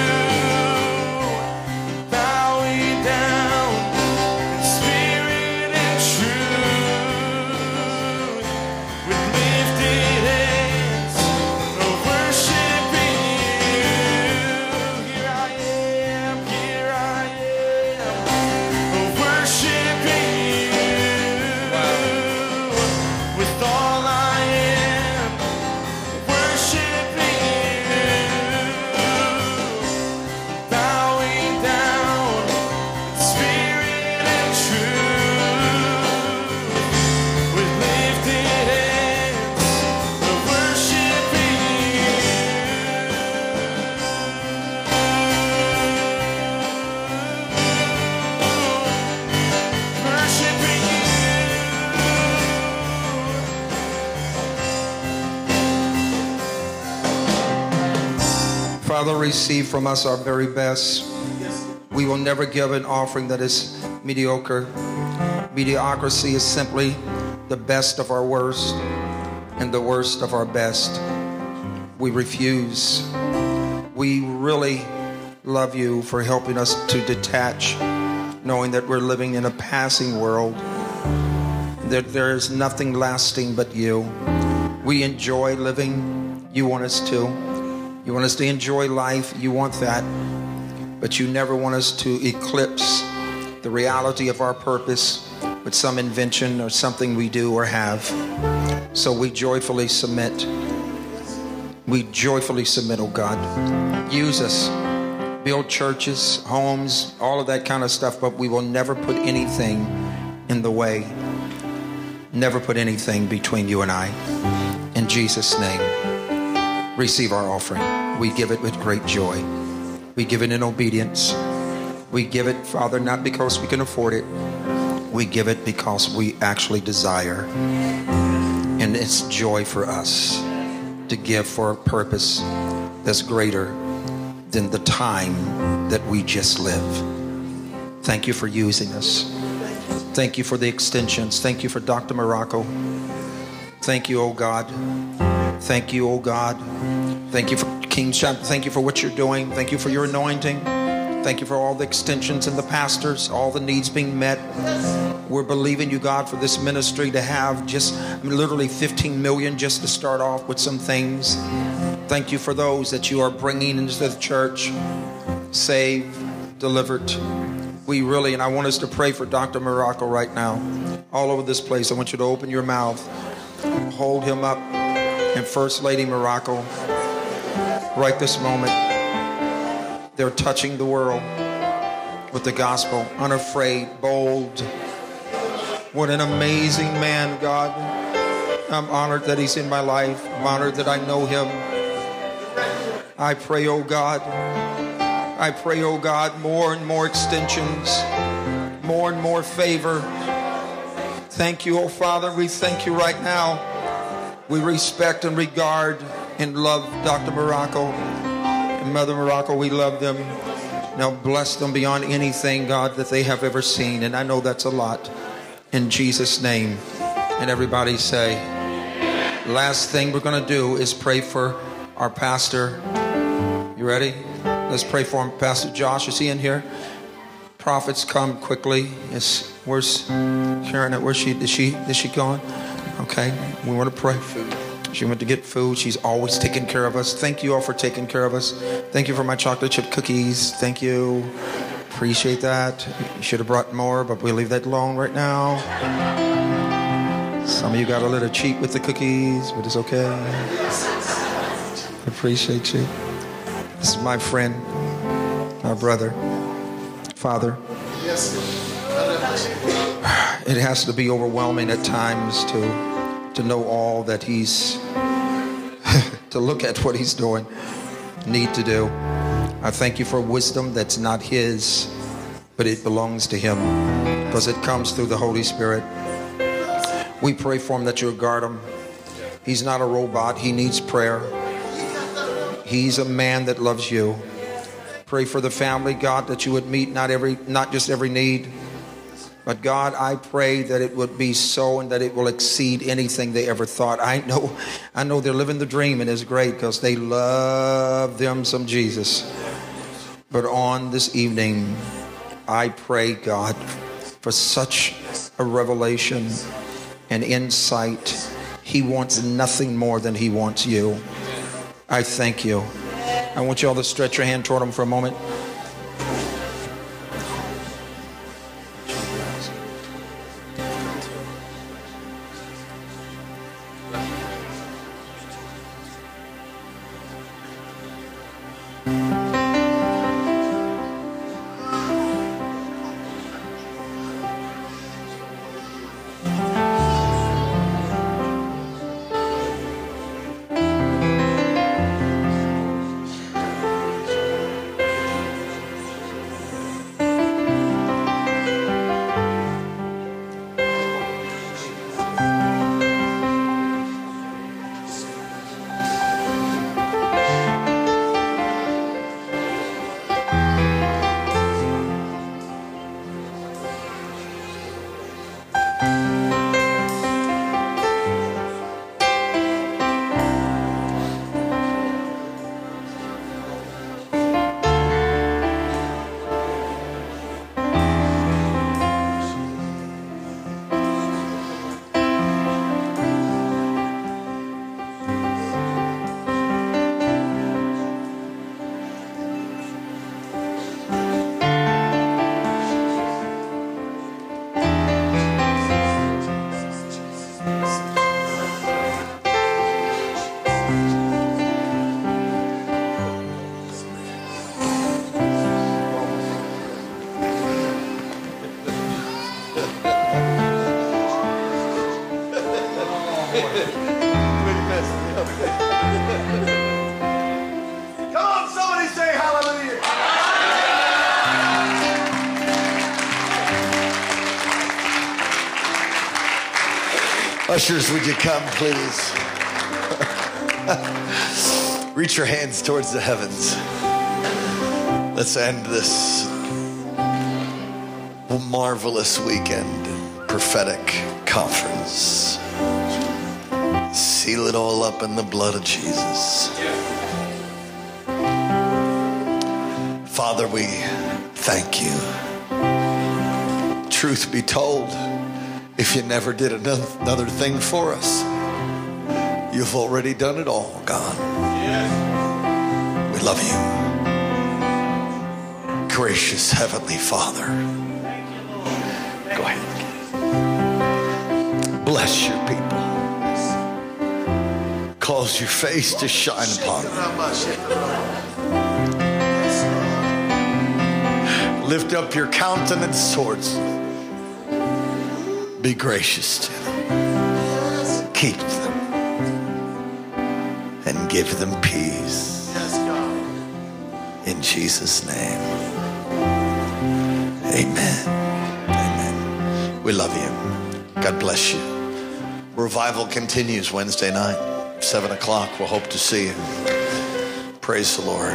Father, receive from us our very best. We will never give an offering that is mediocre. Mediocrity is simply the best of our worst and the worst of our best. We refuse. We really love you for helping us to detach, knowing that we're living in a passing world, that there is nothing lasting but you. We enjoy living. You want us to. You want us to enjoy life. You want that. But you never want us to eclipse the reality of our purpose with some invention or something we do or have. So we joyfully submit. We joyfully submit, oh God. Use us. Build churches, homes, all of that kind of stuff, but we will never put anything in the way. Never put anything between you and I. In Jesus' name, receive our offering. We give it with great joy. We give it in obedience. We give it, Father, not because we can afford it. We give it because we actually desire. And it's joy for us to give for a purpose that's greater than the time that we just live. Thank you for using us. Thank you for the extensions. Thank you for Dr. Morocco. Thank you, oh God. Thank you, oh God. Thank you for King Champ. Thank you for what you're doing. Thank you for your anointing. Thank you for all the extensions and the pastors, all the needs being met. We're believing you, God, for this ministry to have just literally 15 million just to start off with some things. Thank you for those that you are bringing into the church, saved, delivered. We really, and I want us to pray for Dr. Morocco right now, all over this place. I want you to open your mouth, hold him up, and First Lady Morocco, right this moment, they're touching the world with the gospel, unafraid, bold. What an amazing man, God. I'm honored that he's in my life. I'm honored that I know him. I pray, oh God, more and more extensions, more and more favor. Thank you, oh Father, we thank you right now. We respect and regard and love Dr. Morocco and Mother Morocco. We love them. Now bless them beyond anything, God, that they have ever seen. And I know that's a lot. In Jesus' name. And everybody say, last thing we're going to do is pray for our pastor. You ready? Let's pray for him. Pastor Josh, is he in here? Prophets, come quickly. Yes. Where's Karen? Where's she? Is she gone? Okay. We want to pray. She went to get food. She's always taking care of us. Thank you all for taking care of us. Thank you for my chocolate chip cookies. Thank you. Appreciate that. You should have brought more, but we'll leave that alone right now. Some of you got a little cheat with the cookies, but it's okay. Appreciate you. This is my friend, my brother, Father. Yes. It has to be overwhelming at times to know all that he's, to look at what he's doing, need to do. I thank you for wisdom that's not his, but it belongs to him because it comes through the Holy Spirit. We pray for him that you guard him. He's not a robot. He needs prayer. He's a man that loves you. Pray for the family, God, that you would meet not just every need, but God, I pray that it would be so and that it will exceed anything they ever thought. I know they're living the dream, and it's great because they love them some Jesus. But on this evening, I pray, God, for such a revelation and insight. He wants nothing more than he wants you. I thank you. I want you all to stretch your hand toward him for a moment. Ushers, would you come, please? Reach your hands towards the heavens. Let's end this marvelous weekend prophetic conference. Seal it all up in the blood of Jesus. Father, we thank you. Truth be told, if you never did another thing for us, you've already done it all, God. Yes. We love you. Gracious Heavenly Father. Thank you, Lord. Go ahead. Bless your people. Cause your face to shine upon them. Lift up your countenance towards them. Be gracious to them. Keep them. And give them peace. In Jesus' name. Amen. Amen. We love you. God bless you. Revival continues Wednesday night. 7 o'clock, we'll hope to see you. Praise the Lord.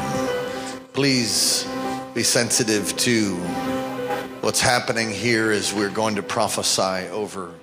Please be sensitive to what's happening here as we're going to prophesy over